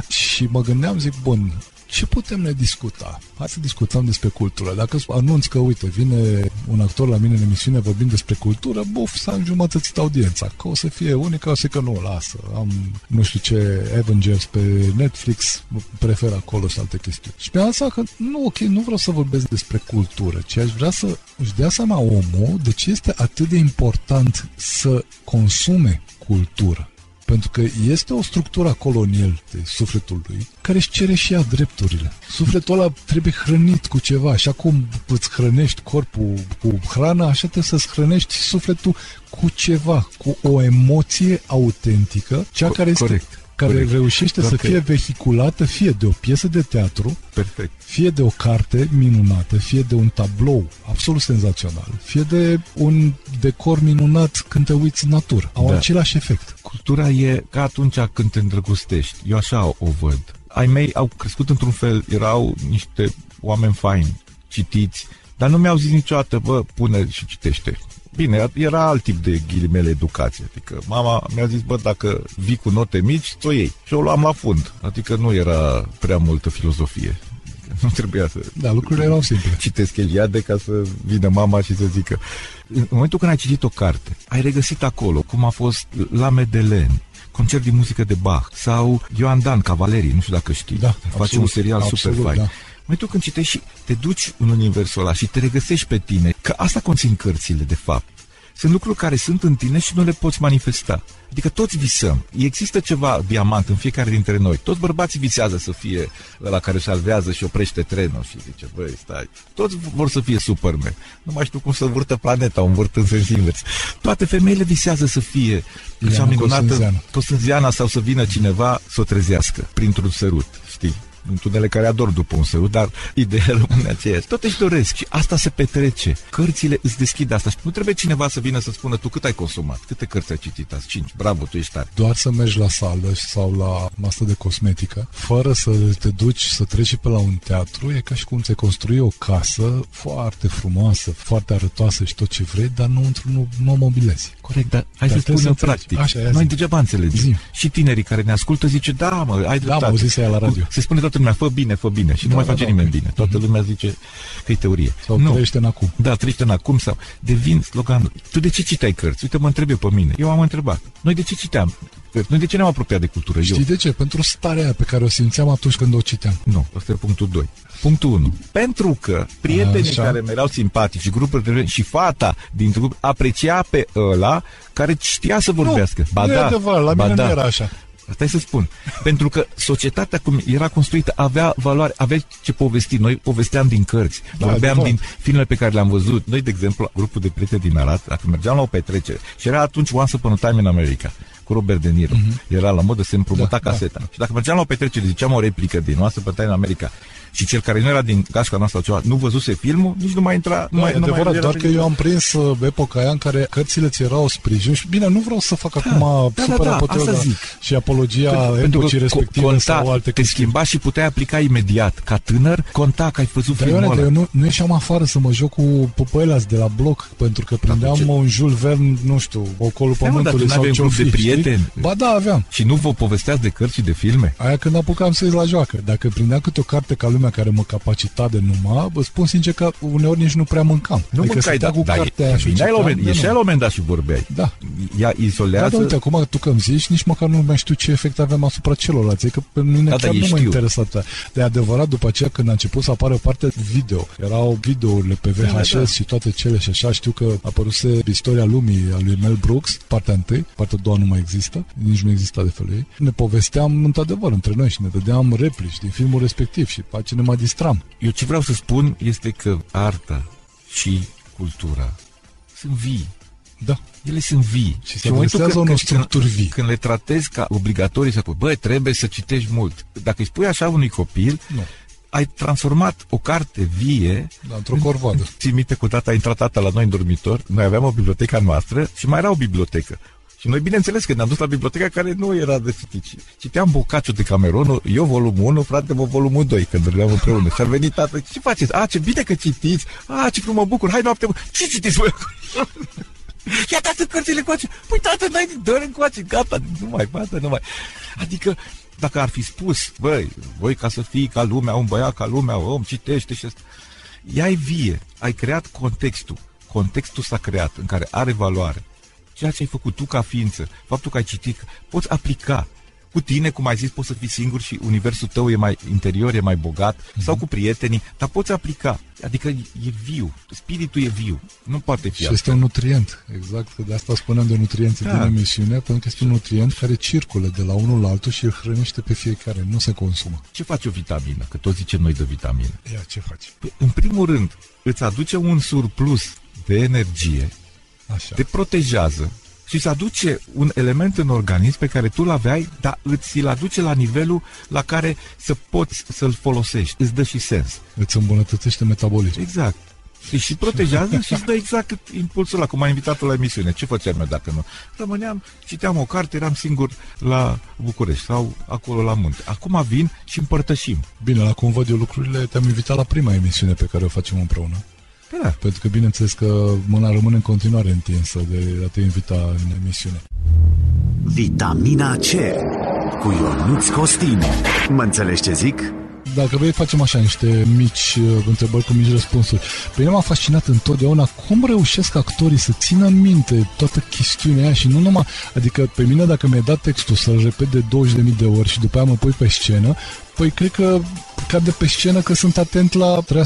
Și mă gândeam, zic, bun, ce putem ne discuta? Hai să discutăm despre cultură. Dacă anunț că, uite, vine un actor la mine în emisiune vorbind despre cultură, buf, s-a înjumătățit audiența. Că o să fie unică, o să că nu, lasă. Am, nu știu ce, Avengers pe Netflix, prefer acolo și alte chestiuni. Și pe asta că, nu, ok, nu vreau să vorbesc despre cultură, ci aș vrea să își dea seama omul de ce este atât de important să consume cultură. Pentru că este o structură acolo în el, de sufletul lui, care își cere și ea drepturile. Sufletul ăla trebuie hrănit cu ceva. Așa cum îți hrănești corpul cu hrană, așa trebuie să-ți hrănești sufletul cu ceva, cu o emoție autentică, cea care este... Corect. Care corect. Reușește doar să fie vehiculată fie de o piesă de teatru, perfect, fie de o carte minunată, fie de un tablou absolut senzațional, fie de un decor minunat când te uiți în natură. Au același efect. Cultura e ca atunci când te îndrăgostești. Eu așa o văd. Ai mei au crescut într-un fel, erau niște oameni faini, citiți, dar nu mi-au zis niciodată, bă, pune și citește. Bine, era alt tip de ghilimele educație, adică mama mi-a zis, bă, dacă vii cu note mici, ți-o iei. Și o luam la fund, adică nu era prea multă filozofie. Nu trebuia să... Da, lucrurile erau simple. Citesc Eliade ca să vină mama și să zică. În momentul când ai citit o carte, ai regăsit acolo cum a fost Lame de Len, concert din muzică de Bach, sau Ioan Dan, Cavalerii, nu știu dacă știi. Da, face absolut, un serial absolut, super fain. Da. În momentul când citești și te duci în universul ăla și te regăsești pe tine, că asta conțin cărțile, de fapt. Sunt lucruri care sunt în tine și nu le poți manifesta. Adică toți visăm. Există ceva diamant în fiecare dintre noi. Toți bărbații visează să fie ăla care salvează și oprește trenul și zice, băi, stai. Toți vor să fie Superman. Nu mai știu cum să învârtă planeta, o învârt în sens invers. Toate femeile visează să fie cea minunată Costânziana sau să vină cineva să o trezească printr-un sărut, știi? Unele care ador după un sărut, dar ideea rămâne aceeași. Tot își doresc și asta se petrece. Cărțile îți deschid asta și nu trebuie cineva să vină să spună tu cât ai consumat, câte cărți ai citit azi, 5, bravo, tu ești tare. Doar să mergi la sală sau la masă de cosmetică, fără să te duci să treci pe la un teatru, e ca și cum ți-ai construi o casă foarte frumoasă, foarte arătoasă și tot ce vrei, dar nu într-un mobilezi. Corect, dar hai să spunem practic. Noi degeaba înțelegem. Și tinerii care ne ascultă zice, da, mă, ai dreptate. Da, mă, zis aia la radio. Se spune lumea, fă bine, fă bine și da, nu mai face nimeni bine. Toată lumea zice că e teorie. Sau nu. Trăiește în acum. Da, trăiește în acum sau devin sloganul. Tu de ce citeai cărți? Uite, mă întreb eu pe mine. Eu am întrebat. Noi de ce citeam? Noi de ce ne-am apropiat de cultură? Știi de ce? Pentru starea aia pe care o simțeam atunci când o citeam. Nu, asta e punctul 2. Punctul 1. Pentru că prietenii care mi-erau simpatici, grupuri și fata din grup aprecia pe ăla care știa să vorbească. Nu, ba nu da, e adevărat, la mine nu era așa. Stai să spun. Pentru că societatea cum era construită avea valoare, avea ce povesti. Noi povesteam din cărți, vorbeam din filmele pe care le-am văzut. Noi, de exemplu, grupul de prieteni din Arad, dacă mergeam la o petrecere și era atunci Once Upon a Time in America cu Robert De Niro. Era la modă, se împrumuta caseta. Și dacă mergeam la o petrecere, ziceam o replică din Once Upon a Time in America și cel care nu era din gașca noastră sau ceva, nu văzuse filmul, nici nu mai intra... Da, nu adevărat, mai doar că eu am prins epoca aia în care cărțile ți erau sprijin și, bine, nu vreau să fac acum super apoteoza și apologia epocii respective sau alte chestii. Te schimba și puteai aplica imediat. Ca tânăr, conta că ai văzut filmul ăla. Eu nu ieșeam afară să mă joc cu păpăilați de la bloc, pentru că prindeam un Jules Verne, nu știu, Ocolul Pământului sau ce-o fi. Ba da, aveam. Și nu vă povesteați de cărți și de filme? Aia când apucam să ieși la joacă. Dacă prindeam câte o carte ca lumea care mă capacita de numai, vă spun sincer că uneori nici nu prea mâncam. Nu adică mâncai, da, cu cartea aia și ieșeai la un moment dat și vorbeai. Da. Ea izolează... Da, uite, acum tu că-mi zici, nici măcar nu mai știu ce efect aveam asupra celorlalți, că pe mine chiar nu m-a interesat. De adevărat, după aceea când a început să apară partea video, erau videourile pe VHS și toate cele și așa, știu că apăruse Istoria Lumii a lui Mel Brooks, partea 1, partea 2 nu mai există, nici nu exista de felul ei. Ne povesteam într-adevăr între noi și ne dădeam replici din filmul respectiv și pe aceea ne mai distram. Eu ce vreau să spun este că arta și cultura sunt vii. Da. Ele sunt vii. Și se adresează unor structuri vii. Când le tratezi ca obligatorii, să spui, băi, trebuie să citești mult. Dacă îi spui așa unui copil, ai transformat o carte vie într-o corvoadă. Ții minte cu tata, a intrat tata la noi în dormitor, noi aveam o bibliotecă noastră și mai era o bibliotecă. Și noi, bineînțeles, că ne-am dus la biblioteca care nu era de citici. Citeam Boccaccio de Cameronu, eu volumul 1, frate, mă volumul 2, când dormeam împreună. Și-ar venit tata, ce faceți? A, ce bine că citiți, a, ce frumos, mă bucur, hai noapte, ce citiți voi? Ia tată cărțile încoace, păi tată, n-ai, dă-le încoace, gata, nu mai. Adică, dacă ar fi spus, băi, voi ca să fii ca lumea, un băiat ca lumea, om, citește și asta. Ea e vie, ai creat contextul. Contextul s-a creat, în care are valoare. Ceea ce ai făcut tu ca ființă, faptul că ai citit, poți aplica. Cu tine, cum ai zis, poți să fii singur și universul tău e mai interior, e mai bogat, sau cu prietenii, dar poți aplica. Adică e viu, spiritul e viu, nu poate fi. Și asta este un nutrient, exact, de asta spunem de nutrienți din emisiune, pentru că este un nutrient care circulă de la unul la altul și îl hrănește pe fiecare, nu se consumă. Ce face o vitamină? Că tot zicem noi de vitamină. Ia, ce faci? Păi, în primul rând, îți aduce un surplus de energie. Așa. Te protejează și îți aduce un element în organism pe care tu l-aveai, dar îți-l aduce la nivelul la care să poți să-l folosești. Îți dă și sens. Îți îmbunătățește metabolismul. Exact. Și protejează și îți dă exact impulsul ăla, cum ai invitat-o la emisiune. Ce făceam eu dacă nu? Rămâneam, citeam o carte, eram singur la București sau acolo la munte. Acum vin și împărtășim. Bine, la cum văd eu lucrurile, te-am invitat la prima emisiune pe care o facem împreună. Da. Pentru că, bineînțeles, că mâna rămâne în continuare întinsă de a te invita în emisiune. Vitamina C cu Ionuț Costin. Mă înțelegi ce zic? Dacă vrei, facem așa niște mici întrebări cu mici răspunsuri. Pe mine m-a fascinat întotdeauna cum reușesc actorii să țină în minte toată chestiunea aia și nu numai... Adică pe mine, dacă mi-ai dat textul să-l repet de 20.000 de ori și după aia mă pui pe scenă, păi cred că cade pe scenă că sunt atent la trebuie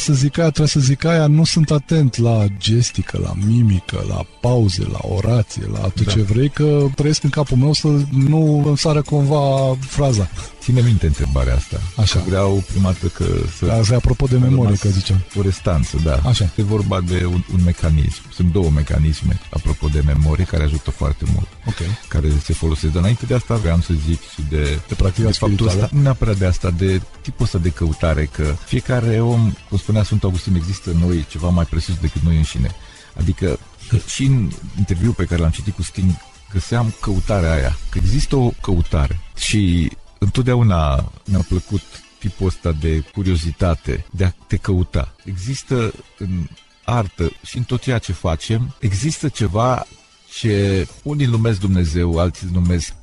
să zic aia, nu sunt atent la gestică, la mimică, la pauze, la orație, la tot ce vrei, că trăiesc în capul meu să nu îmi sară cumva fraza. Ține minte întrebarea asta. Așa. Vreau prima dată că... Asta apropo de memorie, că ziceam. O restanță, da. Așa. Este vorba de un mecanism. Sunt două mecanisme, apropo de memorie, care ajută foarte mult. Ok. Care se folosesc. Dar înainte de asta vreau să zic și de practica spirituală. Nu neapărat de asta, de tipul ăsta de căutare, că fiecare om, cum spunea Sfântul Augustin, există în noi ceva mai presus decât noi înșine. Adică și în interviul pe care l-am citit cu Sting, găseam căutarea aia. Că există o căutare și întotdeauna mi-a plăcut tipul ăsta de curiozitate, de a te căuta. Există în artă și în tot ceea ce facem, există ceva ce unii numesc Dumnezeu, alții numesc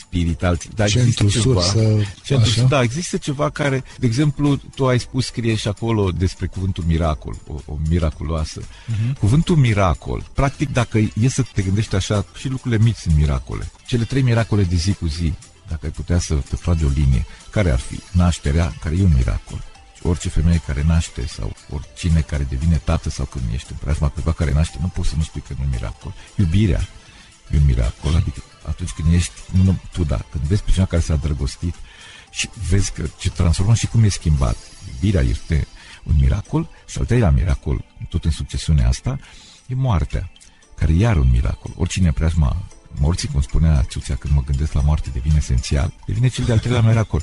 spirit, alții, dar centru, există ceva. Sursă, da, există ceva care, de exemplu, tu ai spus, scrie și acolo despre cuvântul miracol, o miraculoasă. Cuvântul miracol, practic, dacă e să te gândești așa, și lucrurile mici sunt miracole. Cele trei miracole de zi cu zi, dacă ai putea să te tragi o linie, care ar fi? Nașterea, care e un miracol. Orice femeie care naște sau oricine care devine tată sau când ești în preajma cuiva care naște, nu poți să nu spui că nu e un miracol. Iubirea e un miracol, adică atunci când ești, nu tu, da, când vezi pe cineva care s-a drăgostit și vezi că ce transformă și cum e schimbat. Iubirea este un miracol și al treilea miracol, tot în succesiunea asta, e moartea, care e iar un miracol. Oricine în preajma morții, cum spunea Ciuțea, când mă gândesc la moarte, devine esențial, devine cel de-al treilea miracol.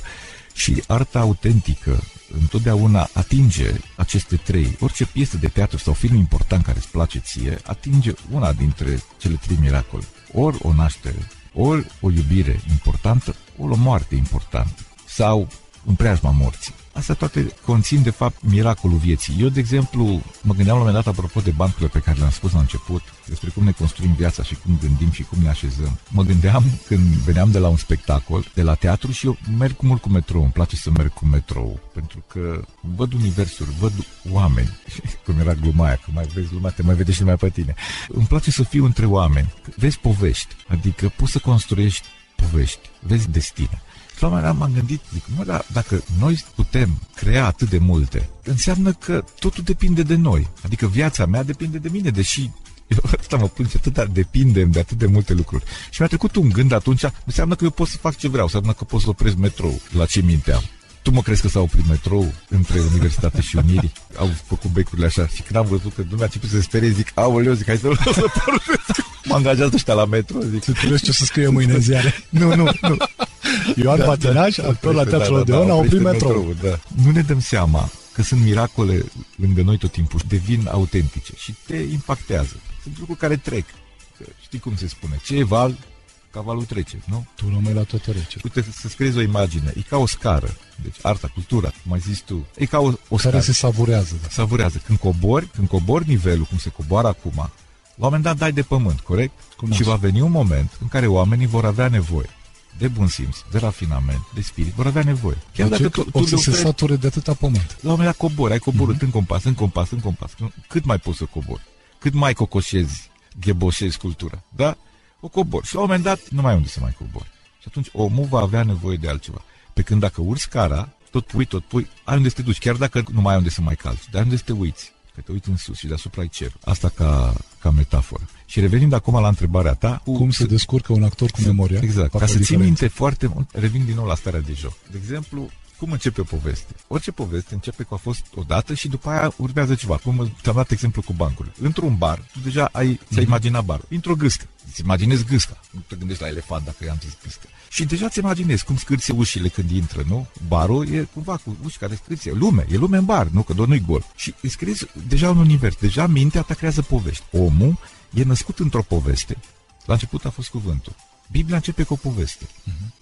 Și arta autentică întotdeauna atinge aceste trei. Orice piesă de teatru sau film important care îți place ție, atinge una dintre cele trei miracole. Ori o naștere, ori o iubire importantă, ori o moarte importantă, sau în preajma morții. Asta toate conțin, de fapt, miracolul vieții. Eu, de exemplu, mă gândeam la un moment dat, apropo de bancurile pe care le-am spus la început, despre cum ne construim viața și cum gândim și cum ne așezăm. Mă gândeam când veneam de la un spectacol, de la teatru, și eu merg mult cu metrou, îmi place să merg cu metrou, pentru că văd universul, văd oameni, cum era gluma aia, că mai vezi lumea, te mai vede și lumea pe tine. Îmi place să fiu între oameni, vezi povești, adică poți să construiești povești, vezi destine. La un moment dat m-am gândit, zic, mă, dar dacă noi putem crea atât de multe, înseamnă că totul depinde de noi. Adică viața mea depinde de mine, deși eu asta mă plânge atâta, depindem de atât de multe lucruri. Și mi-a trecut un gând atunci, înseamnă că eu pot să fac ce vreau, înseamnă că pot să opresc metrou, la ce minte am. Tu mă crezi că s-a oprit metrou între Universitate și Unirii? Au făcut becurile așa și când am văzut că lumea a început să se sperie, zic, aoleu, zic, hai să-l pornesc. M-a angajat ăștia la metro, zic. Să trebuie ce o să scrie mâine în ziare. Nu. Ioan Batinaș, actor la Teatrul Odeon, a oprit metroul. Nu ne dăm seama că sunt miracole lângă noi tot timpul, devin autentice și te impactează. Sunt lucruri care trec. Știi cum se spune? Ce e val, cavalul trece, nu? Tu rămâi la toate rece. Uite, să-ți creezi o imagine, e ca o scară. Deci arta, cultura, cum ai zis tu, e ca o scară. Care se savurează. Da. Savurează. Când cobori nivelul, cum se coboară acum, la un moment dat dai de pământ, corect? Și va veni un moment în care oamenii vor avea nevoie de bun simț, de rafinament, de spirit, vor avea nevoie. Chiar dacă o să se sature de atâta pământ. La un moment dat cobori, ai coborât în compas. Cât mai poți să cobori? Cât mai cocoșezi, gheboșezi cultura, da? O cobor. Și la un moment dat, nu mai unde să mai cobor. Și atunci omul va avea nevoie de altceva. Pe când dacă urci scara, tot pui, ai unde să te duci, chiar dacă nu mai ai unde să mai calci, dar ai unde să te uiți. Că te uiți în sus și deasupra e cerul. Asta ca metaforă. Și revenind acum la întrebarea ta... Cum se descurcă un actor cu memoria? Exact. Ca să ții minte foarte mult, revin din nou la starea de joc. De exemplu, cum începe o poveste? Orice poveste începe cu a fost odată și după aia urmează ceva. Cum ți-am dat exemplu cu bancurile. Într-un bar, tu deja ți-ai imaginat barul. Într-o gâscă. Îți imaginezi gâsca. Nu te gândești la elefant dacă i-am zis gâscă. Și deja ți imaginezi cum scârție ușile când intră, nu? Barul e cumva cu uși care scârție. E lume în bar, nu? Că doar nu-i gol. Și îți creezi deja un univers. Deja mintea ta creează povești. Omul e născut într-o poveste. La început a fost cuvântul. Biblia începe cu o poveste.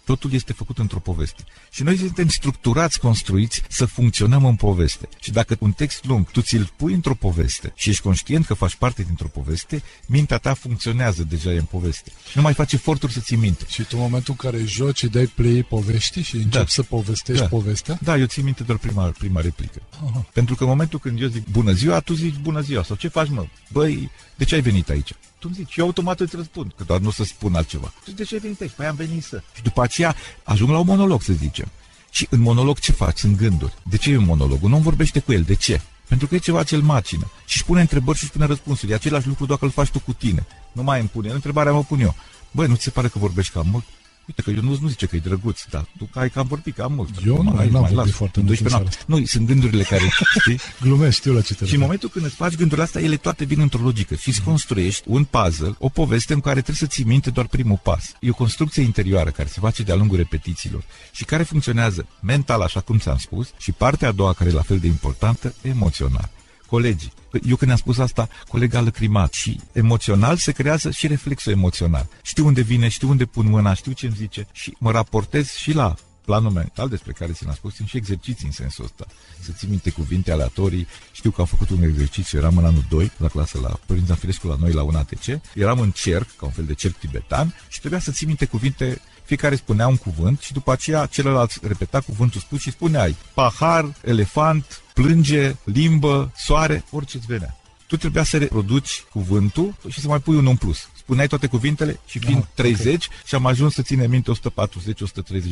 Totul este făcut într-o poveste. Și noi suntem structurați, construiți să funcționăm în poveste. Și dacă un text lung tu ți-l pui într-o poveste și ești conștient că faci parte dintr-o poveste, mintea ta funcționează deja în poveste. Nu mai faci eforturi să ții minte. Și tu în momentul în care joci, dai play poveștii și începi să povestești povestea? Da, eu țin minte doar prima replică. Aha. Pentru că în momentul când eu zic bună ziua, tu zici bună ziua. Sau ce faci, mă? Băi, de ce ai venit aici? Tu îmi zici, eu automat îți răspund, că doar nu o să spun altceva. Tu de ce ai venit aici? Păi am venit să... Și după aceea ajung la un monolog, să zicem. Și în monolog ce faci? Sunt gânduri. De ce e un monolog? Un om vorbește cu el. De ce? Pentru că e ceva ce îl macină. Și-și pune întrebări și-și pune răspunsuri. E același lucru doar că îl faci tu cu tine. Nu mai îmi pune. Întrebarea mă pun eu. Băi, nu ți se pare că vorbești cam mult? Uite că eu nu zice că e drăguț, dar tu că am vorbit, că am mult. Eu nu am vorbit foarte mult. Nu, sunt gândurile care, știi? Glumesc, știu la ce te referi. Și în momentul când îți faci gândurile astea, ele toate vin într-o logică. Și îți construiești un puzzle, o poveste în care trebuie să ții minte doar primul pas. E o construcție interioară care se face de-a lungul repetițiilor și care funcționează mental, așa cum ți-am spus, și partea a doua, care e la fel de importantă, emoțional. Colegii. Eu când am spus asta, colega a lăcrimat și emoțional se creează și reflexul emoțional. Știu unde vine, știu unde pun mâna, știu ce îmi zice și mă raportez și la planul mental despre care ți l-am spus, sunt și exerciții în sensul ăsta. Să ții minte cuvinte aleatorii. Știu că am făcut un exercițiu, eram în anul 2, la clasă la Florin Zamfirescu la noi la UNATC, eram în cerc, ca un fel de cerc tibetan și trebuia să ții minte cuvinte. Fiecare spunea un cuvânt și după aceea celălalt repeta cuvântul spus și spuneai pahar, elefant, plânge, limbă, soare, orice-ți venea. Tu trebuia să reproduci cuvântul și să mai pui unul în plus. Puneai toate cuvintele și fiind 30 și am ajuns să ținem minte 140-130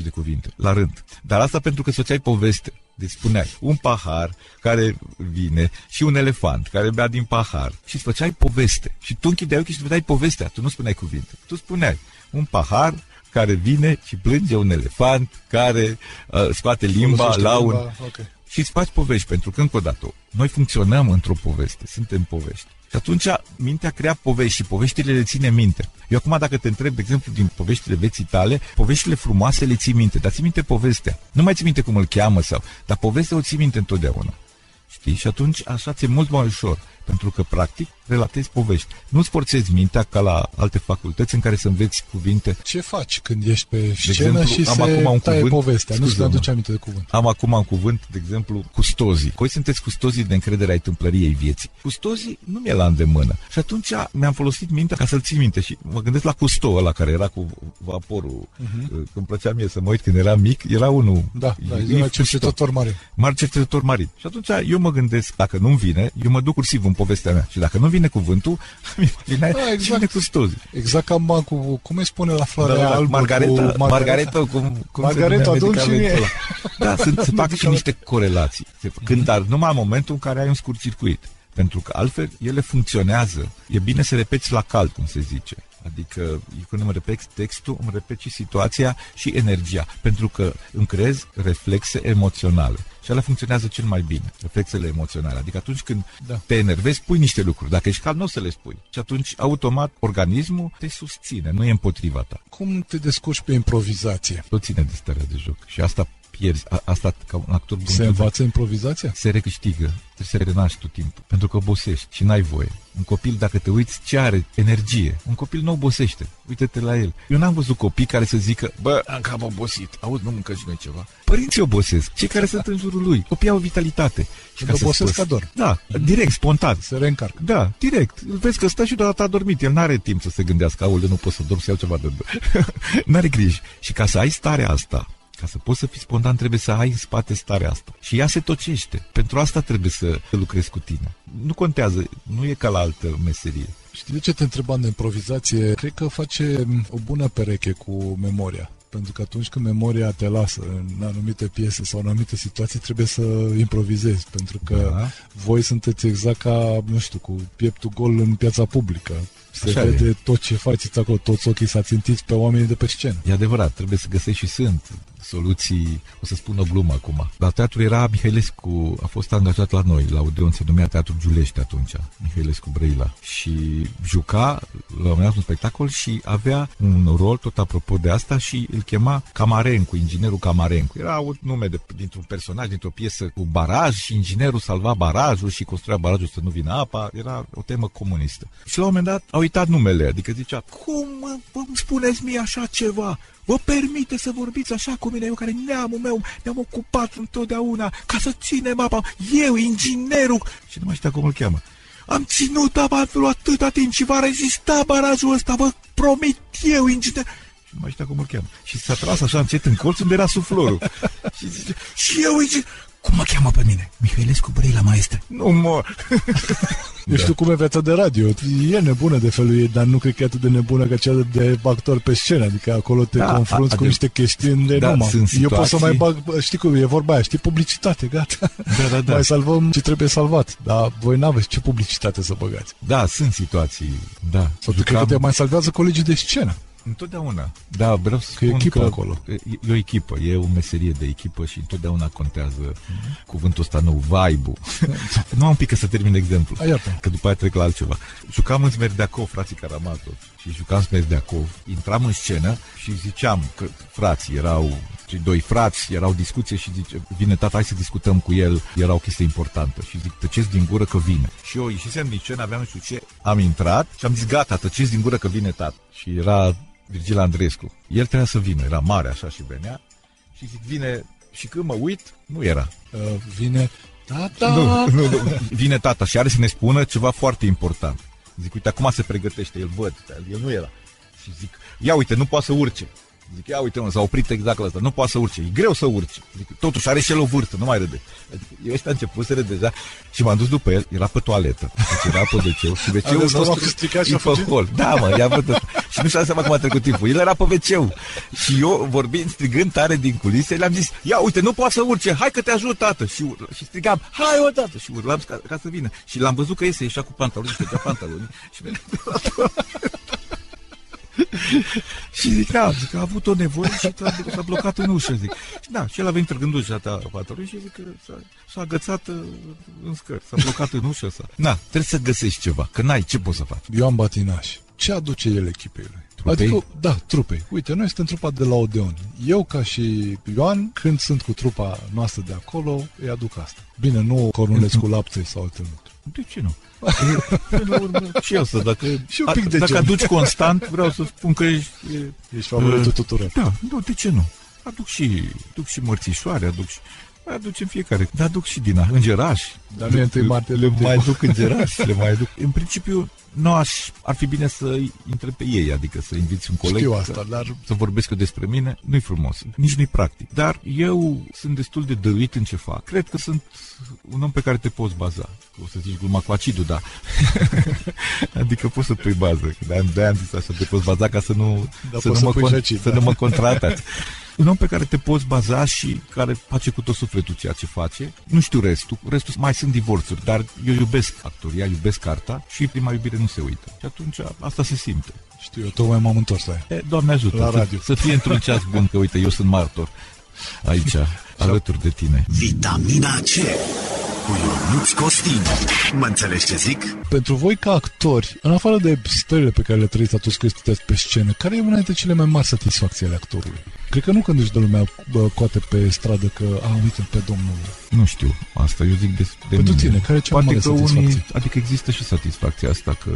de cuvinte la rând. Dar asta pentru că făceai poveste. Deci spuneai un pahar care vine și un elefant care bea din pahar și îți făceai poveste. Și tu închideai ochii și îți vedeai povestea, tu nu spuneai cuvinte. Tu spuneai un pahar care vine și plânge, un elefant care scoate limba la un... Și îți faci povești, pentru că încă o dată noi funcționăm într-o poveste, suntem povești. Și atunci mintea crea povești și poveștile le ține minte. Eu acum dacă te întreb, de exemplu, din poveștile vieții tale, poveștile frumoase le ții minte, dar ții minte povestea. Nu mai ții minte cum îl cheamă sau... Dar povestea o ții minte întotdeauna. Știi? Și atunci așa ți-e mult mai ușor, pentru că practic relatezi povești. Nu-ți forțezi mintea ca la alte facultăți în care să înveți cuvinte. Ce faci când ești pe scenă și se taie povestea? Nu-ți aduce aminte de cuvânt. Am acum un cuvânt, de exemplu, custozii. Voi sunteți custozii de încredere ai tâmplăriei vieții. Custozii nu mi-e la îndemână. Și atunci mi-am folosit mintea ca să-l țin minte. Și mă gândesc la Custo ăla care era cu vaporul. Când plăcea mie să mă uit când eram mic, era unul. Era cercetător mare. Mare cercetător marin. Și atunci eu mă gândesc, dacă nu-mi vine, eu mă duc cursiv în povestea mea. Și dacă nu vine cuvântul, exact Custozii. Exact ca bancul, cum îi spune la floarea albă? Margareta, cum Margareta, adun și mie. Da, se fac și niște corelații. Dar numai în momentul în care ai un scurt circuit. Pentru că altfel ele funcționează. E bine să repeți la cald, cum se zice. Adică eu când îmi repet textul, îmi repet și situația și energia, pentru că îmi creez reflexe emoționale. Și alea funcționează cel mai bine, reflexele emoționale. Adică atunci când te enervezi, spui niște lucruri. Dacă ești calm, nu o să le spui. Și atunci, automat, organismul te susține, nu e împotriva ta. Cum te descurci pe improvizație? Tot ține de starea de joc. Și asta pierzi. Asta, ca un actor bun... Se învață improvizația? Se recâștigă. Trebuie să renaști tot timpul. Pentru că obosești și n-ai voie. Un copil, dacă te uiți, ce are? Energie. Un copil nu obosește. Uite-te la el. Eu n-am văzut copii care să zică, bă, am cam obosit. Auzi, nu mâncăm și noi ceva. Părinții obosesc. Cei care sunt în jurul lui. Copiii au vitalitate. Și când obosesc, că ador. Da, direct, spontan. Se reîncarcă. Da, direct. Îl vezi că stă și deodată a dormit. El n-are timp să se gândească, aoleu, nu pot să dorm, să iau ceva de N-are griji. Și ca să ai starea asta, ca să poți să fii spontan, trebuie să ai în spate starea asta. Și ea se tocește. Pentru asta trebuie să lucrezi cu tine. Nu contează, nu e ca la altă meserie. Știi de ce te întrebam de improvizație? Cred că face o bună pereche cu memoria. Pentru că atunci când memoria te lasă în anumite piese sau în anumite situații, trebuie să improvizezi. Pentru că voi sunteți exact ca, nu știu, cu pieptul gol în piața publică. Se vede tot ce faceți acolo, toți ochii s-a țintit pe oamenii de pe scenă. E adevărat, trebuie să găsești și sunt soluții, o să spun o glumă acum. La teatru era Mihailescu, a fost angajat la noi, la Odeon, se numea Teatrul Giulești atunci, Mihailescu Brăila. Și juca, la un moment dat, un spectacol și avea un rol, tot apropo de asta, și îl chema Camarencu, inginerul Camarencu. Era un nume dintr-un personaj, dintr-o piesă cu baraj și inginerul salva barajul și construia barajul să nu vină apa, era o temă comunistă. Și la un moment dat au uitat numele, adică zicea, cum îmi spuneți mie așa ceva? Vă permite să vorbiți așa cu mine, eu care neamul meu ne-am ocupat întotdeauna ca să ținem apa, eu, inginerul, și nu mai știa cum îl cheamă. Am ținut apa atâta timp și va rezista barajul ăsta, vă promit eu, inginerul. Și nu mai știa cum îl cheamă. Și s-a tras așa încet în colț unde era suflorul. Și zice, și eu, inginerul. Cum mă cheamă pe mine? Mihailescu Brăila, maestre. Nu mă... Eu știu cum e viața de radio. E nebună de felul ei, dar nu cred că e atât de nebună ca cea de actor pe scenă. Adică acolo te confrunți cu niște chestiuni de numai. Eu pot să mai bag, știi cum e vorba aia, știi, publicitate, gata. Da. Mai salvăm ce trebuie salvat. Dar voi n-aveți ce publicitate să băgați. Da, sunt situații, da. Sau tu cred că te mai salvează colegii de scenă. Întotdeauna. Da, vreau să spun că acolo e o echipă, e o meserie de echipă și întotdeauna contează cuvântul ăsta nou, vibe-ul. Nu am pică să termin exemplu, că după aia trec la altceva. Jucam în Smerdeacov, frații Karamazov, și jucam în Smerdeacov, intram în scenă și ziceam că frații erau... Cei doi frați, erau discuție și zice, vine tata, hai să discutăm cu el, era o chestie importantă. Și zic, tăceți din gură că vine. Și eu ieșisem din scenă, aveam nu știu ce, am intrat și am zis, gata, tăceți din gură că vine tata. Și era Virgil Andreescu. El trebuia să vină, era mare așa și venea. Și zic, vine, și când mă uit, nu era. Vine tata! Nu, vine tata și are să ne spună ceva foarte important. Zic, uite, acum se pregătește, el văd, el nu era. Și zic, ia uite, nu poate să urce. Zic, ia uite, s-a oprit exact la asta, nu poate să urce, e greu să urce. Zic, totuși are și el o vârstă, nu mai râde. Adică, eu ăștia începuseră deja și m-am dus după el, era pe toaletă, deci era pe WC-ul și WC-ul nostru e pe hol. Da, mă, i-a văzut. Și nu și-a dat seama cum a trecut timpul, el era pe WC-ul. Și eu, vorbind, strigând tare din culise, le-am zis, ia uite, nu poate să urce, hai că te ajut, tată. Și strigam, hai o dată, și urlam ca să vină. Și l-am văzut că iese, ieșea cu pantaloni, făcea pantaloni și și zic, zic că a avut o nevoie și s-a blocat în ușă, zic. Și și el a venit trăgând ușa ta patului și zic că s-a agățat în scări, s-a blocat în ușa asta. Trebuie să găsești ceva, că n-ai ce poți să faci. Ioan Batinaș, ce aduce el echipei lui? Trupei? Adică, trupei. Uite, noi suntem trupa de la Odeon. Eu, ca și Ioan, când sunt cu trupa noastră de acolo, îi aduc asta. Bine, nu cornulez cu lapte sau alte lucruri. De ce nu? Și asta, dacă aduci constant, vreau să spun că ești favoritul tuturor. Da, nu, de ce nu? Aduc și mărțișoare, aduc în fiecare. Dar aduc și din îngeraș. Dar nu le mai aduc îngeraș, le mai aduc. În principiu, ar fi bine să intre pe ei, adică să inviți un coleg. Știu asta, dar să vorbesc eu despre mine, nu-i frumos, nici nu-i practic. Dar eu sunt destul de dăruit în ce fac. Cred că sunt un om pe care te poți baza. O să zici gluma cu acidul, da. Adică poți să pui bază. De-aia am zis așa, te poți baza ca să nu mă contraatați. un om pe care te poți baza și care face cu tot sufletul ceea ce face. Nu știu restul, mai sunt divorțuri, dar eu iubesc actoria, iubesc arta și prima iubire nu se uită. Și atunci asta se simte. Știu, eu tocmai m-am întors la ea. Doamne ajută, la radio. Să fie într-un ceas bun, că uite, eu sunt martor aici, alături de tine. Vitamina C cu Ionuț Costin. Mă înțelegi ce zic? Pentru voi ca actori, în afară de stările pe care le trăiți atunci când sunteți pe scenă, care e una dintre cele mai mari satisfacții ale actorului? Cred că nu când își dă lumea coate pe stradă că a uitat pe domnul. Nu știu, asta eu zic de pentru tine, care e cea mai mare satisfacție? Adică există și satisfacția asta că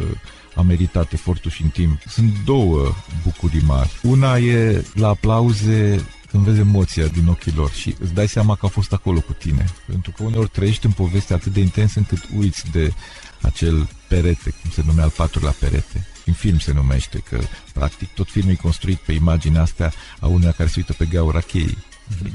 a meritat efortul și în timp. Sunt două bucurii mari. Una e la aplauze, când vezi emoția din ochii lor și îți dai seama că a fost acolo cu tine. Pentru că uneori trăiești în poveste atât de intensă încât uiți de acel perete, cum se numea al patrulea perete. În film se numește, că practic tot filmul e construit pe imaginea asta a uneia care se uită pe gaura cheii.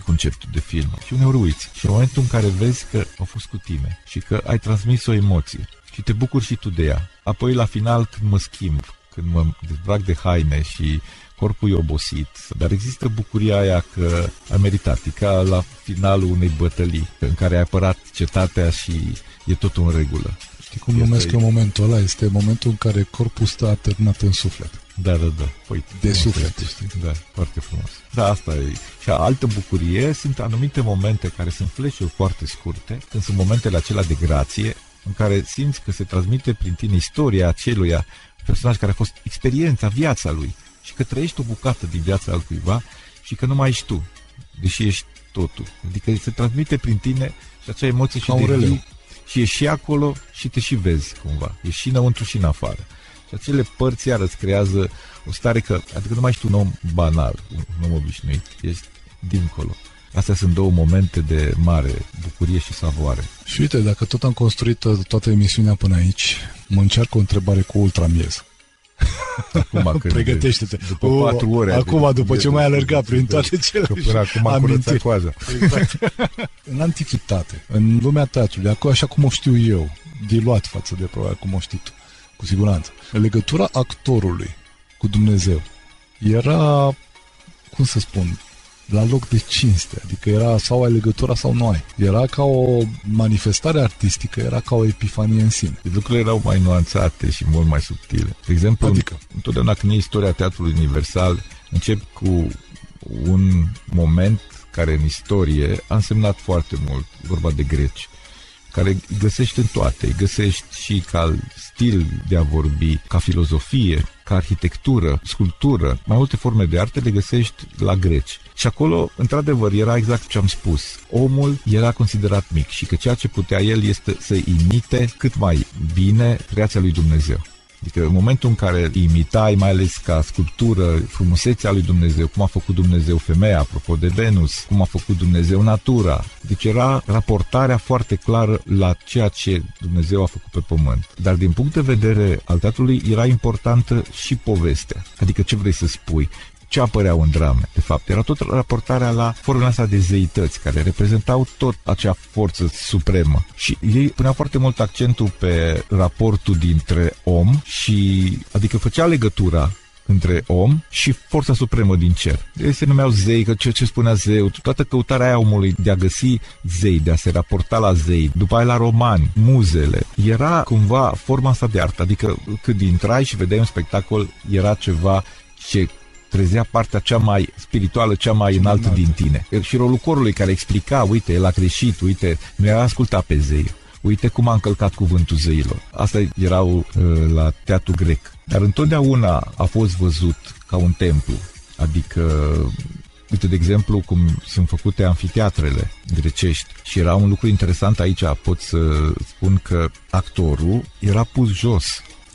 Conceptul de film. Și uneori uiți. Și în momentul în care vezi că au fost cu tine și că ai transmis o emoție și te bucuri și tu de ea. Apoi la final când mă schimb, când mă dezbrac de haine și corpul e obosit, dar există bucuria aia că a meritat, e ca la finalul unei bătălii în care ai apărat cetatea și e tot în regulă. Știi cum numesc eu momentul ăla? Este momentul în care corpul stă atârnat în suflet. Da, da, da. Păi, de suflet, știi? Da, foarte frumos. Da, asta e. Și altă bucurie sunt anumite momente care sunt flash-uri foarte scurte, când sunt momentele acelea de grație, în care simți că se transmite prin tine istoria aceluia personaj care a fost experiența, viața lui și că trăiești o bucată din viața altcuiva și că nu mai ești tu, deși ești totul. Adică se transmite prin tine și acea emoție și de și ești și acolo și te și vezi cumva. Ești și înăuntru și în afară. Și acele părți iară îți creează o stare că, adică nu mai ești un om banal, un om obișnuit, ești dincolo. Astea sunt două momente de mare bucurie și savoare. Și uite, dacă tot am construit toată emisiunea până aici, mă încearcă o întrebare cu ultramiez. Acum, pregătește-te. După 4 ore. Acum, după ce mai alerga prin toate cele. Până acum am curățat coaza. Exact. În antichitate, în lumea teatrului, acolo așa cum o știu eu, diluat față de probabil cum o știu tu, cu siguranță, legătura actorului cu Dumnezeu era, cum să spun, la loc de cinste, adică era sau ai legătura sau nu ai. Era ca o manifestare artistică, era ca o epifanie în sine. Lucrurile erau mai nuanțate și mult mai subtile. De exemplu, adică, întotdeauna când e istoria teatrului universal, încep cu un moment care în istorie a însemnat foarte mult, vorba de greci, care îi găsești în toate, îi găsești și ca stil de a vorbi, ca filozofie, ca arhitectură, sculptură, mai multe forme de artă le găsești la greci. Și acolo, într-adevăr, era exact ce am spus. Omul era considerat mic și că ceea ce putea el este să imite cât mai bine creația lui Dumnezeu. Adică în momentul în care imitai, mai ales ca sculptură, frumusețea lui Dumnezeu, cum a făcut Dumnezeu femeia, apropo de Venus, cum a făcut Dumnezeu natura. Deci era raportarea foarte clară la ceea ce Dumnezeu a făcut pe pământ. Dar din punct de vedere al teatrului era importantă și povestea. Adică ce vrei să spui, ce apăreau în drame, de fapt. Era tot raportarea la formula asta de zeități, care reprezentau tot acea forță supremă. Și ei puneau foarte mult accentul pe raportul dintre om și, adică făcea legătura între om și forța supremă din cer. Ei se numeau zei, că ce spunea zeul, toată căutarea aia omului de a găsi zei, de a se raporta la zei, după aia la romani, muzele. Era cumva forma asta de artă, adică când intrai și vedeai un spectacol, era ceva ce trezea partea cea mai spirituală, cea mai înaltă din tine. Și rolul corului care explica, uite, el a creșit, uite, nu era ascultat pe zei, uite cum a încălcat cuvântul zeilor. Asta erau la teatru grec. Dar întotdeauna a fost văzut ca un templu. Adică, uite, de exemplu, cum sunt făcute amfiteatrele grecești. Și era un lucru interesant aici, pot să spun că actorul era pus jos.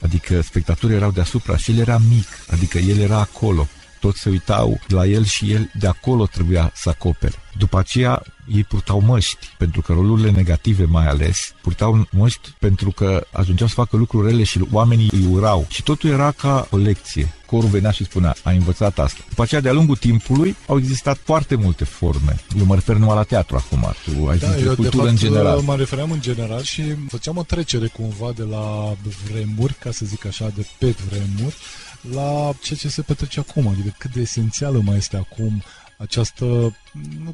Adică spectatorii erau deasupra și el era mic, adică el era acolo. Toți se uitau la el și el de acolo trebuia să acopere. După aceea ei purtau măști, pentru că rolurile negative mai ales purtau măști pentru că ajungeau să facă lucruri rele și oamenii îi urau. Și totul era ca o lecție. Corul venea și spunea, ai învățat asta. După aceea, de-a lungul timpului, au existat foarte multe forme. Eu mă refer numai la teatru acum, tu ai zis de cultură în general. Mă refeream în general și făceam o trecere cumva de la vremuri, ca să zic așa, de pe vremuri, la ceea ce se petrece acum, adică cât de esențială mai este acum această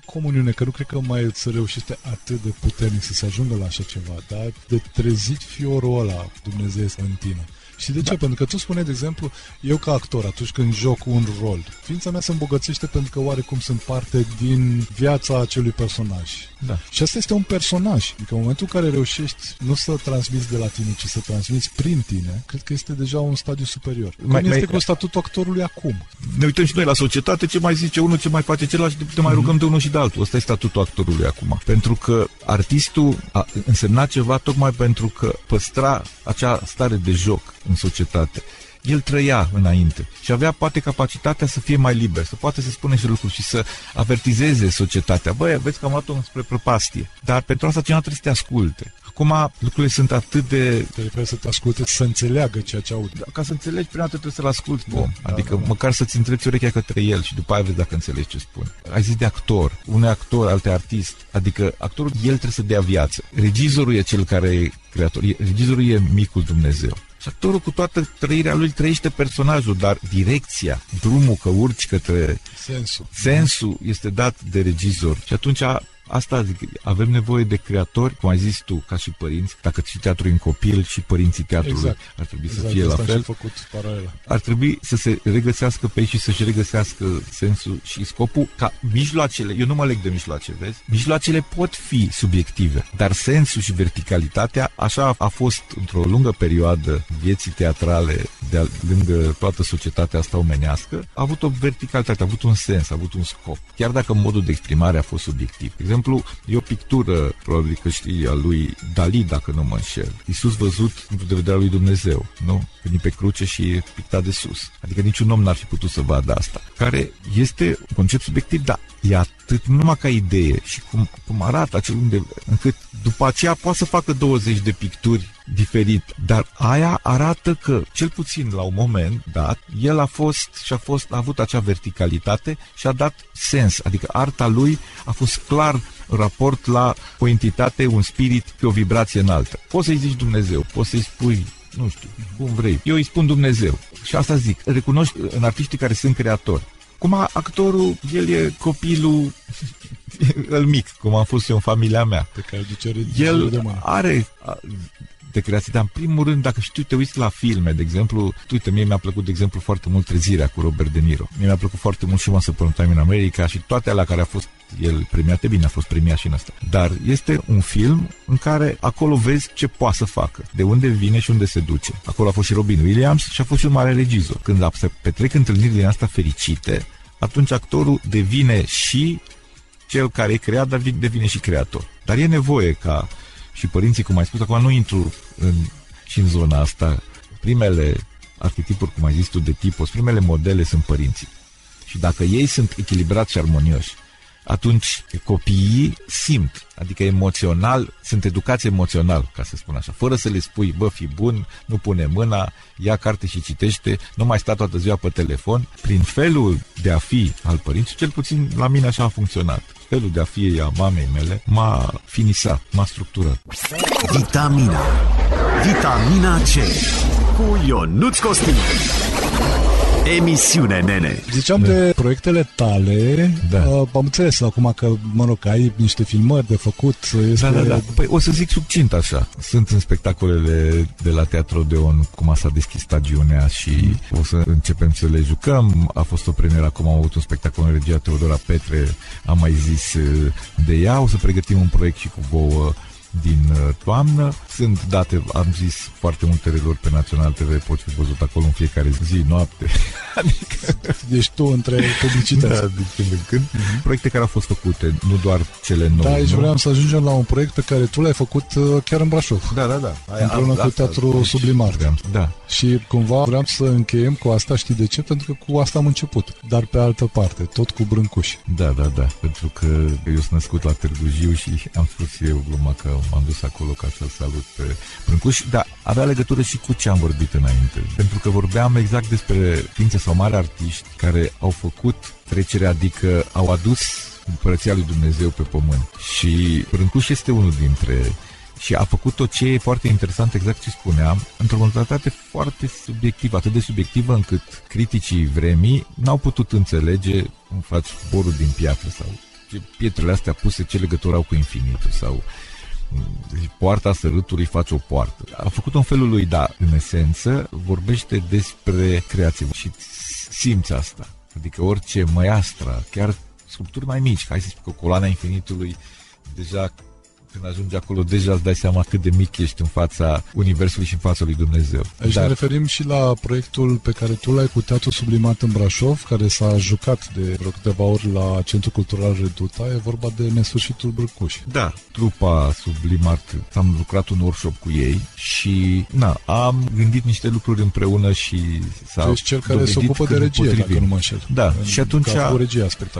comuniune, că nu cred că mai se reușește atât de puternic să se ajungă la așa ceva, dar de trezit fiorul ăla dumnezeiesc în tine. Și de ce? Da. Pentru că tu spuneai, de exemplu, eu ca actor, atunci când joc un rol, ființa mea se îmbogățește pentru că oarecum sunt parte din viața acelui personaj. Da. Și asta este un personaj. Adică în momentul în care reușești nu să transmiți de la tine, ci să transmiți prin tine, cred că este deja un stadiu superior. Cum este cu statutul actorului acum? Ne uităm și noi la societate, ce mai zice unul, ce mai face celălalt, te mai rugăm de unul și de altul. Asta e statutul actorului acum. Pentru că artistul a însemnat ceva tocmai pentru că păstra acea stare de joc în societate. El trăia înainte și avea poate capacitatea să fie mai liber, să poate să spună și lucruri și să avertizeze societatea. Băi, vezi că am luat-o spre prăpastie. Dar pentru asta cineva trebuie să te asculte. Acum lucrurile sunt atât de... Trebuie să te asculte, să înțeleagă ceea ce aude. Ca să înțelegi, prima dată trebuie să-l asculti pe om. Adică măcar să-ți întreți urechea către el și după aia vezi dacă înțelegi ce spune. Ai zis de actor, un actor, alt artist. Adică actorul, el trebuie să dea viață. Regizorul e cel care e creator. Regizorul e micul Dumnezeu. Și actorul, cu toată trăirea lui, trăiește personajul, dar direcția, drumul că urci către sensul este dat de regizor. Și atunci asta zic, avem nevoie de creatori, cum ai zis tu, ca și părinți. Dacă și teatrul în copil și părinții teatrului ar trebui să fie la fel. Ar trebui să se regăsească pe ei și să-și regăsească sensul și scopul. Ca mijloacele, eu nu mă leg de mijloace, vezi? Mijloacele pot fi subiective, dar sensul și verticalitatea, așa a fost într-o lungă perioadă vieții teatrale, de lângă toată societatea asta omenească, a avut o verticalitate, a avut un sens, a avut un scop, chiar dacă modul de exprimare a fost subiectiv. De exemplu, e o pictură, probabil că știi, a lui Dali, dacă nu mă înșel. Iisus văzut din punct de vedere al lui Dumnezeu, nu? Veni pe cruce și e pictat de sus. Adică niciun om n-ar fi putut să vadă asta. Care este un concept subiectiv, dar e atât numai ca idee și cum arată acel unde, încât după aceea poate să facă 20 de picturi diferit, dar aia arată că, cel puțin la un moment dat, el a fost și a avut acea verticalitate și a dat sens, adică arta lui a fost clar în raport la o entitate, un spirit pe o vibrație înaltă. Poți să-i zici Dumnezeu, poți să-i spui, nu știu, cum vrei. Eu îi spun Dumnezeu și asta zic, recunoști în artiștii care sunt creatori. Cum actorul, el e copilul el mic, cum am fost eu în familia mea. Pe care el are... de creație, dar în primul rând, dacă știu, te uiți la filme, de exemplu, uite, mie mi-a plăcut, de exemplu, foarte mult Trezirea cu Robert De Niro. Mie mi-a plăcut foarte mult și Once Upon a Time in America și toate alea care a fost el premiate, bine, a fost premiat și în asta. Dar este un film în care acolo vezi ce poate să facă, de unde vine și unde se duce. Acolo a fost și Robin Williams și a fost și un mare regizor. Când se petrec întâlniri din asta fericite, atunci actorul devine și cel care e creat, dar devine și creator. Dar e nevoie ca și părinții, cum ai spus, acum nu intru și în zona asta. Primele arhetipuri, cum ai zis tu, de tipos, primele modele sunt părinții. Și dacă ei sunt echilibrați și armonioși, atunci copiii simt, adică emoțional, sunt educați emoțional, ca să spun așa, fără să le spui, bă, fi bun, nu pune mâna, ia carte și citește, nu mai sta toată ziua pe telefon. Prin felul de a fi al părinților, cel puțin la mine așa a funcționat. Felul de a fi a mamei mele m-a finisat, m-a structurat. Vitamina C cu Ionuț Costin. Emisiune, nene. Ziceam de proiectele tale, am înțeles acum că, mă rog, ai niște filmări de făcut. Păi o să zic subțint așa. Sunt în spectacolele de la Teatrul Odeon, cum s-a deschis stagiunea și o să începem să le jucăm. A fost o premieră, acum am avut un spectacol în regia Teodora Petre, am mai zis de ea. O să pregătim un proiect și cu Vouă din toamnă. Sunt date, am zis, foarte multe relori pe Național TV, poți fi văzut acolo în fiecare zi, noapte. Adică ești tu între publicități. Da, din când în când. Proiecte care au fost făcute, nu doar cele noi. Da, aici vreau să ajungem la un proiect pe care tu l-ai făcut chiar în Brașov. Da. Împreună cu Teatrul Sublimar. Da. Și cumva vreau să încheiem cu asta, știi de ce? Pentru că cu asta am început. Dar pe altă parte, tot cu Brâncuși. Da. Pentru că eu sunt născut la Târgu Jiu și am spus eu gluma că m-am dus acolo ca să-l salut pe Brâncuși, dar avea legătură și cu ce am vorbit înainte. Pentru că vorbeam exact despre ființe sau mari artiști care au făcut trecere, adică au adus Împărăția lui Dumnezeu pe pământ. Și Brâncuși este unul dintre și a făcut tot ce e foarte interesant, exact ce spuneam, într-o modalitate foarte subiectivă, atât de subiectivă încât criticii vremii n-au putut înțelege cum faci borul din piatră sau ce pietrele astea puse, ce legătură au cu infinitul sau poarta sărâtului face o poartă. A făcut-o în felul lui, da, în esență vorbește despre creație și simți asta. Adică orice măiastră, chiar sculpturi mai mici, hai să spun că coloana infinitului, deja când ajungi acolo, deja îți dai seama cât de mic ești în fața Universului și în fața lui Dumnezeu. Aici ne referim și la proiectul pe care tu l-ai cu Teatrul Sublimat în Brașov, care s-a jucat de vreo câteva ori la Centrul Cultural Reduta, e vorba de Nesfârșitul Brâncuși. Da, trupa Sublimat, am lucrat un workshop cu ei și am gândit niște lucruri împreună și s-a deci cel care se ocupă de regie, dacă nu mă înșel. Da, și atunci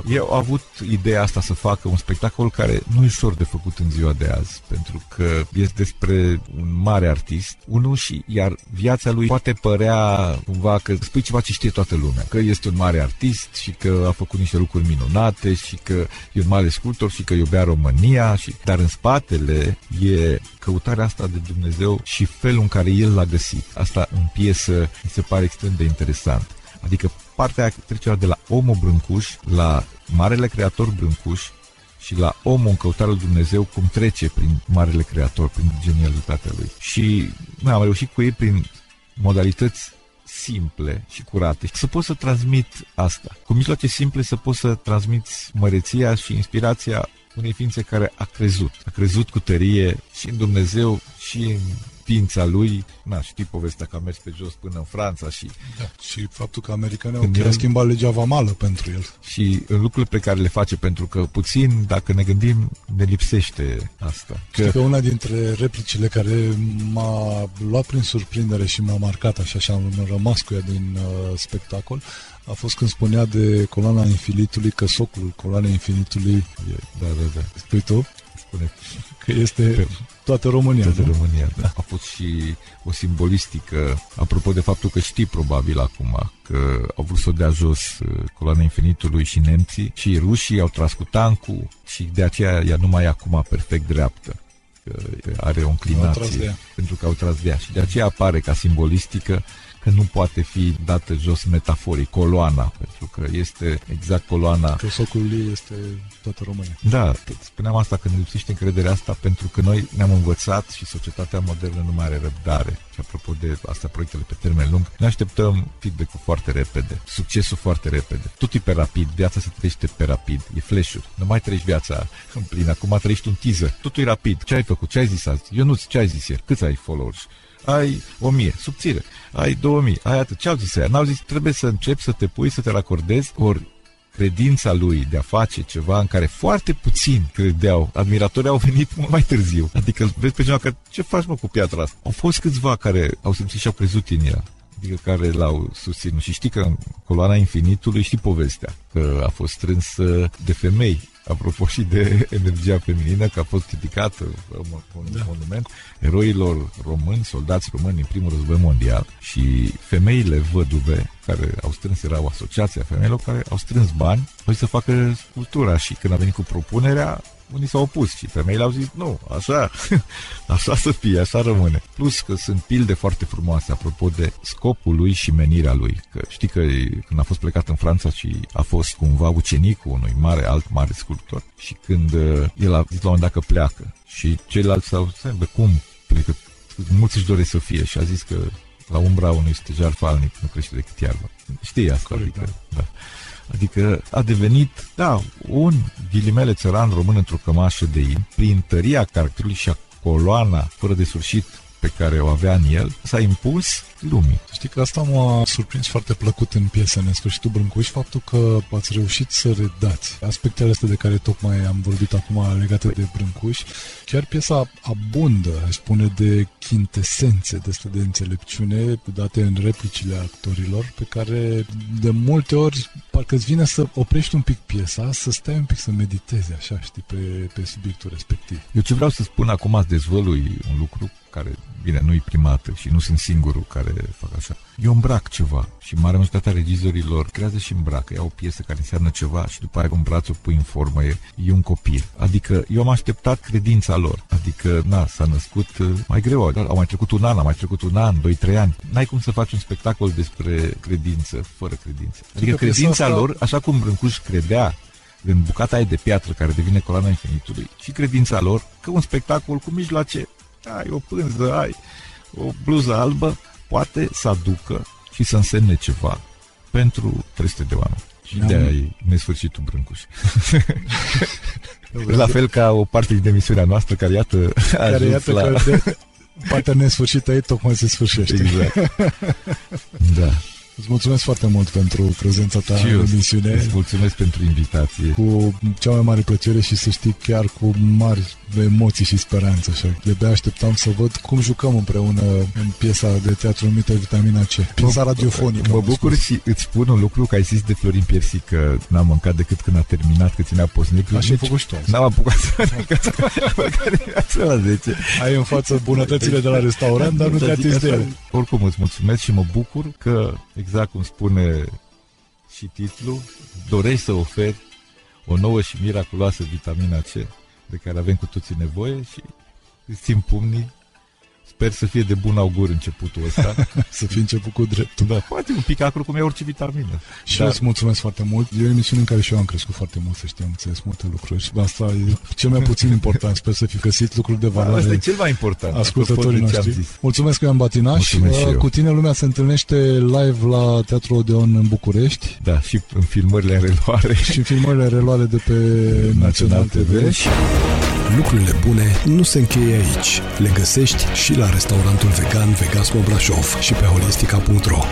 eu am avut ideea asta să facă un spectacol care nu e ușor de făcut în ziua de azi, pentru că este despre un mare artist, unul și iar viața lui poate părea cumva că spui ceva ce știe toată lumea, că este un mare artist și că a făcut niște lucruri minunate și că e un mare sculptor și că iubea România, și dar în spatele e căutarea asta de Dumnezeu și felul în care el l-a găsit. Asta în piesă mi se pare extrem de interesant. Adică partea aia, trecerea de la omul Brâncuș la marele creator Brâncuș și la omul în căutarea lui Dumnezeu, cum trece prin marele creator, prin genialitatea lui. Și am reușit cu ei, prin modalități simple și curate, să poți să transmit asta. Cu mijloace simple să poți să transmiți măreția și inspirația unei ființe care a crezut. A crezut cu tărie și în Dumnezeu și în ființa lui. Știi povestea că a mers pe jos până în Franța și... Da, și faptul că americanii au chiar schimbat legea vamală pentru el. Și lucrurile pe care le face, pentru că puțin, dacă ne gândim, ne lipsește asta. Știi că una dintre replicile care m-a luat prin surprindere și m-a marcat așa și am rămas cu ea din spectacol, a fost când spunea de coloana infinitului, că socul coloanei infinitului... Da. Spui tu? Spune. Că este... Toată România. Toată România. A fost și o simbolistică, apropo de faptul că știi probabil acum că au vrut să o dea jos coloana infinitului și nemții și rușii au tras cu tancul și de aceea ea nu mai e acum perfect dreaptă. Că are o înclinație. Pentru că au tras de ea. Și de aceea apare ca simbolistică că nu poate fi dată jos metaforic coloana, pentru că este exact coloana. Că socul ei este toată România. Da, spuneam asta, că ne lipsește încrederea asta, pentru că noi ne-am învățat și societatea modernă nu mai are răbdare. Și apropo de asta, proiectele pe termen lung, ne așteptăm feedback-ul foarte repede, succesul foarte repede. Tot e pe rapid, viața se trăiește pe rapid, e flash-uri. Nu mai treci viața în plin, acum trăiești un teaser, totul e rapid. Ce ai făcut? Ce ai zis azi? Ionuț, ce ai zis ieri? Câți ai followers? Ai 1000, subțire, ai 2000, ai atât. Ce-au zis aia? N-au zis, trebuie să începi să te pui, să te racordezi. Ori credința lui de a face ceva în care foarte puțin credeau, admiratorii au venit mult mai târziu. Adică vezi pe cineva că ce faci mă cu piatra asta? Au fost câțiva care au simțit și au crezut în ea, adică care l-au susținut. Și știi că în coloana infinitului știi povestea, că a fost strânsă de femei. Apropo și de energia feminină, că a fost ridicată un monument eroilor români, soldați români în primul război mondial, și femeile văduve care au strâns, era o asociație a femeilor care au strâns bani, au zis să facă sculptura, și când a venit cu propunerea, unii s-au opus și femeile au zis nu, așa să fie, așa rămâne. Plus că sunt pilde foarte frumoase apropo de scopul lui și menirea lui, că știi că când a fost plecat în Franța și a fost cumva ucenicul unui alt mare sculptor, și când el a zis la un moment dat că pleacă și ceilalți s-au zis cum plecă, mulți își doresc să fie, și a zis că la umbra unui stejar falnic nu crește decât iarbă. Știi asta? Corect, adică, da. Adică a devenit, un ghilimele țăran român într-o cămașă de in, prin tăria caracterului și a coloana fără de sfârșit pe care o avea în el, s-a impus lumii. Știi că asta m-a surprins foarte plăcut în piesa Nesfârșitul Brâncuși, faptul că ați reușit să redați aspectele astea de care tocmai am vorbit acum legate de Brâncuși. Chiar piesa abundă, aș spune, de chintesențe, de înțelepciune date în replicile actorilor, pe care de multe ori parcă îți vine să oprești un pic piesa, să stai un pic să meditezi așa, știi, pe subiectul respectiv. Eu ce vreau să spun acum, îți dezvălui un lucru, care, bine, nu-i primată și nu sunt singurul care fac așa. Eu îmbrac ceva și marea majoritatea regizorilor creează și îmbracă. Iau o piesă care înseamnă ceva și după aia îmbrați-o, pui în formă, e un copil. Adică eu am așteptat credința lor. Adică, na, s-a născut mai greu, dar au mai trecut un an, 2-3 ani. N-ai cum să faci un spectacol despre credință fără credință. Adică credința lor, așa cum Brâncuși credea în bucata aia de piatră care devine coloana infinitului, și credința lor că un spectacol cu mijloace, ai o pânză, ai o bluză albă, poate să aducă și să însemne ceva pentru 300 de oameni. Și de-aia e nesfârșitul Brâncuși. La fel ca o parte din emisiunea noastră care, iată, a ajuns la... Partea nesfârșită ei tocmai se sfârșește. Exact. Da. Îți mulțumesc foarte mult pentru prezența ta în emisiune. Îți mulțumesc pentru invitație. Cu cea mai mare plăcere și, să știi, chiar cu mari emoții și speranță. Așa. De-abia așteptam să văd cum jucăm împreună în piesa de teatru numită Vitamina C. Piesa radiofonică. Mă bucur și îți spun un lucru, că ai zis de Florin Piersic că n-am mâncat decât când a terminat, că ținea posnicul. Așa ai făcut și tu. N-am apucat să mâncat. Ai în față bunătățile de la restaurant, dar nu te atingi de ele. Oricum îți mulțumesc și mă bucur că, exact cum spune și titlul, dorești să oferi o nouă și miraculoasă vitamina C, de care avem cu toții nevoie, și îți țin pumnii. Sper să fie de bun augur începutul ăsta. Să fie început cu dreptul. Da, poate un pic acru, cum e orice vitamină. Și eu îți mulțumesc foarte mult. E o emisiune în care și eu am crescut foarte mult, să știu, am înțeles multe lucruri. Și asta e cel mai puțin important. Sper să fi găsit lucruri de valoare. Asta e cel mai important. Ascultătorii noștri. Mulțumesc, Ioan Batinaș. Cu tine lumea se întâlnește live la Teatrul Odeon în București. Da, și în filmările în reluare. Și în filmările în reluare de pe Național TV. Lucrurile bune nu se încheie aici. Le găsești și la restaurantul vegan Vegas Mo Brașov și pe holistica.ro.